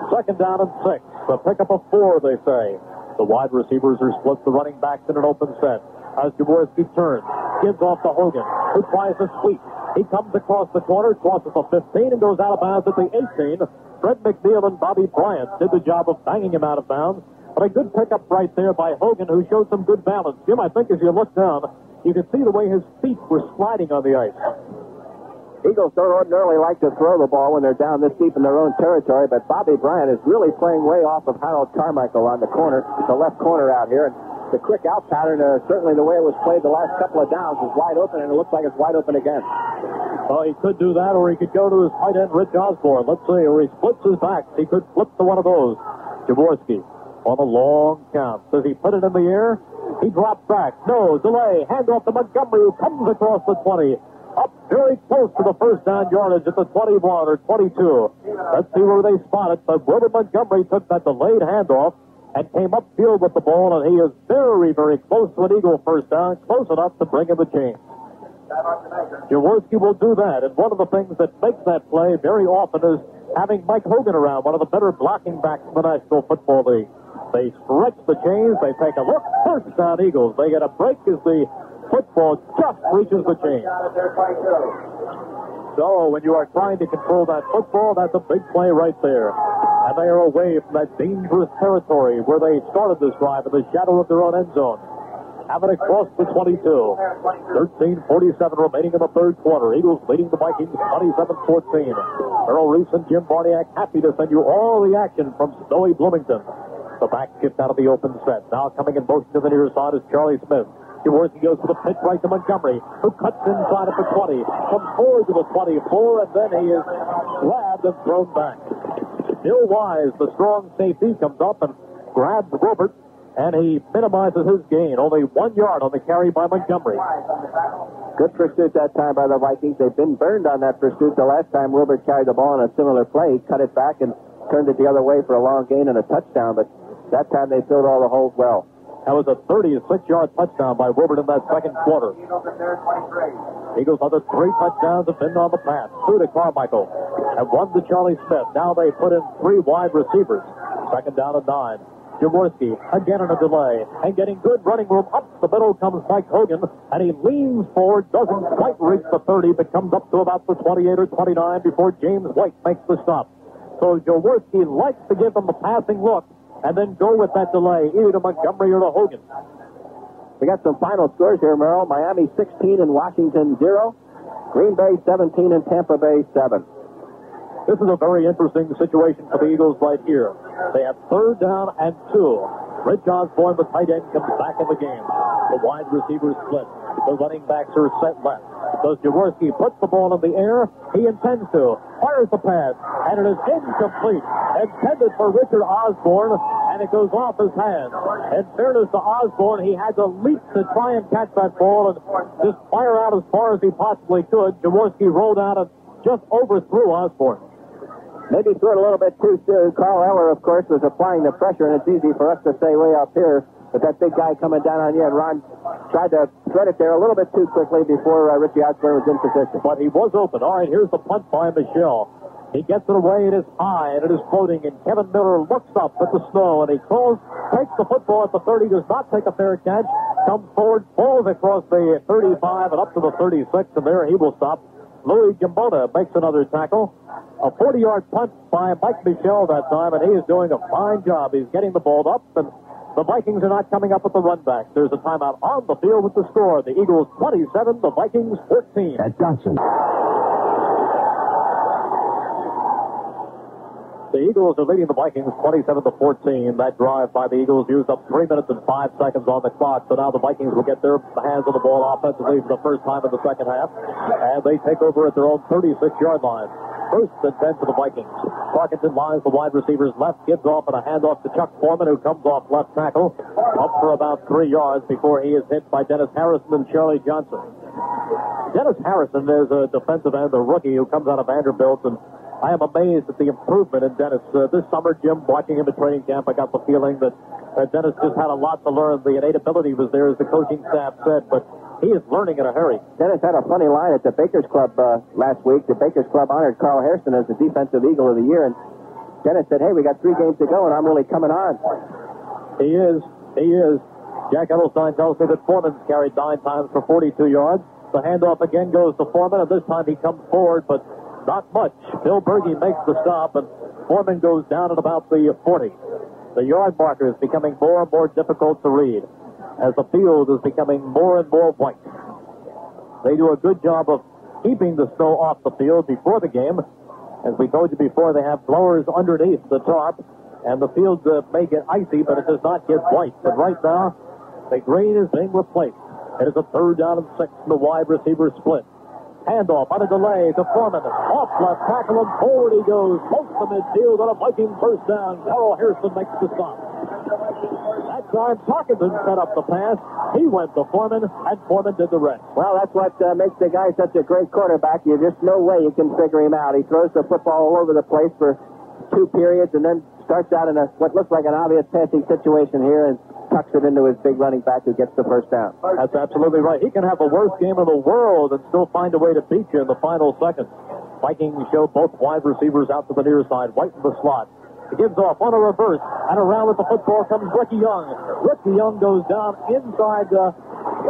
Second down and six. A pickup of four, they say. The wide receivers are split, the running backs in an open set. As Jaworski turns, gives off to Hogan, who tries a sweep. He comes across the corner, crosses the fifteen, and goes out of bounds at the eighteen. Fred McNeil and Bobby Bryant did the job of banging him out of bounds. But a good pickup right there by Hogan, who showed some good balance. Jim, I think as you look down, you can see the way his feet were sliding on the ice. Eagles don't ordinarily like to throw the ball when they're down this deep in their own territory, but Bobby Bryant is really playing way off of Harold Carmichael on the corner, the left corner out here. And the quick out pattern, uh, certainly the way it was played the last couple of downs, is wide open, and it looks like it's wide open again. Well, he could do that, or he could go to his tight end, Rich Osborne. Let's see, or he splits his back. He could flip to one of those. Jaworski on a long count. Does he put it in the air? He drops back. No, delay. Hand off to Montgomery, who comes across the twenty. Up very close to the first down yardage at the twenty-one or twenty-two. Let's see where they spot it. But Wilbert Montgomery took that delayed handoff and came upfield with the ball, and he is very, very close to an Eagle first down, close enough to bring him a change. Jaworski will do that, and one of the things that makes that play very often is having Mike Hogan around, one of the better blocking backs in the National Football League. They stretch the chains, they take a look, first down Eagles. They get a break as the football just reaches the chain. So when you are trying to control that football, that's a big play right there. And they are away from that dangerous territory where they started this drive in the shadow of their own end zone. Have it across the twenty-two. thirteen forty-seven remaining in the third quarter. Eagles leading the Vikings twenty-seven fourteen. Earl Reese and Jim Barniak happy to send you all the action from snowy Bloomington. The back shift out of the open set. Now coming in motion to the near side is Charlie Smith. Jaworski goes for the pitch right to Montgomery, who cuts inside of the twenty, comes forward to the twenty-four, and then he is grabbed and thrown back. Bill Wise, the strong safety, comes up and grabs Robert, and he minimizes his gain. Only one yard on the carry by Montgomery. Good pursuit that time by the Vikings. They've been burned on that pursuit the last time Wilbert carried the ball in a similar play. He cut it back and turned it the other way for a long gain and a touchdown, but that time they filled all the holes well. That was a thirty-six-yard touchdown by Wilbert in that second quarter. Eagles' other three touchdowns have been on the pass. Two to Carmichael and one to Charlie Smith. Now they put in three wide receivers. Second down and nine. Jaworski again in a delay and getting good running room. Up the middle comes Mike Hogan, and he leans forward, doesn't quite reach the thirty, but comes up to about the twenty-eight or twenty-nine before James White makes the stop. So Jaworski likes to give them the passing look and then go with that delay, either to Montgomery or to Hogan. We got some final scores here, Merrill. Miami sixteen and Washington zero. Green Bay seventeen and Tampa Bay seven. This is a very interesting situation for the Eagles right here. They have third down and two. Rich Osborne, the tight end, comes back in the game. The wide receivers split. The running backs are set left. Does Jaworski put the ball in the air? He intends to. Fires the pass, and it is incomplete. Intended for Richard Osborne, and it goes off his hand. In fairness to Osborne, he had to leap to try and catch that ball and just fire out as far as he possibly could. Jaworski rolled out and just overthrew Osborne. Maybe threw it a little bit too soon. Carl Eller, of course, was applying the pressure, and it's easy for us to stay way up here. But that big guy coming down on you, and Ron tried to thread it there a little bit too quickly before uh, Richie Osborne was in position. But he was open. All right, here's the punt by Michel. He gets it away. It is high, and it is floating, and Kevin Miller looks up at the snow, and he calls, takes the football at the thirty, does not take a fair catch, comes forward, falls across the thirty-five and up to the thirty-six, and there he will stop. Louis Giammona makes another tackle. A forty-yard punt by Mike Michel that time, and he is doing a fine job. He's getting the ball up, and the Vikings are not coming up with the run back. There's a timeout on the field with the score. The Eagles twenty-seven, the Vikings fourteen. At Dotson. The Eagles are leading the Vikings twenty-seven to fourteen. That drive by the Eagles used up three minutes and five seconds on the clock. So now the Vikings will get their hands on the ball offensively for the first time in the second half. And they take over at their own thirty-six-yard line. First and ten for the Vikings. Tarkenton lines the wide receivers left, gives off and a handoff to Chuck Foreman, who comes off left tackle, up for about three yards before he is hit by Dennis Harrison and Charlie Johnson. Dennis Harrison is a defensive end, a rookie who comes out of Vanderbilt, and I am amazed at the improvement in Dennis. Uh, this summer, Jim, watching him at training camp, I got the feeling that uh, Dennis just had a lot to learn. The innate ability was there, as the coaching staff said, but he is learning in a hurry. Dennis had a funny line at the Bakers Club uh, last week. The Bakers Club honored Carl Hairston as the Defensive Eagle of the Year, and Dennis said, hey, we got three games to go, and I'm really coming on. He is. He is. Jack Edelstein tells me that Foreman's carried nine times for forty-two yards. The handoff again goes to Foreman, and this time he comes forward, but not much. Bill Bergey makes the stop, and Foreman goes down at about the forty. The yard marker is becoming more and more difficult to read as the field is becoming more and more white. They do a good job of keeping the snow off the field before the game. As we told you before, they have blowers underneath the tarp, and the field uh, may get icy, but it does not get white. But right now, the green is being replaced. It is a third down and six in the wide receiver split. Handoff on a delay to Foreman. Off left tackle and forward he goes. Close to midfield on a Viking first down. Carl Hairston makes the stop. That time, Tarkenton set up the pass. He went to Foreman, and Foreman did the rest. Well, that's what uh, makes the guy such a great quarterback. There's just no way you can figure him out. He throws the football all over the place for two periods and then starts out in a what looks like an obvious passing situation here and tucks it into his big running back who gets the first down. That's absolutely right. He can have the worst game in the world and still find a way to beat you in the final seconds. Vikings show both wide receivers out to the near side, White in the slot. He gives off on a reverse, and around with the football comes Ricky Young. Ricky Young goes down inside, uh,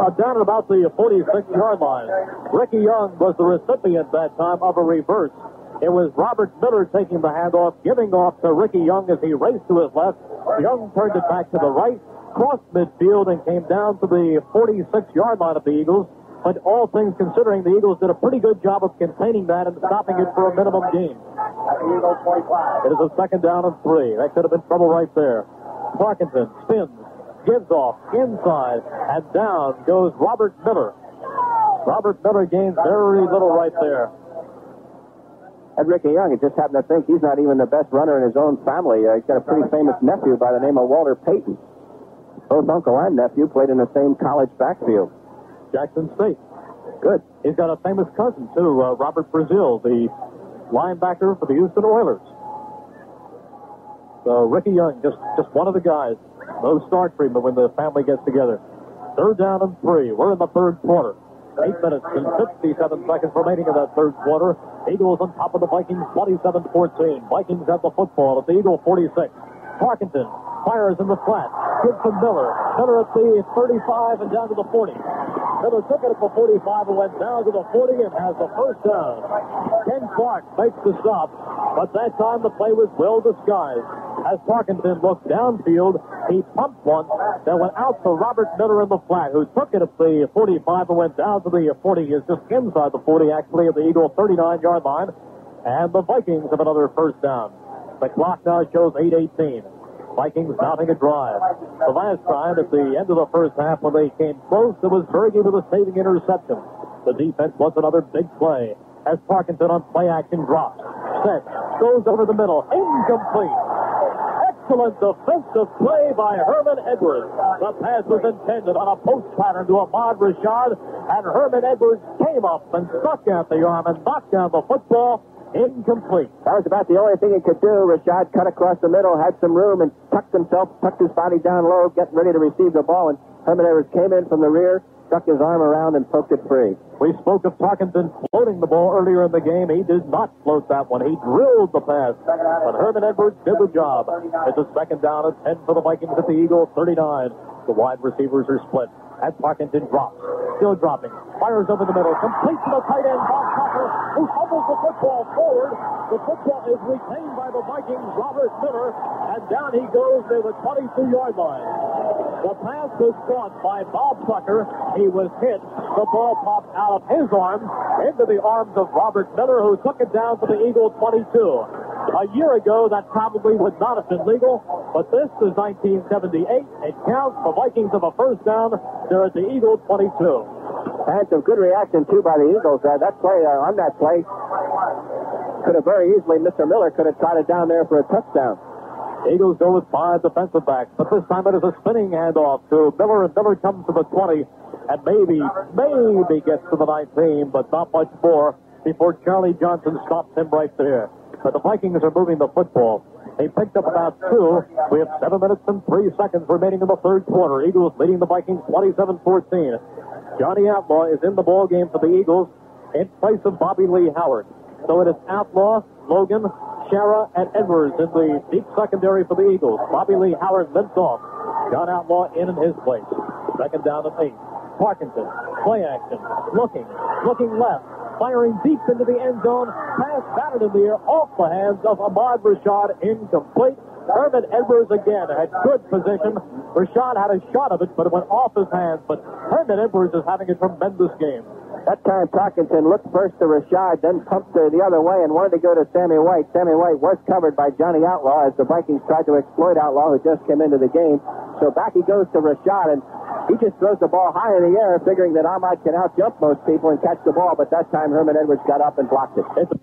uh, down at about the forty-six-yard line. Ricky Young was the recipient that time of a reverse. It was Robert Miller taking the handoff, giving off to Ricky Young as he raced to his left. Young turned it back to the right, crossed midfield, and came down to the forty-six-yard line of the Eagles. But all things considering, the Eagles did a pretty good job of containing that and stopping it for a minimum gain. It is a second down and three. That could have been trouble right there. Parkinson spins, gives off, inside, and down goes Robert Miller. Robert Miller gains very little right there. And Ricky Young, it just happened to think he's not even the best runner in his own family. Uh, he's got a pretty famous nephew by the name of Walter Payton. Both uncle and nephew played in the same college backfield. Jackson State. Good. He's got a famous cousin, too, uh, Robert Brazil, the linebacker for the Houston Oilers. So Ricky Young, just, just one of the guys. No star treatment when the family gets together. Third down and three. We're in the third quarter. Eight minutes and fifty-seven seconds remaining in that third quarter. Eagles on top of the Vikings, twenty-seven to fourteen. Vikings have the football at the Eagle forty-six. Tarkenton fires in the flat. Good from Miller. Miller at the thirty-five and down to the forty. Miller took it at the forty-five and went down to the forty and has the first down. Ken Clark makes the stop, but that time the play was well disguised. As Parkinson looked downfield, he pumped one that went out to Robert Miller in the flat, who took it at the forty-five and went down to the forty. He is just inside the forty, actually, at the Eagle thirty-nine-yard line. and the Vikings have another first down. The clock now shows eight eighteen. Vikings mounting a drive. The last time at the end of the first half when they came close, it was Bergey with a saving interception. The defense wants another big play as Tarkenton on play action drops. Sets, goes over the middle, incomplete. Excellent defensive play by Herman Edwards. The pass was intended on a post pattern to Ahmad Rashad, and Herman Edwards came up and struck at the arm and knocked down the football. Incomplete. That was about the only thing he could do. Rashad cut across the middle, had some room, and tucked himself, tucked his body down low, getting ready to receive the ball. And Herman Edwards came in from the rear, stuck his arm around, and poked it free. We spoke of Tarkenton floating the ball earlier in the game. He did not float that one. He drilled the pass. But Herman Edwards did the job. It's a second down and ten for the Vikings at the Eagles, thirty-nine. The wide receivers are split. As Tarkenton drops, still dropping, fires over the middle, completes to the tight end, Bob Tucker, who fumbles the football forward. The football is retained by the Vikings, Robert Miller, and down he goes near the twenty-two-yard line. The pass was caught by Bob Tucker. He was hit. The ball popped out of his arms into the arms of Robert Miller, who took it down to the Eagle twenty-two. A year ago, that probably would not have been legal, but this is nineteen seventy-eight. It counts. The Vikings have a first down. They're at the Eagles twenty-two. And some good reaction, too, by the Eagles. Uh, that play, uh, on that play, could have very easily, Mister Miller could have trotted down there for a touchdown. Eagles go with five defensive backs, but this time it is a spinning handoff to Miller, and Miller comes to the twenty, and maybe, maybe gets to the nineteen, but not much more before Charlie Johnson stops him right there. But the Vikings are moving the football. They picked up about two. We have seven minutes and three seconds remaining in the third quarter. Eagles leading the Vikings twenty-seven fourteen. Johnny Outlaw is in the ballgame for the Eagles in place of Bobby Lee Howard. So it is Outlaw, Logan, Sciarra, and Edwards in the deep secondary for the Eagles. Bobby Lee Howard limps off. John Outlaw in in his place. Second down and eight. Tarkenton, play action, looking, looking left. Firing deep into the end zone. Pass batted in the air off the hands of Ahmad Rashad. Incomplete. Herman Edwards again had good position. Rashad had a shot of it, but it went off his hands. But Herman Edwards is having a tremendous game. That time, Tarkenton looked first to Rashad, then pumped to the other way and wanted to go to Sammy White. Sammy White was covered by Johnny Outlaw as the Vikings tried to exploit Outlaw, who just came into the game. So back he goes to Rashad, and he just throws the ball high in the air, figuring that Ahmad can out-jump most people and catch the ball, but that time Herman Edwards got up and blocked it. It's a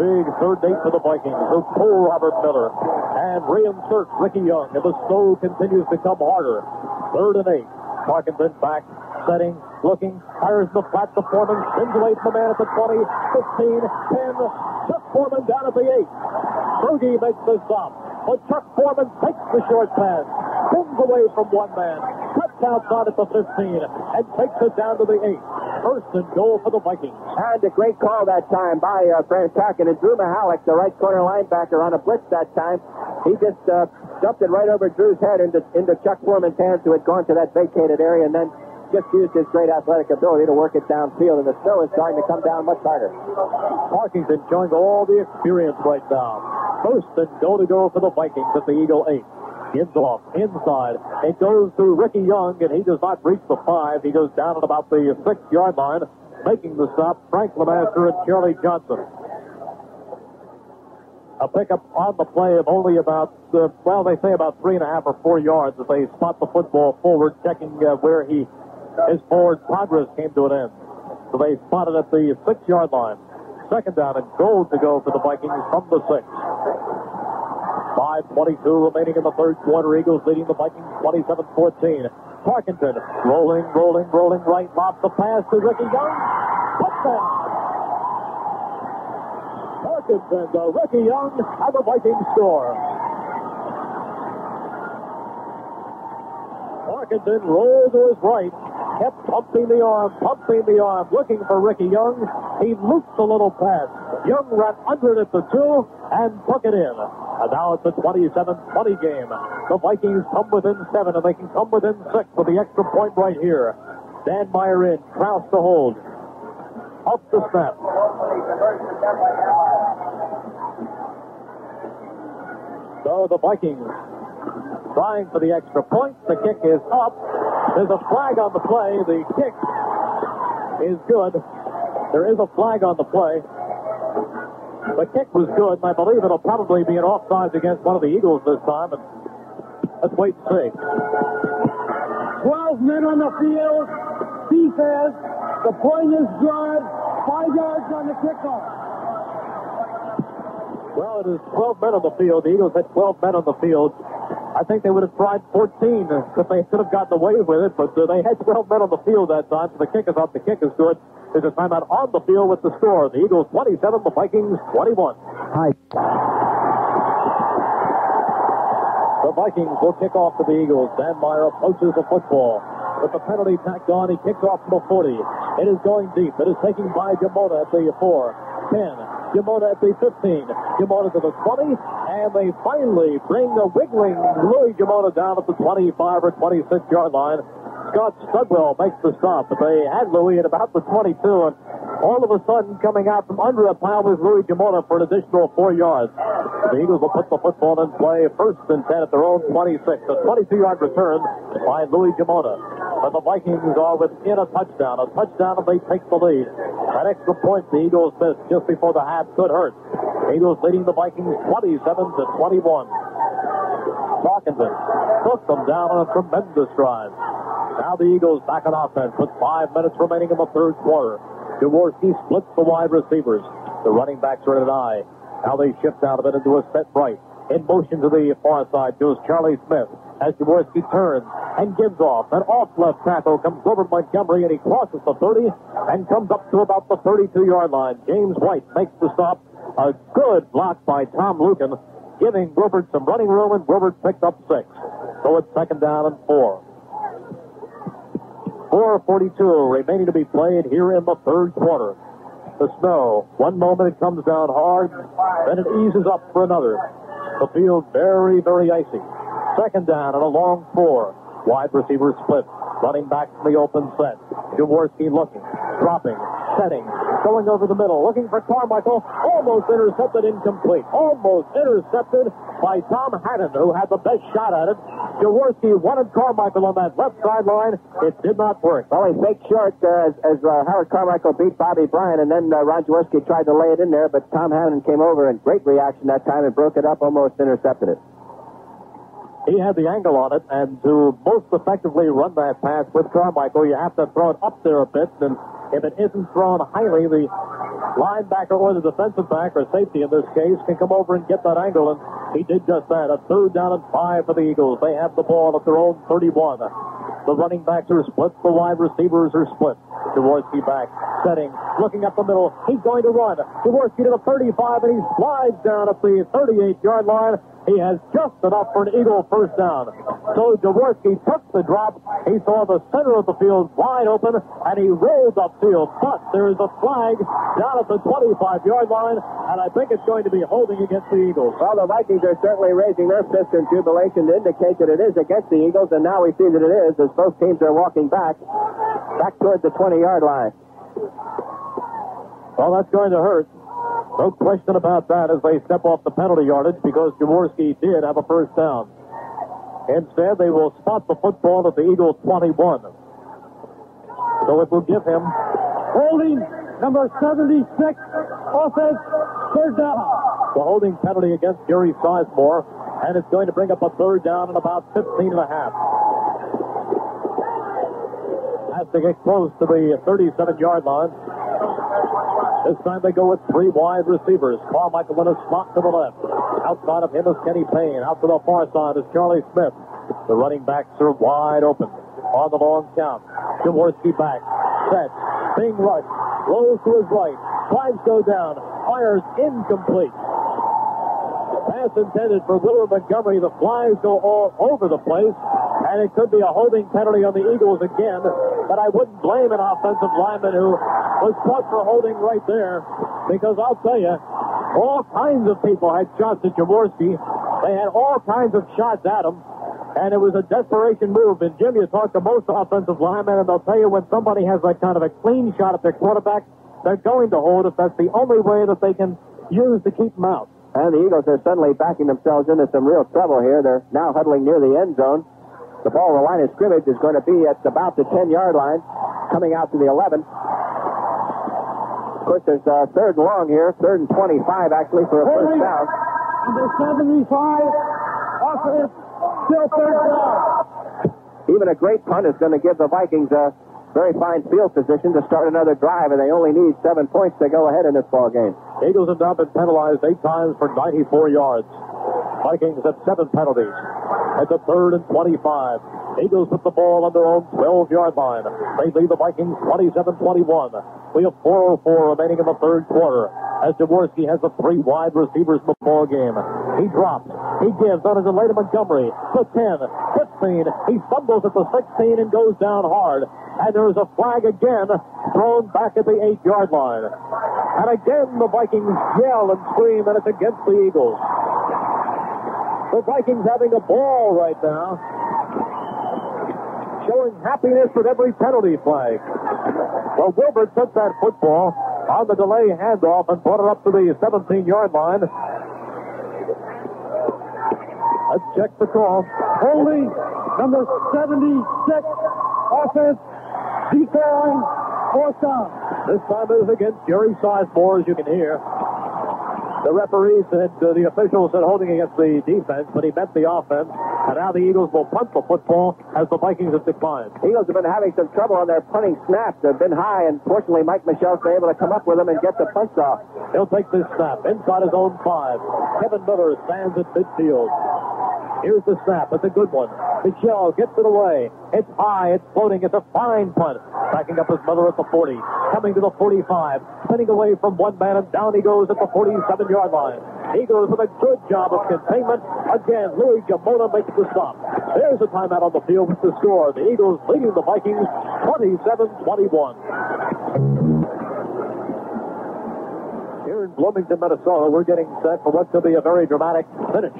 big third date for the Vikings. So pull Robert Miller and reinserts Ricky Young, and the snow continues to come harder. Third and eight. Tarkenton back, setting, looking, fires the flat to Foreman, spins away from the man at the twenty, fifteen, ten, Chuck Foreman down at the eight. Bergey makes the stop, but Chuck Foreman takes the short pass, spins away from one man, outside at the fifteen, and takes it down to the eight. First and goal for the Vikings. And a great call that time by uh, Fran Tarkenton and Drew Mihalik, the right corner linebacker, on a blitz that time. He just uh, dumped it right over Drew's head into, into Chuck Foreman's hands, who had gone to that vacated area, and then just used his great athletic ability to work it downfield, and the snow is starting to come down much harder. Tarkenton showing all the experience right now. First and goal to go for the Vikings at the Eagle eight. Gives off inside. It goes to Ricky Young, and he does not reach the five. He goes down at about the six-yard line, making the stop. Frank LeMaster and Charlie Johnson. A pickup on the play of only about, uh, well, they say about three and a half or four yards as they spot the football forward, checking uh, where he his forward progress came to an end. So they spotted at the six-yard line. Second down and goal to go for the Vikings from the six. five twenty-two remaining in the third quarter. Eagles leading the Vikings twenty-seven fourteen. Tarkenton rolling, rolling, rolling right. Lobs the pass to Ricky Young. Touchdown! Tarkenton to Ricky Young, and the Vikings score. Tarkenton rolled to his right, kept pumping the arm, pumping the arm, looking for Ricky Young. He looped the little pass. Young ran under it at the two and took it in. And now it's a twenty-seven twenty game. The Vikings come within seven, and they can come within six with the extra point right here. Dan Meyer in, Krause to hold. Up the snap. So the Vikings trying for the extra point. The kick is up. There's a flag on the play. The kick is good. There is a flag on the play. The kick was good. I believe it'll probably be an offsides against one of the Eagles this time. But let's wait and see. Twelve men on the field. Defense. The point is drive. Five yards on the kickoff. Well, it is twelve men on the field. The Eagles had twelve men on the field. I think they would have tried fourteen if they could have gotten away with it, but they had twelve men on the field that time, so the kick is up. The kick is good. There's a timeout on the field with the score. The Eagles twenty-seven, the Vikings twenty-one. Hi. The Vikings will kick off to the Eagles. Dan Meyer approaches the football. With the penalty tacked on, he kicks off from the forty. It is going deep. It is taken by Giammona at the four, ten. Giammona at the fifteen, Giammona to the twenty, and they finally bring the wiggling Louis Giammona down at the twenty-five or twenty-six yard line. Scott Studwell makes the stop, but they had Louis at about the twenty-two, and all of a sudden coming out from under a pile was Louis Giammona for an additional four yards. The Eagles will put the football in play, first and ten at their own twenty-six. A twenty-two yard return by Louis Giammona. But the Vikings are within a touchdown. A touchdown, and they take the lead. That extra point the Eagles missed just before the half could hurt. The Eagles leading the Vikings twenty-seven to twenty-one. Tarkenton took them down on a tremendous drive. Now the Eagles back on offense with five minutes remaining in the third quarter. Jaworski splits the wide receivers. The running backs are in an eye. Now they shift out of it into a set right. In motion to the far side goes Charlie Smith. As Jaworski turns and gives off, an off left tackle comes over Montgomery, and he crosses the thirty and comes up to about the thirty-two yard line. James White makes the stop. A good block by Tom Lucan, giving Wilbert some running room, and Wilbert picked up six. So it's second down and four. four forty-two remaining to be played here in the third quarter. The snow, one moment it comes down hard, then it eases up for another. The field very, very icy. Second down and a long four. Wide receiver split. Running back from the open set. Jaworski looking, dropping, setting, going over the middle, looking for Carmichael. Almost intercepted, incomplete. Almost intercepted by Tom Hannon, who had the best shot at it. Jaworski wanted Carmichael on that left sideline. It did not work. Well, he faked short uh, as, as uh, Harold Carmichael beat Bobby Bryan, and then uh, Ron Jaworski tried to lay it in there, but Tom Hannon came over, and great reaction that time, and broke it up, almost intercepted it. He had the angle on it, and to most effectively run that pass with Carmichael, you have to throw it up there a bit, and if it isn't thrown highly, the linebacker or the defensive back, or safety in this case, can come over and get that angle, and he did just that. A third down and five for the Eagles. They have the ball at their own thirty-one. The running backs are split. The wide receivers are split. Jaworski back, setting, looking up the middle. He's going to run. Jaworski to the thirty-five, and he slides down at the thirty-eight yard line. He has just enough for an Eagle first down. So Jaworski took the drop. He saw the center of the field wide open, and he rolled upfield. But there is a flag down at the twenty-five yard line, and I think it's going to be holding against the Eagles. Well, the Vikings are certainly raising their fists in jubilation to indicate that it is against the Eagles, and now we see that it is, as both teams are walking back, back towards the twenty yard line. Well, that's going to hurt. No question about that as they step off the penalty yardage, because Jaworski did have a first down. Instead, they will spot the football at the Eagles twenty-one. So it will give him holding number seventy-six, offense, third down. The holding penalty against Gary Sizemore, and it's going to bring up a third down and about fifteen and a half. As they get close to the thirty-seven yard line, this time they go with three wide receivers. Carmichael in a slot to the left. Outside of him is Kenny Payne. Out to the far side is Charlie Smith. The running backs are wide open on the long count. Jaworski back. Set. Bing rush. Rolls to his right. Tries to go down. Fires incomplete. Pass intended for Wilbert Montgomery. The flies go all over the place, and it could be a holding penalty on the Eagles again. But I wouldn't blame an offensive lineman who was caught for holding right there, because I'll tell you, all kinds of people had shots at Jaworski. They had all kinds of shots at him, and it was a desperation move. And Jim, you talk to most offensive linemen, and they'll tell you when somebody has that kind of a clean shot at their quarterback, they're going to hold if that's the only way that they can use to keep them out. And the Eagles are suddenly backing themselves into some real trouble here. They're now huddling near the end zone. The ball on the line of scrimmage is going to be at about the ten yard line, coming out to the eleven. course, there's uh, third and long here, third and twenty-five, actually, for a first down. Number seventy-five, offense, still third down. Even a great punt is going to give the Vikings a very fine field position to start another drive, and they only need seven points to go ahead in this ball game. Eagles have now been penalized eight times for ninety-four yards. Vikings have seven penalties. At the third and twenty-five. Eagles put the ball on their own twelve-yard line. They lead the Vikings twenty-seven twenty-one. We have four oh four remaining in the third quarter as Jaworski has the three wide receivers in the ball game. He drops. He gives on his late Montgomery. The ten, fifteen. He fumbles at the sixteen and goes down hard. And there is a flag again thrown back at the eight-yard line. And again, the Vikings yell and scream, and it's against the Eagles. The Vikings having a ball right now, showing happiness with every penalty flag. Well, Wilbert took that football on the delay handoff and brought it up to the seventeen-yard line. Let's check the call. Holding, number seventy-six, offense, decline, fourth down. This time it was against Jerry Sizemore, as you can hear. The referee said, uh, the official said holding against the defense, but he meant the offense. And now the Eagles will punt the football as the Vikings have declined. Eagles have been having some trouble on their punting snaps. They've been high, and fortunately Mike Michel's been able to come up with them and get the punts off. He'll take this snap inside his own five. Kevin Miller stands at midfield. Here's the snap. It's a good one. Michel gets it away. It's high. It's floating. It's a fine punt. Backing up his mother at the forty. Coming to the forty-five. Spinning away from one man, and down he goes at the forty-seven-yard line. Eagles with a good job of containment. Again, Louis Giammona makes the stop. There's a timeout on the field with the score. The Eagles leading the Vikings twenty-seven twenty-one. Here in Bloomington, Minnesota, we're getting set for what could be a very dramatic finish.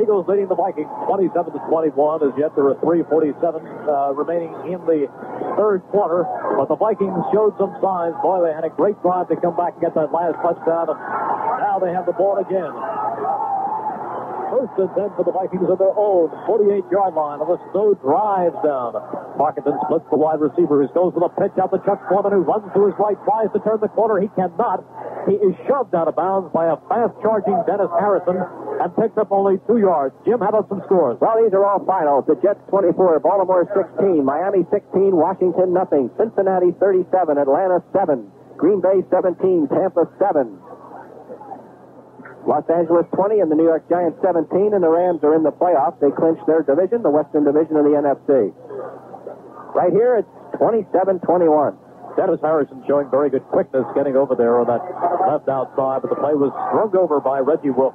Eagles leading the Vikings twenty-seven to twenty-one. As yet, there are three forty-seven uh, remaining in the third quarter. But the Vikings showed some signs. Boy, they had a great drive to come back and get that last touchdown. And now they have the ball again. First and ten for the Vikings on their own forty-eight-yard line. Unless no drives down. Tarkenton splits the wide receiver, who goes with a pitch out to Chuck Foreman, who runs to his right, tries to turn the corner. He cannot. He is shoved out of bounds by a fast-charging Dennis Harrison and picked up only two yards. Jim, how about some scores? Well, these are all finals. The Jets twenty-four, Baltimore sixteen, Miami sixteen, Washington nothing, Cincinnati thirty-seven, Atlanta seven, Green Bay seventeen, Tampa seven. Los Angeles twenty and the New York Giants seventeen, and the Rams are in the playoffs. They clinched their division, the Western Division of the N F C. Right here, it's twenty-seven twenty-one. Dennis Harrison showing very good quickness getting over there on that left outside, but the play was strung over by Reggie Wilkes.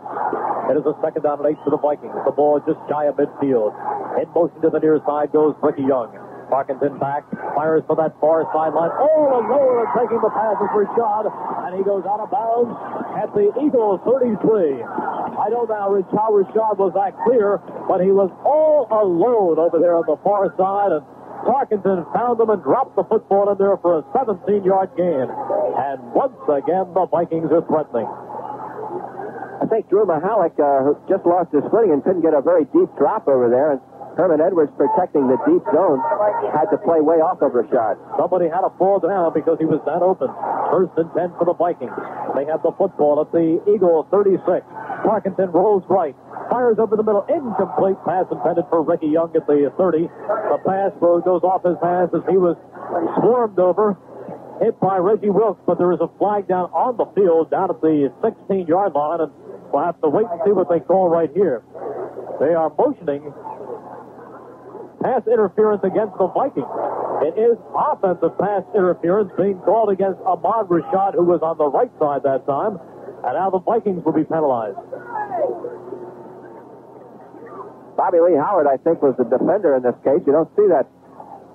It is a second down and eight for the Vikings. The ball just shy of midfield. In motion to the near side goes Ricky Young. Parkinson back, fires for that far sideline. Oh, and Lower taking the pass is Rashad, and he goes out of bounds at the Eagles thirty-three. I don't know how Rashad was that clear, but he was all alone over there on the far side, and Parkinson found them and dropped the football in there for a seventeen-yard gain. And once again, the Vikings are threatening. I think Drew Mihalik, uh, who just lost his footing and couldn't get a very deep drop over there, and Herman Edwards protecting the deep zone had to play way off of Rashad. Somebody had to fall down because he was that open. First and ten for the Vikings. They have the football at the Eagles thirty-six. Parkinson rolls right, fires over the middle. Incomplete pass intended for Ricky Young at the thirty. The pass goes off his hands as he was swarmed over, hit by Reggie Wilkes, but there is a flag down on the field down at the sixteen-yard line, and we'll have to wait and see what they call right here. They are motioning pass interference against the Vikings. It is offensive pass interference being called against Ahmad Rashad, who was on the right side that time, and now the Vikings will be penalized. Bobby Lee Howard, I think, was the defender in this case. You don't see that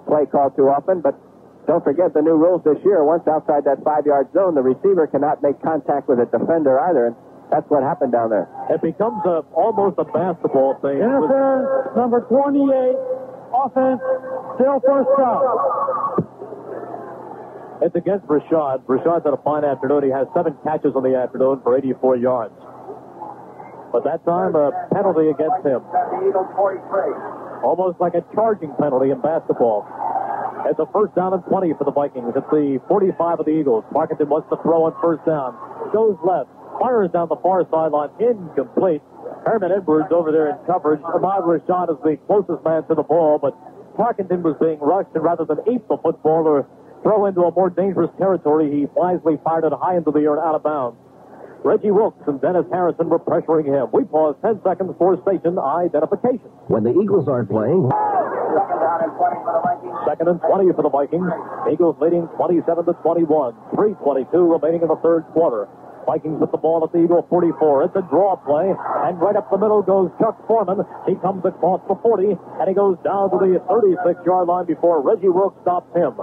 play called too often, but don't forget the new rules this year. Once outside that five-yard zone, the receiver cannot make contact with a defender either, and that's what happened down there. It becomes a, almost a basketball thing. Interference, number twenty-eight. Offense, still first down. It's against Rashad. Rashad's had a fine afternoon. He has seven catches on the afternoon for eighty-four yards. But that time, a penalty against him. Almost like a charging penalty in basketball. It's a first down and twenty for the Vikings. It's the forty-five of the Eagles. Tarkenton wants to throw on first down. Goes left. Fires down the far sideline. Incomplete. Herman Edwards over there in coverage. Ahmad Rashad is the closest man to the ball, but Tarkenton was being rushed, and rather than eat the football or throw into a more dangerous territory, he wisely fired it high into the air and out of bounds. Reggie Wilkes and Dennis Harrison were pressuring him. We pause ten seconds for station identification. When the Eagles aren't playing. Second and twenty for the Vikings. Eagles leading twenty-seven to twenty-one. three twenty-two remaining in the third quarter. Vikings with the ball at the Eagle forty-four. It's a draw play, and right up the middle goes Chuck Foreman. He comes across the forty, and he goes down to the thirty-six-yard line before Reggie Wilkes stops him.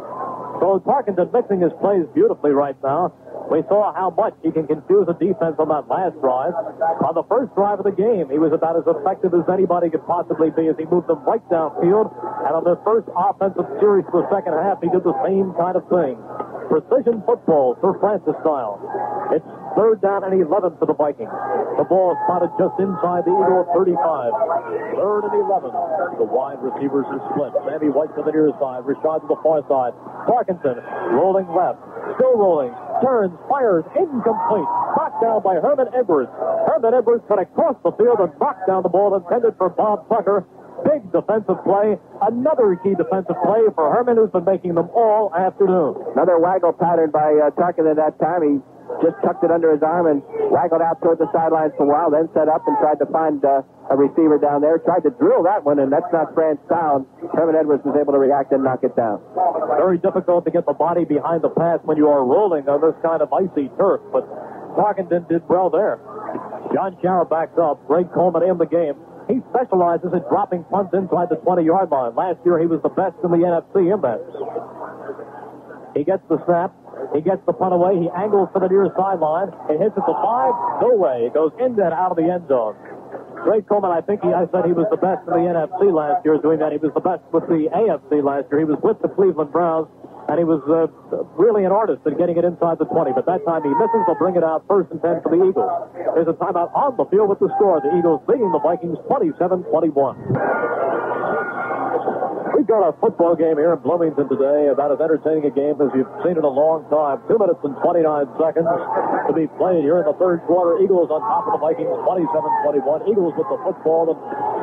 So Tarkenton mixing his plays beautifully right now. We saw how much he can confuse a defense on that last drive. On the first drive of the game, he was about as effective as anybody could possibly be as he moved them right downfield. And on their first offensive series for the second half, he did the same kind of thing. Precision football, Sir Francis style. It's third down and eleven for the Vikings. The ball spotted just inside the Eagle thirty-five. Third and eleven. The wide receivers are split. Sammy White to the near side. Rashad to the far side. Parkinson rolling left. Still rolling. Turns, fires, incomplete. Knocked down by Herman Edwards. Herman Edwards cut across the field and knocked down the ball intended for Bob Tucker. Big defensive play. Another key defensive play for Herman, who's been making them all afternoon. Another waggle pattern by uh, Tucker at that time. He just tucked it under his arm and waggled out toward the sidelines for a while, then set up and tried to find uh, a receiver down there. Tried to drill that one, and that's not Fran's sound. Herman Edwards was able to react and knock it down. Very difficult to get the body behind the pass when you are rolling on this kind of icy turf, but Tarkenton did well there. John Sciarra backs up. Greg Coleman in the game. He specializes in dropping punts inside the twenty-yard line. Last year, he was the best in the N F C in that. He gets the snap. He gets the punt away. He angles to the near sideline. It hits at the five. No way. It goes in and out of the end zone. Greg Coleman, I think he, I said he was the best in the N F C last year doing that. He was the best with the A F C last year. He was with the Cleveland Browns, and he was uh, really an artist in getting it inside the twenty. But that time he misses. They'll bring it out first and ten for the Eagles. There's a timeout on the field with the score. The Eagles leading the Vikings twenty-seven twenty-one. We've got a football game here in Bloomington today, about as entertaining a game as you've seen in a long time. Two minutes and twenty-nine seconds to be played here in the third quarter. Eagles on top of the Vikings, twenty-seven twenty-one. Eagles with the football, and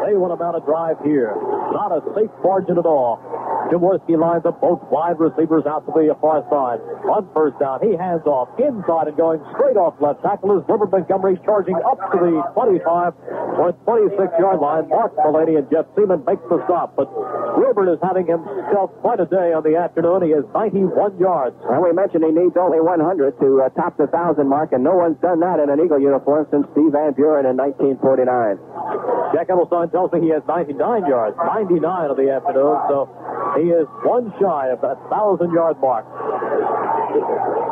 they want to mount a drive here. Not a safe margin at all. Jaworski lines up both wide receivers out to the far side. On first down, he hands off inside and going straight off left tackle is Wilbert Montgomery charging up to the twenty-five or twenty-six-yard line. Mark Mullaney and Jeff Seaman makes the stop, but Wilbert is having himself quite a day on the afternoon. He has ninety-one yards. And we mentioned he needs only one hundred to uh, top the one thousand mark, and no one's done that in an Eagle uniform since Steve Van Buren in nineteen forty-nine. Jack Edelstein tells me he has ninety-nine yards, ninety-nine of the afternoon, so he is one shy of that one thousand-yard mark.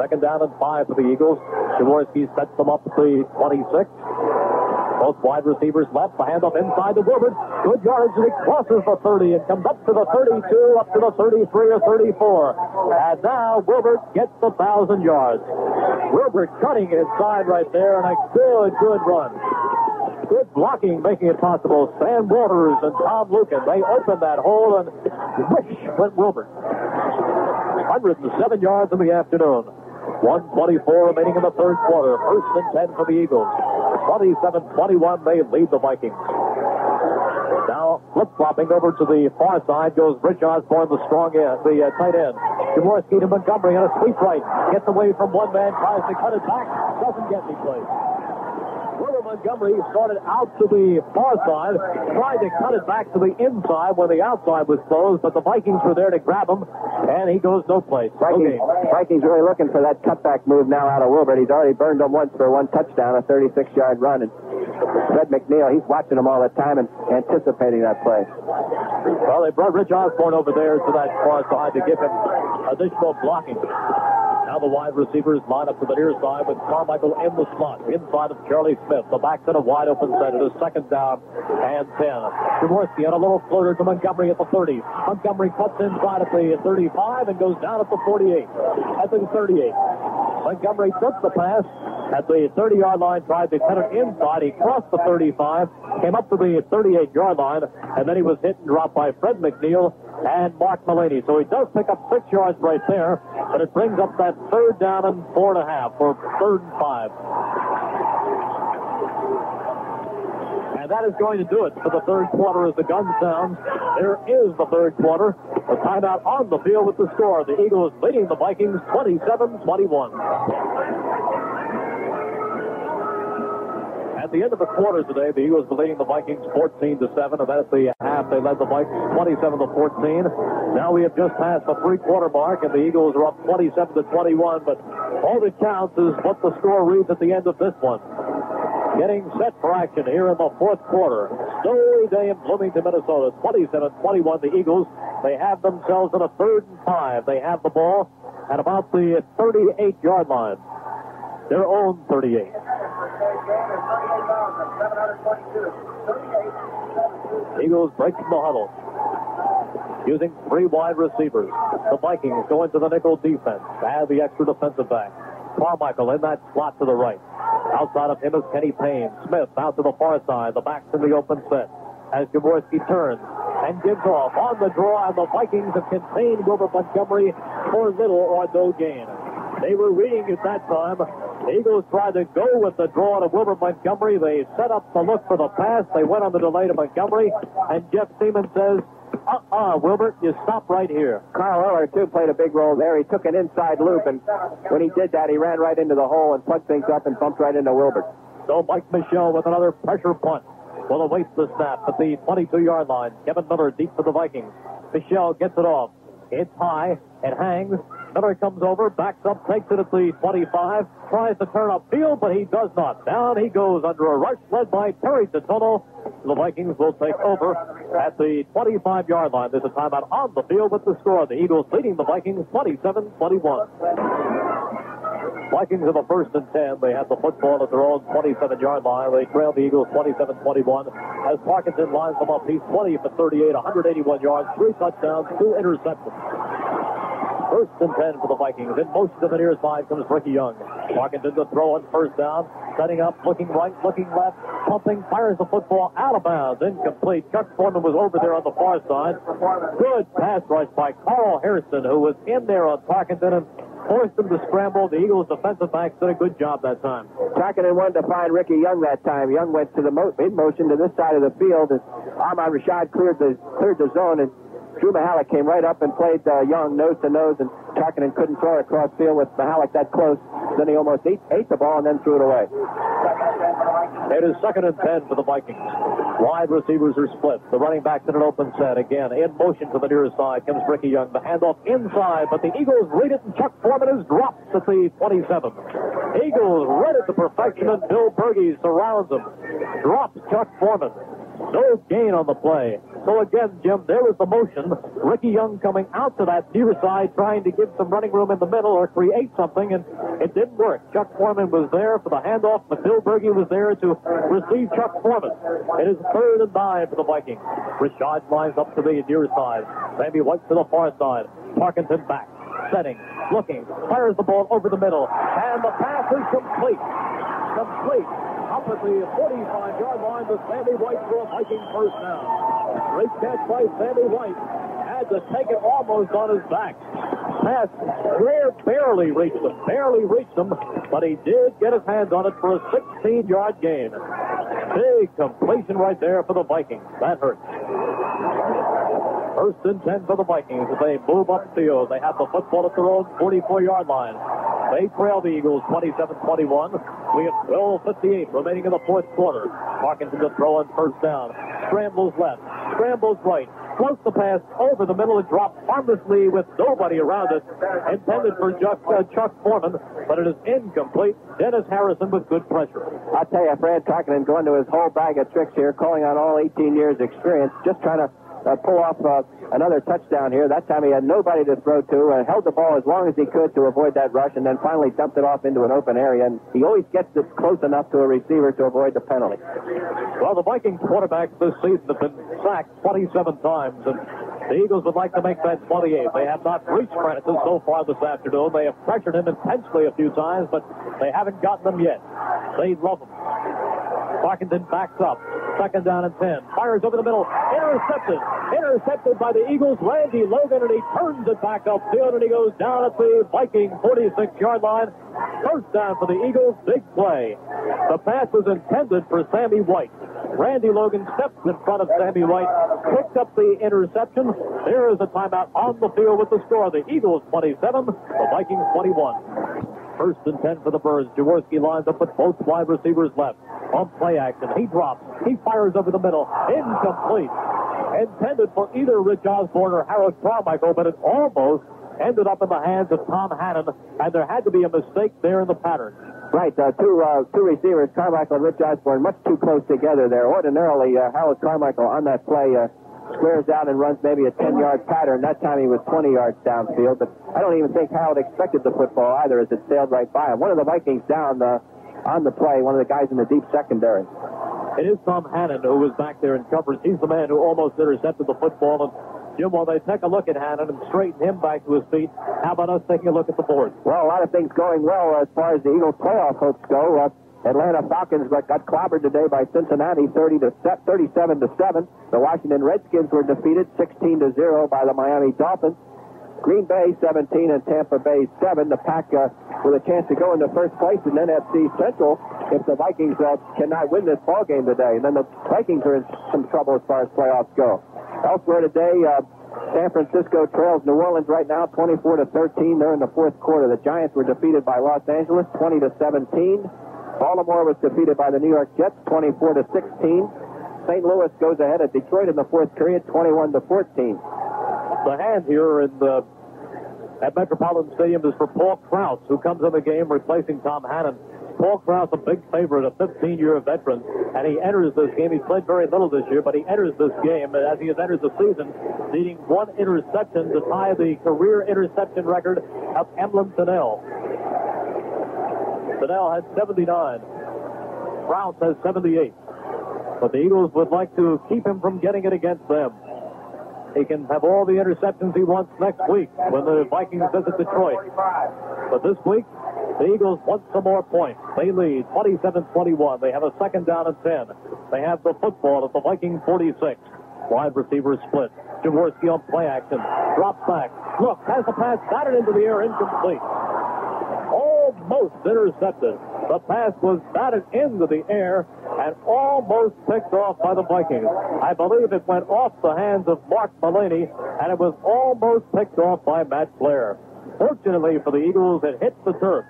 Second down and five for the Eagles. Jaworski sets them up to twenty-six. Both wide receivers left. The handoff inside to Wilbert. Good yardage, and he crosses the thirty and comes up to the thirty-two, up to the thirty-three or thirty-four. And now Wilbert gets the one thousand yards. Wilbert cutting his side right there, and a good, good run. Good blocking making it possible. Sam Waters and Tom Lucan, they opened that hole, and whish went Wilbert. one hundred seven yards in the afternoon. one twenty-four remaining in the third quarter. First and ten for the Eagles. twenty-seven twenty-one, they lead the Vikings. Now, flip-flopping over to the far side goes Rich Osborne, the strong end, the uh, tight end. Jaworski to Montgomery on a sweep right. Gets away from one man, tries to cut it back. Doesn't get any place. Wilbur Montgomery started out to the far side, tried to cut it back to the inside where the outside was closed, but the Vikings were there to grab him, and he goes no place. Vikings, okay. Vikings really looking for that cutback move now out of Wilbert. He's already burned him once for one touchdown, a thirty-six-yard run, and Fred McNeil, he's watching him all the time and anticipating that play. Well, they brought Rich Osborne over there to that far side to give him additional blocking. Now the wide receivers line up to the near side with Carmichael in the slot. Inside of Charlie Smith. The back to the wide open set. It is second down and ten. Jaworski on a little floater to Montgomery at the thirty. Montgomery cuts inside at the thirty-five and goes down at the forty-eight. At the thirty-eight. Montgomery took the pass. at the thirty-yard line, tried to cut it inside. He crossed the thirty-five, came up to the thirty-eight-yard line, and then he was hit and dropped by Fred McNeil and Mark Mullaney. So he does pick up six yards right there, but it brings up that third down and four and a half, or third and five. And that is going to do it for the third quarter as the gun sounds. There is the third quarter. A timeout on the field with the score. The Eagles leading the Vikings twenty-seven twenty-one. At the end of the quarter today, the Eagles were leading the Vikings fourteen to seven, and that's the half. They led the Vikings twenty-seven to fourteen. Now we have just passed the three-quarter mark, and the Eagles are up twenty-seven to twenty-one, but all that counts is what the score reads at the end of this one. Getting set for action here in the fourth quarter. Snowy day in Bloomington, Minnesota, twenty-seven twenty-one. The Eagles, they have themselves in a third and five. They have the ball at about the thirty-eight-yard line. Their own thirty-eight. Eagles break from the huddle using three wide receivers. The Vikings go into the nickel defense. Add the extra defensive back. Carmichael in that slot to the right. Outside of him is Kenny Payne. Smith out to the far side. The backs in the open set. As Jaworski turns and gives off on the draw, and the Vikings have contained Wilbert Montgomery for little or no gain. They were reading at that time. The Eagles tried to go with the draw to Wilbert Montgomery. They set up the look for the pass. They went on the delay to Montgomery. And Jeff Seaman says, uh-uh, Wilbert, you stop right here. Carl Eller, too, played a big role there. He took an inside loop, and when he did that, he ran right into the hole and plugged things up and bumped right into Wilbert. So Mike Michel with another pressure punt will await the snap at the twenty-two-yard line. Kevin Miller deep for the Vikings. Michel gets it off. It's high. It hangs. Miller comes over, backs up, takes it at the twenty-five, tries to turn upfield, but he does not. Down he goes under a rush led by Terry Titono. The Vikings will take over at the twenty-five-yard line. There's a timeout on the field with the score. The Eagles leading the Vikings twenty-seven twenty-one. Vikings are the first and ten. They have the football at their own twenty-seven-yard line. They trail the Eagles twenty-seven twenty-one as Parkinson lines them up. He's twenty for thirty-eight, one hundred eighty-one yards, three touchdowns, two interceptions. First and ten for the Vikings. In motion to the near side comes Ricky Young. Parkinson to throw on first down. Setting up, looking right, looking left. Pumping, fires the football out of bounds. Incomplete. Chuck Foreman was over there on the far side. Good pass rush by Carl Harrison, who was in there on Parkinson and forced him to scramble. The Eagles' defensive backs did a good job that time. Tarkenton wanted to find Ricky Young that time. Young went to the mo- in motion to this side of the field, and Ahmad Rashad cleared the, cleared the zone, and Drew Mihalik came right up and played uh, Young nose-to-nose, and Tarkenton couldn't throw it across field with Mihalik that close. Then he almost ate, ate the ball and then threw it away. It is second and ten for the Vikings. Wide receivers are split. The running back's in an open set. Again, in motion to the near side comes Ricky Young. The handoff inside, but the Eagles read it, and Chuck Foreman is dropped at the twenty-seven. Eagles read it to perfection, and Bill Bergey surrounds him. Drops Chuck Foreman. No gain on the play. So again, Jim, there was the motion. Ricky Young coming out to that near side, trying to give some running room in the middle or create something, and it didn't work. Chuck Foreman was there for the handoff, but Bill Bergey was there to receive Chuck Foreman. It is third and nine for the Vikings. Rashad lines up to the near side. Sammy White to the far side. Parkinson back. Setting. Looking. Fires the ball over the middle. And the pass is complete. Complete. Up at the forty-five-yard line to Sammy White for a Viking first down. Great catch by Sammy White. Had to take it almost on his back. Pass barely reached him, barely reached him, but he did get his hands on it for a sixteen-yard gain. Big completion right there for the Vikings. That hurts. First and ten for the Vikings as they move upfield. They have the football at their own forty-four-yard line. They trail the Eagles twenty-seven twenty-one. We have twelve fifty-eight remaining in the fourth quarter. Parkinson to throw on first down. Scrambles left. Scrambles right. Floats the pass over the middle and dropped harmlessly with nobody around it. Intended for Chuck, uh, Chuck Foreman, but it is incomplete. Dennis Harrison with good pressure. I tell you, Fran Tarkenton going to his whole bag of tricks here, calling on all eighteen years experience, just trying to Uh, pull off uh, another touchdown here. That time he had nobody to throw to, and held the ball as long as he could to avoid that rush, and then finally dumped it off into an open area, and he always gets this close enough to a receiver to avoid the penalty. Well, the Vikings quarterbacks this season have been sacked twenty-seven times, and The Eagles would like to make that twenty-eight. They have not reached Prentice's so far this afternoon. They have pressured him intensely a few times, but they haven't gotten them yet. They love him. Tarkenton backs up. Second down and ten. Fires over the middle. Intercepted. Intercepted by the Eagles. Randy Logan, and he turns it back upfield, and he goes down at the Viking forty-six-yard line. First down for the Eagles. Big play. The pass was intended for Sammy White. Randy Logan steps in front of Sammy White, picked up the interception. There is a timeout on the field with the score. The Eagles twenty-seven, the Vikings twenty-one. First and ten for the Birds. Jaworski lines up with both wide receivers left. On play action, he drops. He fires over the middle. Incomplete. Intended for either Rich Osborne or Harold Carmichael, but it almost ended up in the hands of Tom Hannon, and there had to be a mistake there in the pattern. Right, uh, two uh, two receivers, Carmichael and Rich Osborne, much too close together there. Ordinarily, uh, Harold Carmichael on that play uh, squares out and runs maybe a ten-yard pattern. That time he was twenty yards downfield, but I don't even think Harold expected the football either, as it sailed right by him. One of the Vikings down uh, on the play, one of the guys in the deep secondary. It is Tom Hannon who was back there in coverage. He's the man who almost intercepted the football. And Jim, while they take a look at Hannon and straighten him back to his feet, how about us taking a look at the board? Well, a lot of things going well as far as the Eagles' playoff hopes go. Uh, Atlanta Falcons got clobbered today by Cincinnati thirty to thirty-seven to seven. The Washington Redskins were defeated sixteen to zero by the Miami Dolphins. Green Bay seventeen and Tampa Bay seven. The Pack uh, with a chance to go into first place in N F C Central if the Vikings uh, cannot win this ball game today. And then the Vikings are in some trouble as far as playoffs go. Elsewhere today, uh, San Francisco trails New Orleans right now twenty-four to thirteen. They're in the fourth quarter. The Giants were defeated by Los Angeles twenty to seventeen. Baltimore was defeated by the New York Jets twenty-four to sixteen. Saint Louis goes ahead at Detroit in the fourth period twenty-one to fourteen. The hand here in the, at Metropolitan Stadium is for Paul Krause, who comes in the game replacing Tom Hannon. Paul Krause, a big favorite, a fifteen-year veteran, and he enters this game. He's played very little this year, but he enters this game as he has entered the season, needing one interception to tie the career interception record of Emlyn Tennell. Tennell has seventy-nine. Krause has seventy-eight. But the Eagles would like to keep him from getting it against them. He can have all the interceptions he wants next week when the Vikings visit Detroit. But this week, the Eagles want some more points. They lead twenty-seven twenty-one. They have a second down and ten. They have the football at the Viking forty-six. Wide receiver split. Jaworski on play action. Drops back. Look, has the pass. Got it into the air. Incomplete. Almost intercepted. The pass was batted into the air and almost picked off by the Vikings. I believe it went off the hands of Mark Mullaney, and it was almost picked off by Matt Blair. Fortunately for the Eagles, it hits the turf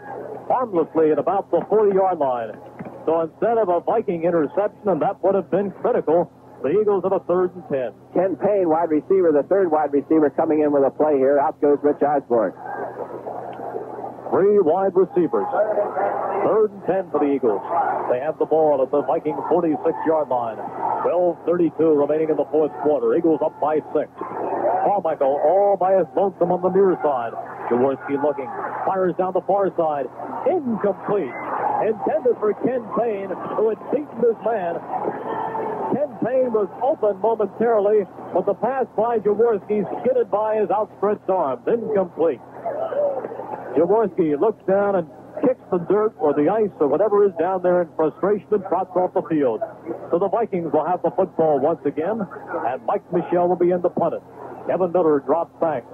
harmlessly at about the forty-yard line. So instead of a Viking interception, and that would have been critical, the Eagles have a third and ten. Ken Payne, wide receiver, the third wide receiver, coming in with a play here. Out goes Rich Osborne. Three wide receivers. Third and ten for the Eagles. They have the ball at the Viking forty-six-yard line. twelve thirty-two remaining in the fourth quarter. Eagles up by six. Carmichael all by his lonesome on the near side. Jaworski looking. Fires down the far side. Incomplete. Intended for Ken Payne, who had beaten this man. Ken Payne was open momentarily, but the pass by Jaworski skidded by his outstretched arms. Incomplete. Jaworski looks down and kicks the dirt or the ice or whatever is down there in frustration and trots off the field. So the Vikings will have the football once again, and Mike Michel will be in to punt it. Kevin Miller drops back.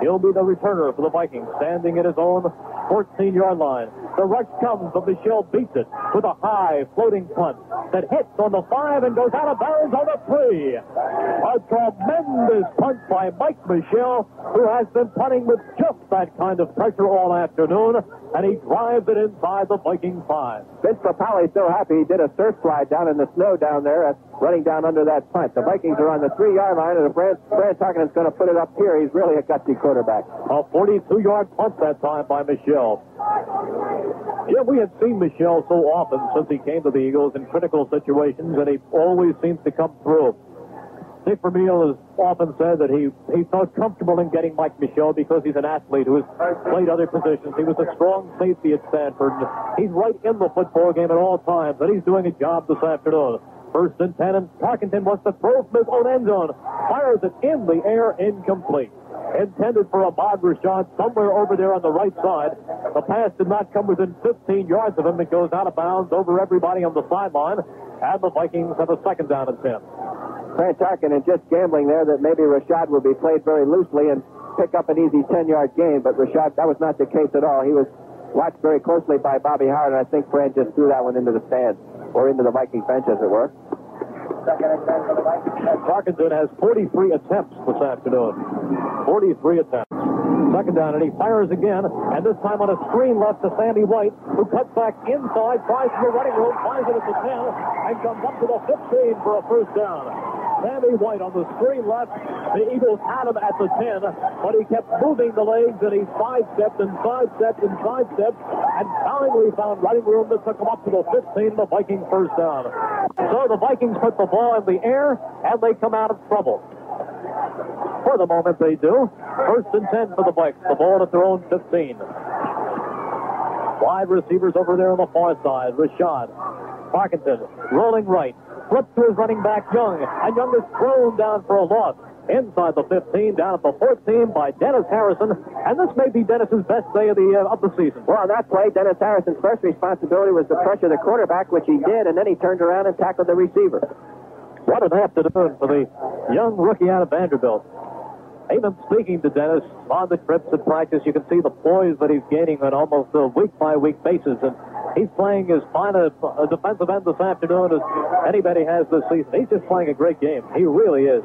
He'll be the returner for the Vikings, standing at his own fourteen-yard line. The rush comes, but Michel beats it with a high floating punt that hits on the five and goes out of bounds on the three. A tremendous punt by Mike Michel, who has been punting with just that kind of pressure all afternoon, and he drives it inside the Viking five. Vince Papali's so happy he did a surf slide down in the snow down there, uh, running down under that punt. The Vikings are on the three-yard line, and if Fran Tarkenton's going to put it up here, he's really a gutsy quarterback. A forty-two-yard punt that time by Michel. Yeah, we had seen Michel so often since he came to the Eagles in critical situations, and he always seems to come through. Dick Vermeil has often said that he, he felt comfortable in getting Mike Michel because he's an athlete who has played other positions. He was a strong safety at Stanford. He's right in the football game at all times, and he's doing a job this afternoon. First and ten, and Tarkenton wants to throw from his own end zone. Fires it in the air, incomplete. Intended for Ahmad Rashad somewhere over there on the right side. The pass did not come within fifteen yards of him. It goes out of bounds over everybody on the sideline, and the Vikings have a second down and ten. Fran Tarkenton just gambling there that maybe Rashad would be played very loosely and pick up an easy ten-yard gain, but Rashad, that was not the case at all. He was watched very closely by Bobby Howard, and I think Fran just threw that one into the stands, or into the Viking bench, as it were. Tarkenton has forty-three attempts this afternoon. forty-three attempts. Second down, and he fires again, and this time on a screen left to Sammy White, who cuts back inside, tries to the running room, finds it at the ten, and comes up to the fifteen for a first down. Sammy White on the screen left. The Eagles had him at the ten, but he kept moving the legs, and he sidestepped and sidestepped and sidestepped, and finally found running room that took him up to the fifteen, the Vikings first down. So the Vikings put the ball in the air, and they come out of trouble. For the moment, they do. First and ten for the Vikes. The ball at their own fifteen. Wide receivers over there on the far side. Rashad. Parkinson rolling right. Flipped to his running back, Young. And Young is thrown down for a loss. Inside the fifteen, down at the fourteen by Dennis Harrison. And this may be Dennis's best day of the uh, of the season. Well, on that play, Dennis Harrison's first responsibility was to pressure the quarterback, which he did, and then he turned around and tackled the receiver. What an afternoon for the young rookie out of Vanderbilt. Even speaking to Dennis on the trips and practice, you can see the poise that he's gaining on almost a week-by-week basis, and he's playing as fine a, a defensive end this afternoon as anybody has this season. He's just playing a great game. He really is.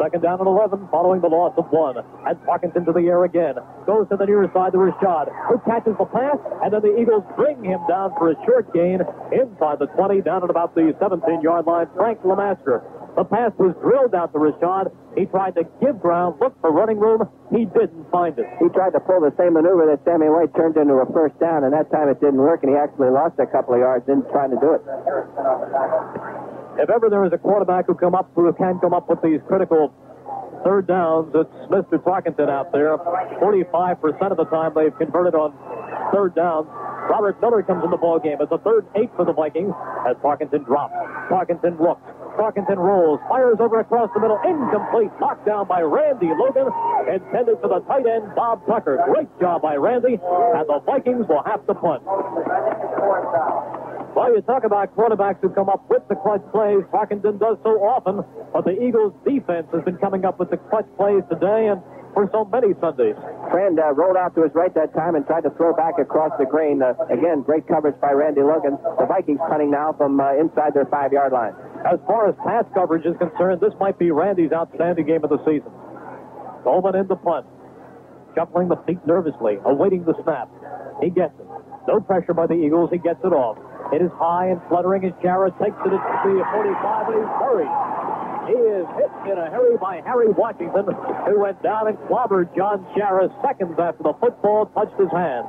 Second down and eleven, following the loss of one. And Parkinson to the air again. Goes to the near side to Rashad, who catches the pass, and then the Eagles bring him down for a short gain inside the twenty, down at about the seventeen-yard line. Frank Lamaster. The pass was drilled out to Rashad. He tried to give ground, look for running room. He didn't find it. He tried to pull the same maneuver that Sammy White turned into a first down, and that time it didn't work, and he actually lost a couple of yards in trying to do it. If ever there is a quarterback who come up who can come up with these critical third downs, it's Mister Tarkenton out there. forty-five percent of the time they've converted on third downs. Robert Miller comes in the ball game. It's a third eight for the Vikings as Tarkenton drops. Tarkenton looks. Tarkenton rolls, fires over across the middle, incomplete, knocked down by Randy Logan, intended for the tight end, Bob Tucker. Great job by Randy, and the Vikings will have to punt. Well, you talk about quarterbacks who come up with the clutch plays. Tarkenton does so often, but the Eagles' defense has been coming up with the clutch plays today, and for so many Sundays. Friend uh, rolled out to his right that time and tried to throw back across the grain. Uh, again, great coverage by Randy Logan. The Vikings punting now from uh, inside their five-yard line. As far as pass coverage is concerned, this might be Randy's outstanding game of the season. Coleman in the punt. Shuffling the feet nervously, awaiting the snap. He gets it. No pressure by the Eagles. He gets it off. It is high and fluttering as Jarrett takes it at the forty-five, and he's hurried. He is hit in a hurry by Harry Washington, who went down and clobbered John Sciarra seconds after the football touched his hand.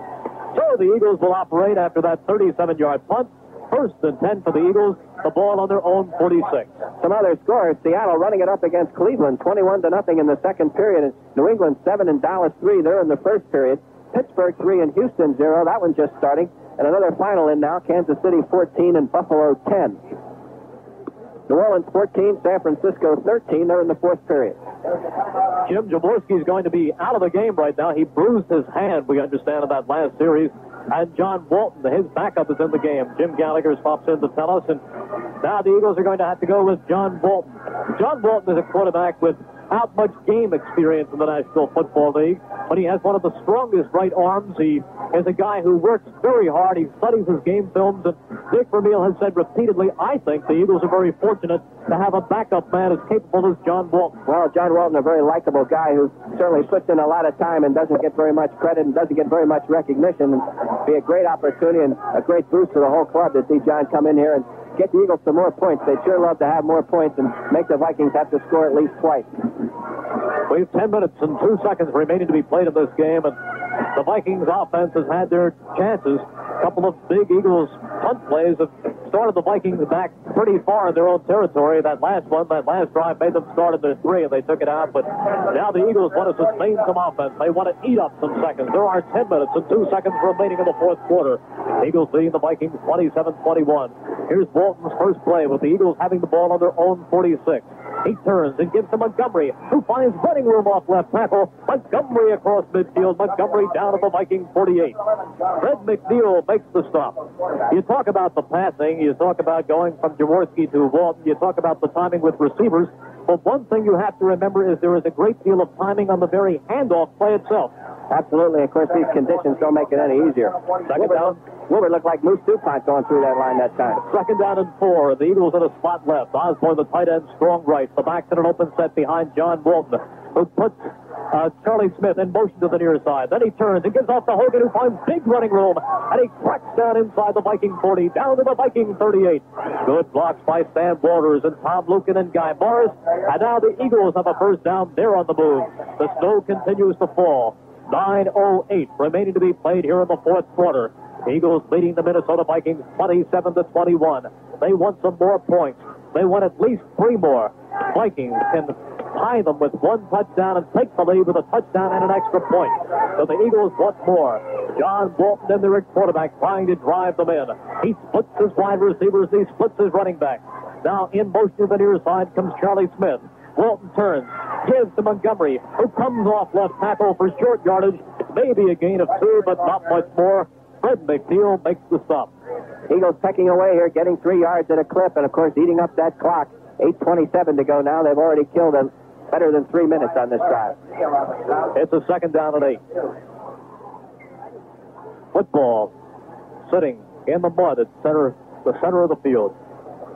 So the Eagles will operate after that thirty-seven-yard punt. First and ten for the Eagles. The ball on their own forty-six. Some other scores. Seattle running it up against Cleveland, twenty-one to nothing in the second period. And New England seven and Dallas three. They're in the first period. Pittsburgh three and Houston zero. That one just starting. And another final in now. Kansas City fourteen and Buffalo ten. New Orleans fourteen, San Francisco thirteen. They're in the fourth period. Jim Jaworski is going to be out of the game right now. He bruised his hand, we understand, in that last series. And John Walton, his backup, is in the game. Jim Gallagher pops in to tell us. And now the Eagles are going to have to go with John Walton. John Walton is a quarterback without much game experience in the National Football League, but he has one of the strongest right arms. He is a guy who works very hard. He studies his game films, and Dick Vermeil has said repeatedly, I think the Eagles are very fortunate to have a backup man as capable as John Walton. Well, John Walton, a very likable guy who certainly puts in a lot of time and doesn't get very much credit and doesn't get very much recognition. And be a great opportunity and a great boost for the whole club to see John come in here and get the Eagles some more points. They'd sure love to have more points and make the Vikings have to score at least twice. We have ten minutes and two seconds remaining to be played in this game, and the Vikings offense has had their chances. A couple of big Eagles punt plays have started the Vikings back pretty far in their own territory. That last one, that last drive made them start at their three, and they took it out. But now the Eagles want to sustain some offense. They want to eat up some seconds. There are ten minutes and two seconds remaining in the fourth quarter. Eagles leading the Vikings twenty-seven twenty-one. Here's Walton's first play with the Eagles having the ball on their own forty-six. He turns and gives to Montgomery, who finds running room off left tackle. Montgomery across midfield. Montgomery down at the Viking forty-eight. Fred McNeil makes the stop. You talk about the passing. You talk about going from Jaworski to Walton. You talk about the timing with receivers. But one thing you have to remember is there is a great deal of timing on the very handoff play itself. Absolutely. Of course, these conditions don't make it any easier. Second down. Wilbert looked like Moose Dupont going through that line that time. Second down and four. The Eagles at a spot left. Osborne, the tight end, strong right. The backs in an open set behind John Walton, who puts uh, Charlie Smith in motion to the near side. Then he turns and gives off to Hogan, who finds big running room. And he cracks down inside the Viking forty, down to the Viking thirty-eight. Good blocks by Stan Waters and Tom Lukin and Guy Morris. And now the Eagles have a first down. They're on the move. The snow continues to fall. nine oh eight remaining to be played here in the fourth quarter. Eagles leading the Minnesota Vikings twenty-seven to twenty-one. They want some more points. They want at least three more. Vikings can tie them with one touchdown and take the lead with a touchdown and an extra point. So the Eagles want more. John Walton and their quarterback trying to drive them in. He splits his wide receivers. He splits his running back. Now in motion to the near side comes Charlie Smith. Walton turns, gives to Montgomery, who comes off left tackle for short yardage. Maybe a gain of two, but not much more. Fred McNeil makes the stop. Eagles pecking away here, getting three yards at a clip, and of course eating up that clock. eight twenty-seven to go now. They've already killed them better than three minutes on this drive. It's a second down and eight. Football sitting in the mud at center, the center of the field.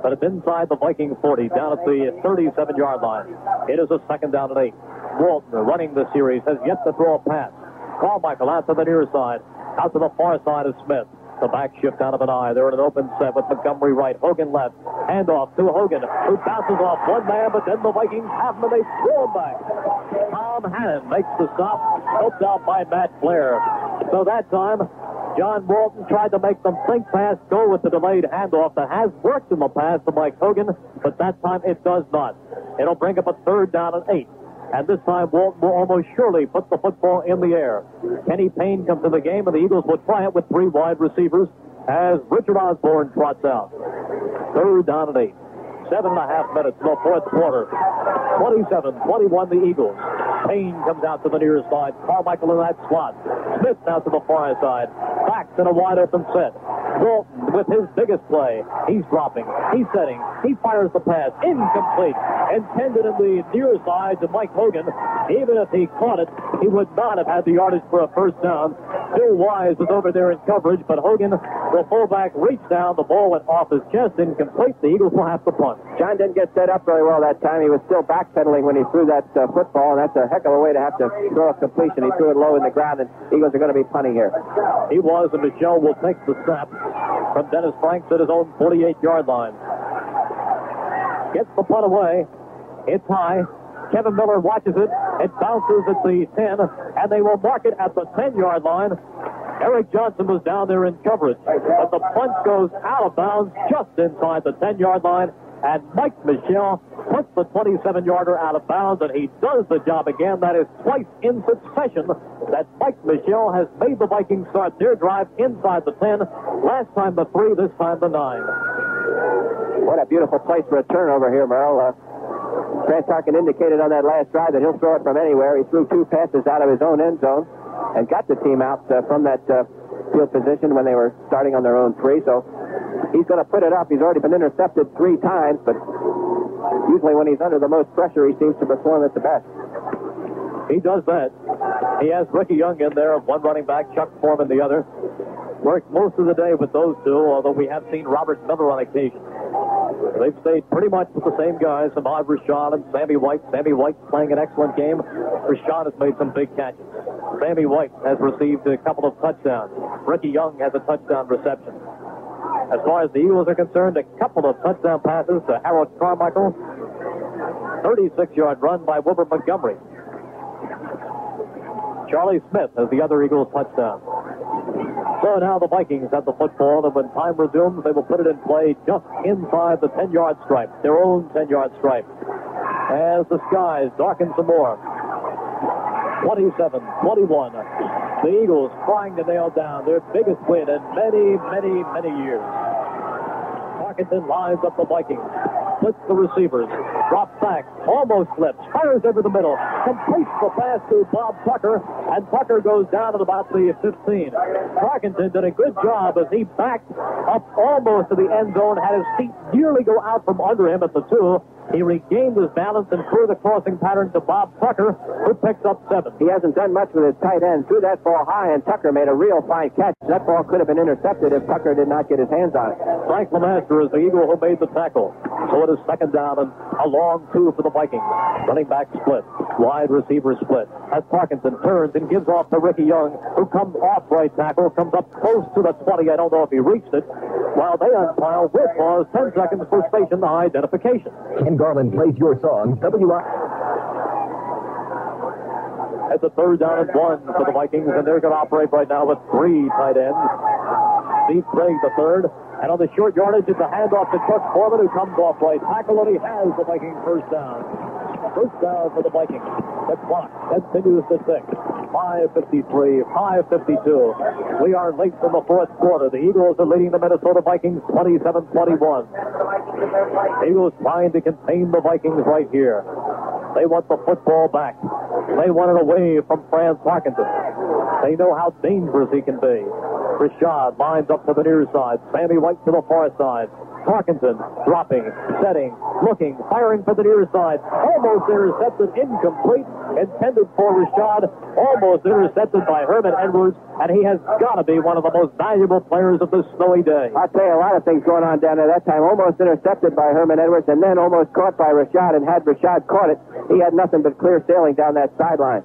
But it's inside the Viking forty, down at the thirty-seven-yard line. It is a second down and eight. Walton, running the series, has yet to throw a pass. Carmichael out to the near side. Out to the far side of Smith. The back shift out of an eye. They're in an open set with Montgomery right, Hogan left. Handoff to Hogan, who bounces off one man, but then the Vikings have him and they throw him back. Tom Hannon makes the stop, helped out by Matt Blair. So that time, John Walton tried to make them think fast, go with the delayed handoff that has worked in the past to Mike Hogan, but that time it does not. It'll bring up a third down and eight. And this time, Walton will almost surely put the football in the air. Kenny Payne comes to the game, and the Eagles will try it with three wide receivers as Richard Osborne trots out. Third down and eight. Seven and a half minutes in the fourth quarter. twenty-seven twenty-one the Eagles. Payne comes out to the near side. Carmichael in that slot. Smith out to the far side. Backs in a wide open set. Walton with his biggest play. He's dropping. He's setting. He fires the pass. Incomplete. Intended in the near side to Mike Hogan. Even if he caught it, he would not have had the yardage for a first down. Bill Wise is over there in coverage, but Hogan, the fullback, reached down. The ball went off his chest. Incomplete. The Eagles will have to punt. John didn't get set up very well that time. He was still backpedaling when he threw that uh, football, and that's a heck of a way to have to throw a completion. He threw it low in the ground, and Eagles are going to be punting here. He was, and Michel will take the snap from Dennis Franks at his own forty-eight-yard line. Gets the punt away. It's high. Kevin Miller watches it. It bounces at the ten, and they will mark it at the ten-yard line. Eric Johnson was down there in coverage, but the punt goes out of bounds just inside the ten-yard line, and Mike Michel puts the twenty-seven-yarder out of bounds, and he does the job again. That is twice in succession that Mike Michel has made the Vikings start their drive inside the ten. Last time the three, this time the nine. What a beautiful place for a turnover here, Merrill. Uh, Fran Tarkenton indicated on that last drive that he'll throw it from anywhere. He threw two passes out of his own end zone and got the team out uh, from that uh, field position when they were starting on their own three. So he's going to put it up. He's already been intercepted three times, but usually when he's under the most pressure, he seems to perform at the best. He does that. He has Ricky Young in there, one running back, Chuck Foreman the other. Worked most of the day with those two, although we have seen Robert Miller on occasion. They've stayed pretty much with the same guys, Ahmad Rashad and Sammy White. Sammy White playing an excellent game. Rashad has made some big catches. Sammy White has received a couple of touchdowns. Ricky Young has a touchdown reception. As far as the Eagles are concerned, a couple of touchdown passes to Harold Carmichael. thirty-six-yard run by Wilbert Montgomery. Charlie Smith has the other Eagles touchdown. So now the Vikings have the football, and when time resumes, they will put it in play just inside the ten-yard stripe, their own ten-yard stripe, as the skies darken some more. twenty-seven twenty-one. The Eagles trying to nail down their biggest win in many, many, many years. Tarkenton lines up the Vikings, flips the receivers, drops back, almost slips, fires over the middle, completes the pass to Bob Tucker, and Tucker goes down at about the fifteen. Tarkenton did a good job as he backed up almost to the end zone, had his feet nearly go out from under him at the two. He regained his balance and threw the crossing pattern to Bob Tucker, who picks up seven. He hasn't done much with his tight end. Threw that ball high, and Tucker made a real fine catch. That ball could have been intercepted if Tucker did not get his hands on it. Frank LeMaster is the Eagle who made the tackle. So it is second down and a long two for the Vikings. Running back split. Wide receiver split. As Tarkenton turns and gives off to Ricky Young, who comes off right tackle, comes up close to the twenty. I don't know if he reached it. While they unpile, with pause, ten seconds for station identification. Garland plays your song, W I. It's a third down and one for the Vikings, and they're going to operate right now with three tight ends. Steve Craig the third, and on the short yardage, it's a handoff to Chuck Foreman, who comes off right tackle, and he has the Vikings first down. First down for the Vikings. The clock continues to tick. five fifty-three, five fifty-two. We are late from the fourth quarter. The Eagles are leading the Minnesota Vikings twenty-seven twenty-one. The Eagles trying to contain the Vikings right here. They want the football back. They want it away from Fran Tarkenton. They know how dangerous he can be. Rashad lines up to the near side. Sammy White to the far side. Tarkenton dropping, setting, looking, firing for the near side. Almost intercepted, incomplete, intended for Rashad. Almost intercepted by Herman Edwards, and he has got to be one of the most valuable players of this snowy day. I'll tell you, a lot of things going on down there that time. Almost intercepted by Herman Edwards, and then almost caught by Rashad, and had Rashad caught it, he had nothing but clear sailing down that sideline.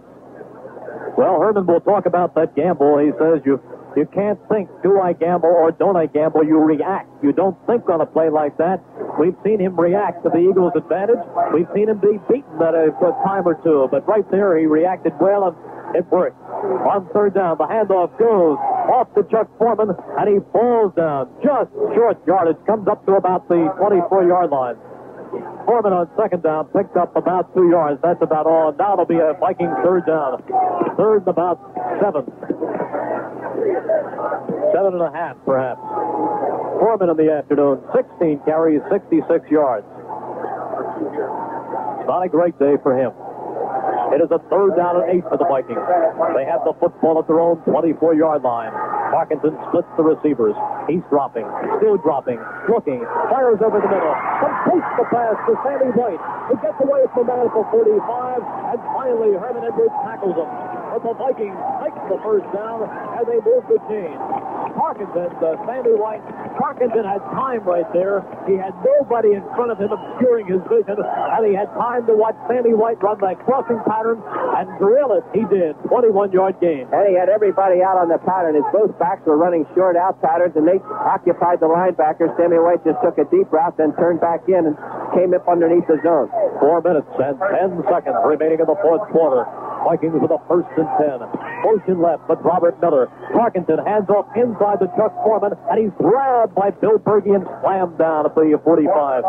Well, Herman will talk about that gamble. He says, you You can't think, do I gamble or don't I gamble? You react. You don't think on a play like that. We've seen him react to the Eagles' advantage. We've seen him be beaten at a, a time or two. But right there, he reacted well, and it worked. On third down, the handoff goes off to Chuck Foreman, and he falls down. Just short yardage, comes up to about the twenty-four-yard line. Foreman on second down picked up about two yards. That's about all. Now it'll be a Viking third down. Third and about seven. Seven and a half, perhaps. Foreman in the afternoon. sixteen carries, sixty-six yards. Not a great day for him. It is a third down and eight for the Vikings. They have the football at their own twenty-four-yard line. Parkinson splits the receivers. He's dropping, still dropping, looking, fires over the middle, completes the pass to Sammy White, who gets away from that at the forty-five, and finally Herman Edwards tackles him. But the Vikings take the first down, and they move the chain. Parkinson, uh, Sammy White, Parkinson had time right there. He had nobody in front of him obscuring his vision, and he had time to watch Sammy White run that crossing pattern and drill it. He did. twenty-one-yard gain. And he had everybody out on the pattern. His both backs were running short out patterns, and they occupied the linebacker. Sammy White just took a deep route, then turned back in and came up underneath the zone. Four minutes and ten seconds remaining in the fourth quarter. Vikings with a first and ten. Motion left, but Robert Miller. Tarkenton hands off inside to Chuck Foreman, and he's grabbed by Bill Bergey and slammed down at the forty-five.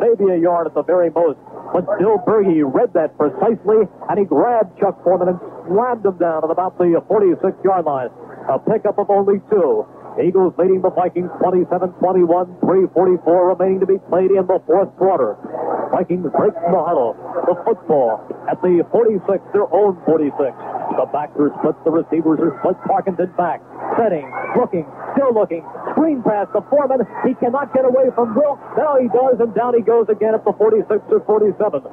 Maybe a yard at the very most. But Bill Bergey read that precisely, and he grabbed Chuck Foreman and slammed him down at about the forty-six-yard line. A pickup of only two. Eagles leading the Vikings twenty-seven twenty-one, three forty-four remaining to be played in the fourth quarter. Vikings break from the huddle. The football at the forty-six, their own forty-six. The backers split, the receivers are split. Parkinson back, setting, looking, still looking. Screen pass to Foreman. He cannot get away from Wilkes. Now he does, and down he goes again at the forty-six or forty-seven.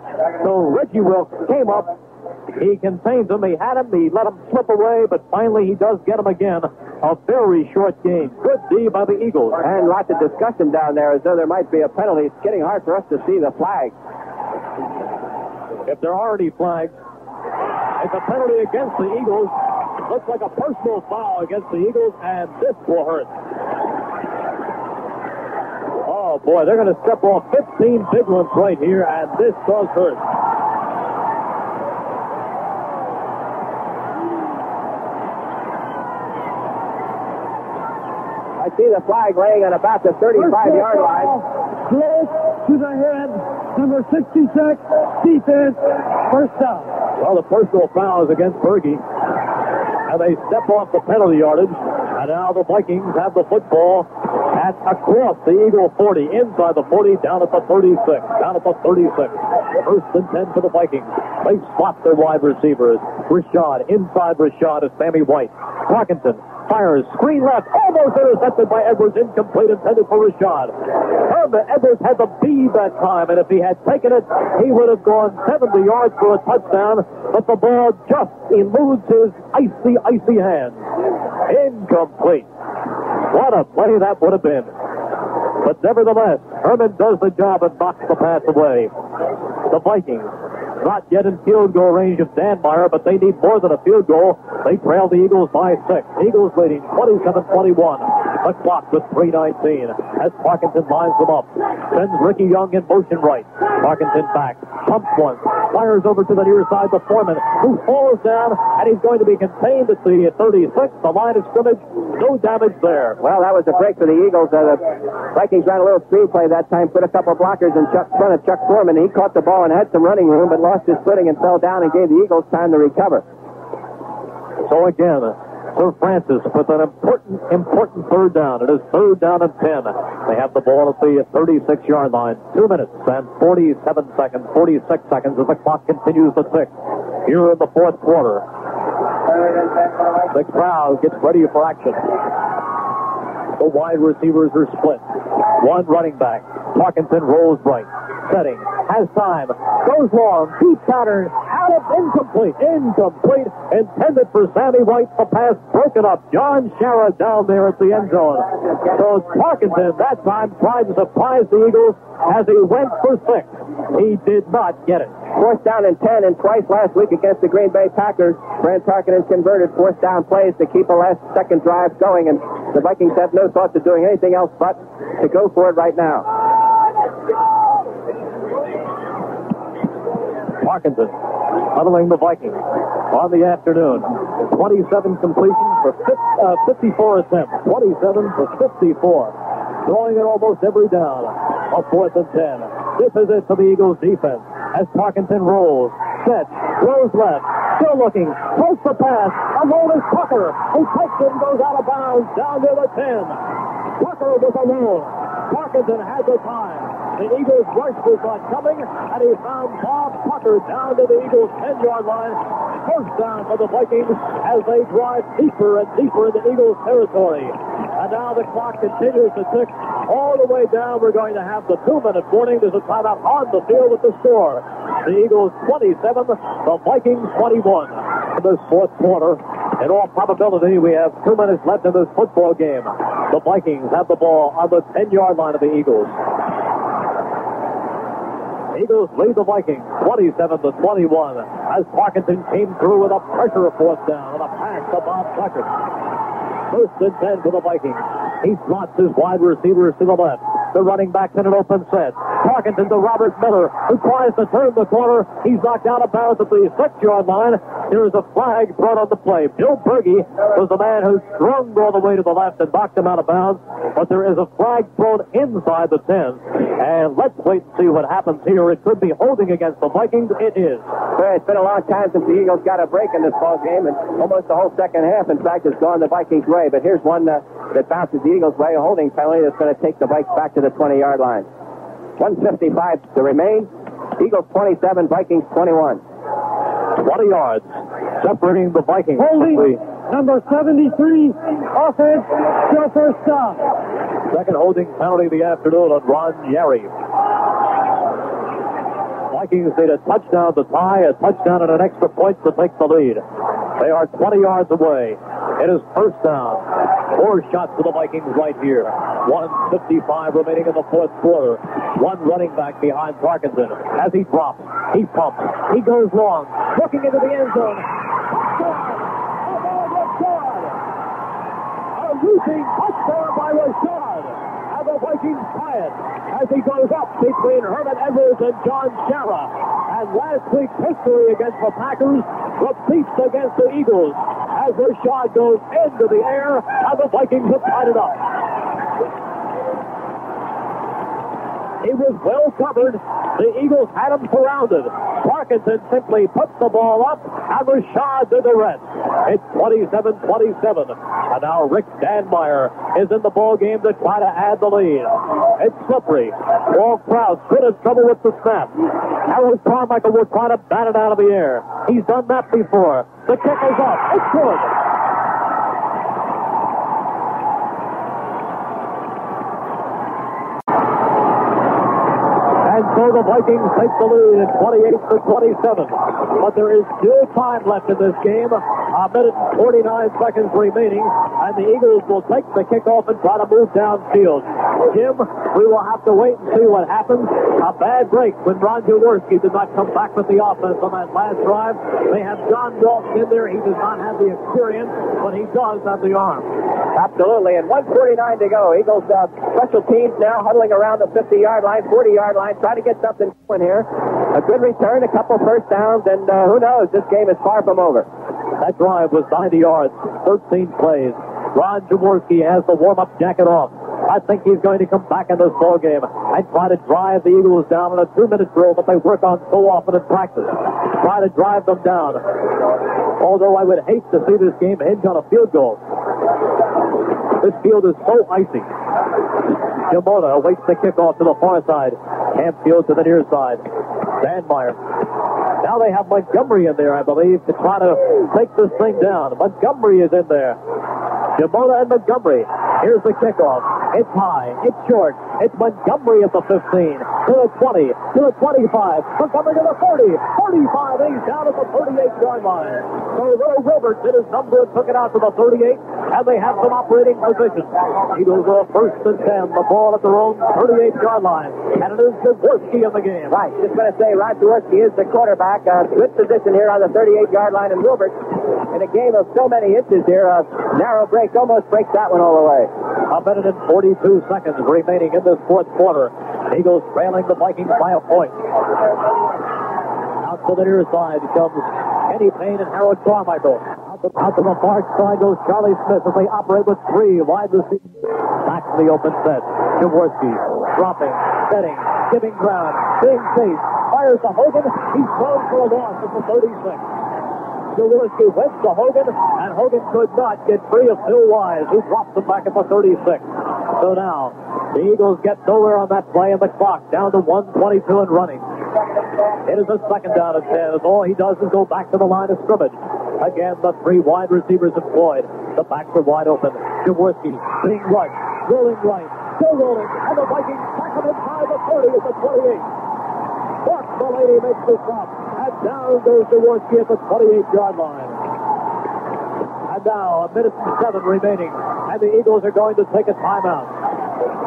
So Reggie Wilkes came up. He contains him. He had him. He let him slip away, but finally he does get him again. A very short game. Good D by the Eagles. And lots of discussion down there as though there might be a penalty. It's getting hard for us to see the flag. If there are any flags, it's a penalty against the Eagles. Looks like a personal foul against the Eagles, and this will hurt. Oh, boy, they're going to step off fifteen big ones right here, and this does hurt. see the flag laying at about the thirty-five-yard line. Close to the head, number sixty-six, defense, first down. Well, the personal foul is against Bergey. And they step off the penalty yardage. And now the Vikings have the football at across the Eagle forty, inside the forty, down at the thirty-six, down at the thirty-six. First and ten for the Vikings. They swap their wide receivers. Rashad, inside Rashad is Sammy White. Tarkenton fires, screen left, almost intercepted by Edwards, incomplete, intended for Rashad. Herman Edwards had the B that time, and if he had taken it, he would have gone seventy yards for a touchdown, but the ball just eludes his icy, icy hand. Incomplete. What a play that would have been. But nevertheless, Herman does the job and knocks the pass away. The Vikings, not yet in field goal range of Dan Meyer, but they need more than a field goal. They trail the Eagles by six. Eagles leading twenty-seven twenty-one. The clock with three nineteen as Parkinson lines them up. Sends Ricky Young in motion right. Parkinson back. Pumps once. Fires over to the near side to Foreman, who falls down, and he's going to be contained at the thirty-six. The line of scrimmage. No damage there. Well, that was a break for the Eagles. Uh, the Vikings ran a little screenplay that time, put a couple blockers in Chuck, front of Chuck Foreman. He caught the ball and had some running room, but lost his footing and fell down and gave the Eagles time to recover. So again, Sir Francis with an important, important third down. It is third down and ten. They have the ball at the thirty-six-yard line. Two minutes and forty-seven seconds, forty-six seconds as the clock continues to tick here in the fourth quarter. The crowd gets ready for action. The wide receivers are split. One running back. Parkinson rolls right. Setting. Has time. Goes long. Deep pattern. Out of incomplete. Incomplete. Intended for Sammy White. The pass broken up. John Sciarra down there at the end zone. So Parkinson that time tried to surprise the Eagles as he went for six. He did not get it. Fourth down and ten, and twice last week against the Green Bay Packers, Fran Tarkenton converted fourth down plays to keep a last second drive going, and the Vikings have no thoughts of doing anything else but to go for it right now. Parkinson, huddling the Vikings on the afternoon. twenty-seven completions for fifty, uh, fifty-four attempts. twenty-seven for fifty-four. Throwing it almost every down. A fourth and ten. This is it for the Eagles defense as Parkinson rolls, sets, rolls left. Still looking. Posts the pass. A low is Tucker, who takes it and goes out of bounds down to the ten. Tucker was alone. Parkinson has the time. The Eagles' rush was not coming, and he found Bob Tucker down to the Eagles' ten-yard line. First down for the Vikings as they drive deeper and deeper into Eagles' territory. And now the clock continues to tick all the way down. We're going to have the two-minute warning. There's a timeout on the field with the score. The Eagles twenty-seven, the Vikings twenty-one. In this fourth quarter, in all probability, we have two minutes left in this football game. The Vikings have the ball on the ten-yard line of the Eagles. Eagles lead the Vikings twenty-seven to twenty-one as Parkinson came through with a pressure fourth down and a pass to Bob Tucker. First and ten for the Vikings. He slots his wide receivers to the left. The running back in an open set. Parkinson to Robert Miller, who tries to turn the corner. He's knocked out of bounds at the six-yard line. There is a flag thrown on the play. Bill Bergey was the man who strung all the way to the left and knocked him out of bounds. But there is a flag thrown inside the ten. And let's wait and see what happens here. It could be holding against the Vikings. It is. Well, it's been a long time since the Eagles got a break in this ball game, and almost the whole second half, in fact, has gone the Vikings' way. But here's one uh, that bounces the Eagles' way, a holding penalty that's going to take the Vikes back to the twenty-yard line. one fifty-five to remain. Eagles twenty-seven, Vikings twenty-one. twenty yards separating the Vikings. Holding number seventy-three, offense, still first down. Second holding penalty of the afternoon on Ron Yari. Vikings need a touchdown to tie, a touchdown and an extra point to take the lead. They are twenty yards away. It is first down. Four shots for the Vikings right here. one fifty-five remaining in the fourth quarter. One running back behind Parkinson. As he drops, he pumps. He goes long, looking into the end zone. Touchdown! Ahmad Rashad! A losing touchdown by Rashad. And the Vikings tie it as he goes up between Herman Edwards and John Sciarra. And last week's history against the Packers repeats against the Eagles as their shot goes into the air and the Vikings have tied it up. It was well covered. The Eagles had him surrounded. Tarkenton simply puts the ball up, and Rashad did the rest. It's twenty-seven twenty-seven. And now Rick Danmeyer is in the ballgame to try to add the lead. It's slippery. Paul Krause could have trouble with the snap. Harold Carmichael will try to bat it out of the air. He's done that before. The kick is up. It's good. And so the Vikings take the lead at twenty-eight to twenty-seven. But there is still time left in this game. A minute and forty-nine seconds remaining. And the Eagles will take the kickoff and try to move downfield. Jim, we will have to wait and see what happens. A bad break when Ron Jaworski did not come back with the offense on that last drive. They have John Walton in there. He does not have the experience, but he does have the arm. Absolutely. And one forty-nine to go. Eagles uh, special teams now huddling around the fifty-yard line, forty-yard line, trying to get something going here. A good return, a couple first downs, and uh, who knows? This game is far from over. That drive was ninety yards, thirteen plays. Ron Jaworski has the warm-up jacket off. I think he's going to come back in this ball game and try to drive the Eagles down in a two-minute drill that they work on so often in practice. Try to drive them down. Although I would hate to see this game hinge on a field goal. This field is so icy. Giammona awaits the kickoff to the far side. Campfield to the near side. Danmeyer. Now they have Montgomery in there, I believe, to try to take this thing down. Montgomery is in there. Giammona and Montgomery. Here's the kickoff. It's high. It's short. It's Montgomery at the fifteen. To the twenty. To the twenty-five. Montgomery to the forty. forty-five. He's down at the thirty-eight yard line. So Will Roberts did his number and took it out to the thirty-eight. And they have some operating position. Eagles will first and ten. The ball at their own thirty-eight yard line. And it is Jaworski in the game. Right. Just going to say, Rod Jaworski is the quarterback. Uh, good position here on the thirty-eight yard line. And Roberts, in a game of so many inches here, a narrow break almost breaks that one all the way. A minute and forty-two seconds remaining in this fourth quarter. Eagles trailing the Vikings by a point. Out to the near side comes Kenny Payne and Harold Carmichael. Out to, out to the far side goes Charlie Smith as they operate with three wide receivers. Back to the open set. Jaworski dropping, setting, giving ground, being chased, fires to Hogan. He's thrown for a loss at the thirty-six. Jaworski went to Hogan, and Hogan could not get free of Phil Wise, who dropped him back at the thirty-six. So now, the Eagles get nowhere on that play, and the clock down to one twenty-two and running. It is a second down and ten, and all he does is go back to the line of scrimmage. Again, the three wide receivers employed. The backs are wide open. Jaworski being rushed, rolling right, still rolling, and the Vikings tackle him by the thirty at the twenty-eight. Mark Mullaney makes the stop. And down goes Jaworski at the twenty-eight yard line. And now a minute and seven remaining. And the Eagles are going to take a timeout.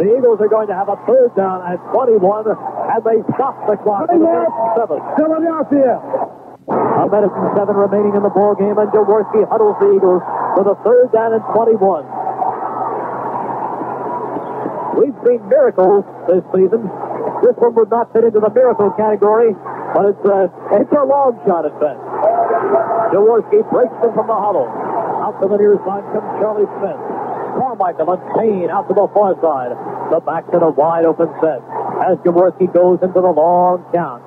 The Eagles are going to have a third down at twenty-one. And they stop the clock at a minute and seven. Philadelphia. A minute and seven remaining in the ballgame. And Jaworski huddles the Eagles for the third down at twenty-one. We've seen miracles this season. This one would not fit into the miracle category, but it's a, it's a long shot at best. Jaworski breaks them from the huddle. Out to the near side comes Charlie Smith. Carmichael and Payne out to the far side. The back to the wide open set. As Jaworski goes into the long count.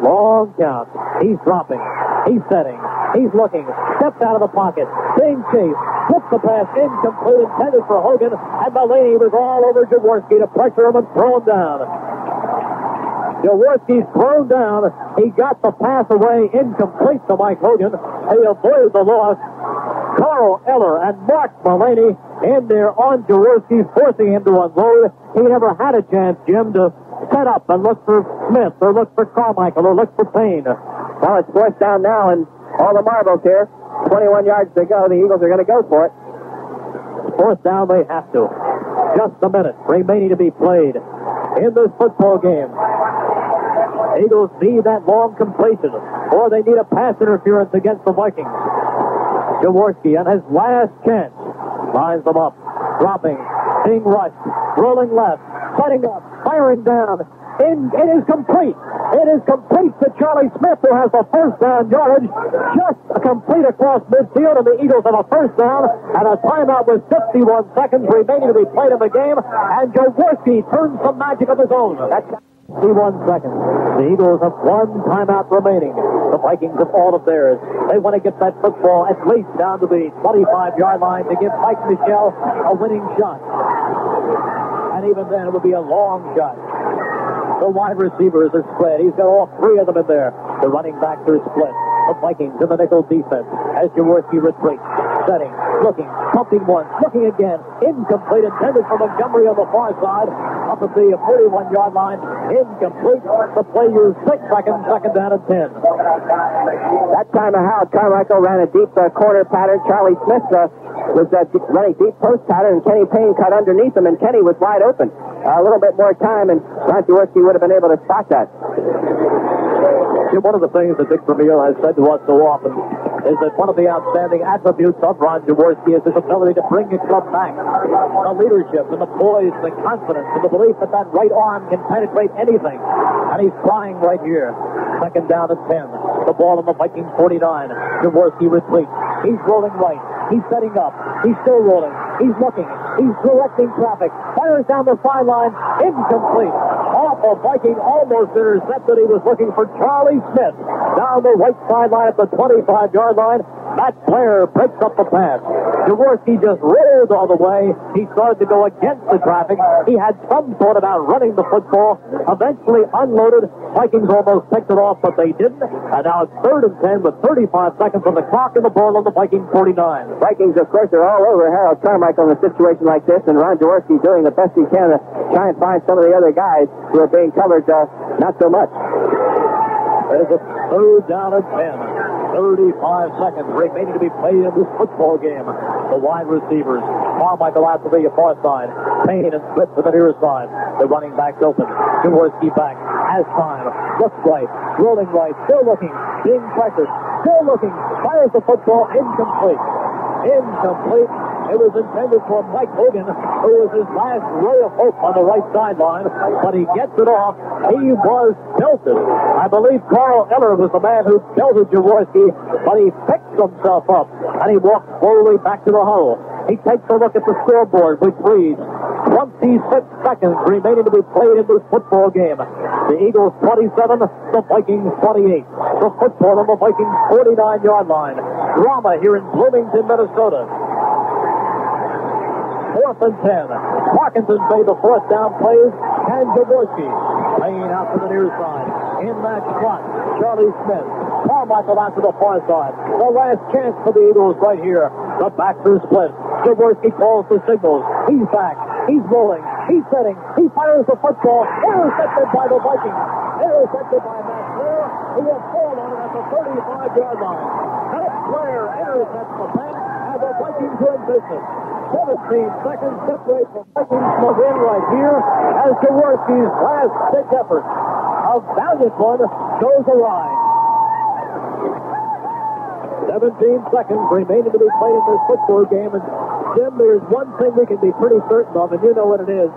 Long count. He's dropping. He's setting. He's looking. Steps out of the pocket. Same chase. Puts the pass incomplete, intended for Hogan. And Mullaney was all over Jaworski to pressure him and throw him down. Jaworski's thrown down. He got the pass away incomplete to Mike Hogan. He avoided the loss. Carl Eller and Mark Mullaney in there on Jaworski, forcing him to unload. He never had a chance, Jim, to set up and look for Smith or look for Carmichael or look for Payne. Well, it's fourth down now, and all the marbles here. twenty-one yards to go. The Eagles are going to go for it. Fourth down, they have to. Just a minute remaining to be played in this football game. Eagles need that long completion, or they need a pass interference against the Vikings. Jaworski, on his last chance, lines them up, dropping, being rushed, rolling left, setting up, firing down. In, it is complete. It is complete to Charlie Smith, who has the first down yardage. Just complete across midfield, and the Eagles have a first down and a timeout with fifty-one seconds remaining to be played in the game. And Jaworski turns some magic of his own. That's sixty-one seconds. The Eagles have one timeout remaining. The Vikings have all of theirs. They want to get that football at least down to the twenty-five yard line to give Mike Michel a winning shot. And even then, it would be a long shot. The wide receivers are split. He's got all three of them in there. The running backs are split. The Vikings in the nickel defense as Jaworski retreats. Setting, looking, pumping once, looking again. Incomplete, intended for Montgomery on the far side. Up at the forty-one yard line. Incomplete. The play used six seconds, second down and ten. That time of Harold Carmichael ran a deep uh, corner pattern. Charlie Smith uh, was uh, running deep post pattern, and Kenny Payne cut underneath him, and Kenny was wide open. Uh, a little bit more time, and Ron Jaworski would have been able to spot that. One of the things that Dick Vermeil has said to us so often is that one of the outstanding attributes of Ron Jaworski is his ability to bring his club back. The leadership and the poise and the confidence and the belief that that right arm can penetrate anything. And he's flying right here. Second down and ten. The ball on the Vikings forty-nine. Jaworski retreats. He's rolling right. He's setting up. He's still rolling. He's looking. He's directing traffic. Fires down the sideline. Incomplete. Awful Viking almost intercepted. He was looking for Charlie Smith. Down the right sideline at the twenty-five yard line. Matt Blair breaks up the pass. Jaworski just rolled all the way. He started to go against the traffic. He had some thought about running the football. Eventually unloaded. Vikings almost picked it off, but they didn't. And now it's third and ten with thirty-five seconds on the clock and the ball on the Vikings forty-nine. Vikings, of course, are all over Harold Carmichael in a situation like this, and Ron Jaworski doing the best he can to try and find some of the other guys who are being covered uh, not so much. That is a third down and ten. thirty-five seconds remaining to be played in this football game. The wide receivers. Carmichael out to the far side. Payne and Smith to the near side. The running backs open. Jaworski back. Has time. Looks right. Rolling right. Still looking. Being pressured. Still looking. Fires the football. Incomplete. Incomplete. It was intended for Mike Hogan, who was his last ray of hope on the right sideline, but he gets it off. He was belted. I believe Carl Eller was the man who belted Jaworski, but he picked himself up, and he walked slowly back to the huddle. He takes a look at the scoreboard, which reads twenty-six seconds remaining to be played in this football game. The Eagles twenty-seven, the Vikings twenty-eight. The football on the Vikings forty-nine yard line. Drama here in Bloomington, Minnesota. Fourth and ten. Parkinson made the fourth down plays. And Jaworski playing out to the near side. In that slot, Charlie Smith. Carmichael out to the far side. The last chance for the Eagles right here. The backs are split. Jaworski calls the signals. He's back. He's rolling. He's setting. He fires the football. Intercepted by the Vikings. Intercepted by Matt Blair, who has fallen on it at the thirty-five yard line. Matt Blair intercepts the pass, and the Vikings are in business. seventeen seconds separate from Vikings from the win right here as Jaworski's last big effort. A valiant one goes awry. seventeen seconds remaining to be played in this football game. And Jim, there's one thing we can be pretty certain of, and you know what it is.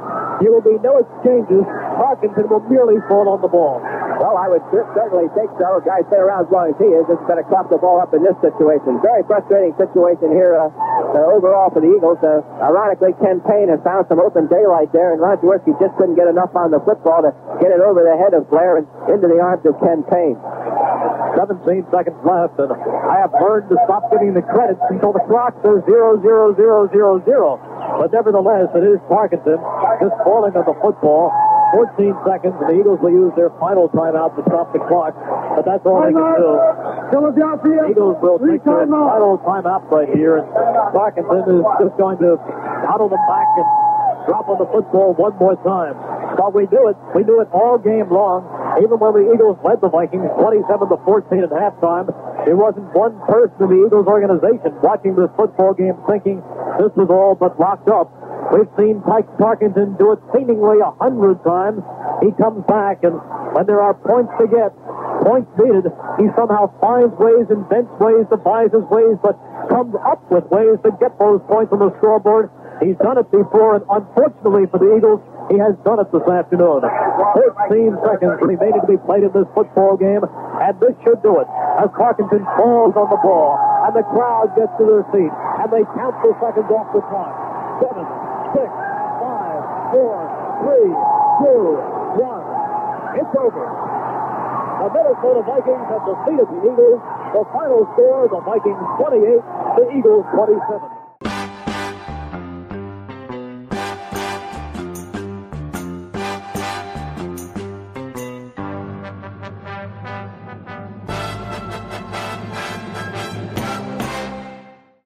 There will be no exchanges. Parkinson will merely fall on the ball. Well, I would certainly think so. A guy stay around as long as he is. It's going to cop the ball up in this situation. Very frustrating situation here uh, uh, overall for the Eagles. Uh, ironically, Ken Payne has found some open daylight there, and Ron Jaworski just couldn't get enough on the football to get it over the head of Blair and into the arms of Ken Payne. seventeen seconds left, and I have learned to stop giving the credits until the clock says zero, zero, zero, zero, zero. But nevertheless, it is Parkinson just falling on the football. fourteen seconds, and the Eagles will use their final timeout to stop the clock, but that's all they can do. The Eagles will take their final timeout right here, and Parkinson is just going to huddle them back and drop on the football one more time. But we do it. We do it all game long. Even when the Eagles led the Vikings twenty-seven to fourteen at halftime, there wasn't one person in the Eagles organization watching this football game thinking this was all but locked up. We've seen Mike Parkinson do it seemingly a hundred times. He comes back, and when there are points to get, points needed, he somehow finds ways, invents ways, devises ways, but comes up with ways to get those points on the scoreboard. He's done it before, and unfortunately for the Eagles, he has done it this afternoon. thirteen seconds remaining to be played in this football game, and this should do it. As Parkinson falls on the ball, and the crowd gets to their feet, and they count the seconds off the clock. Seven, six, five, four, three, two, one. It's over. The Minnesota Vikings have defeated the Eagles. The final score, the Vikings twenty-eight, the Eagles twenty-seven.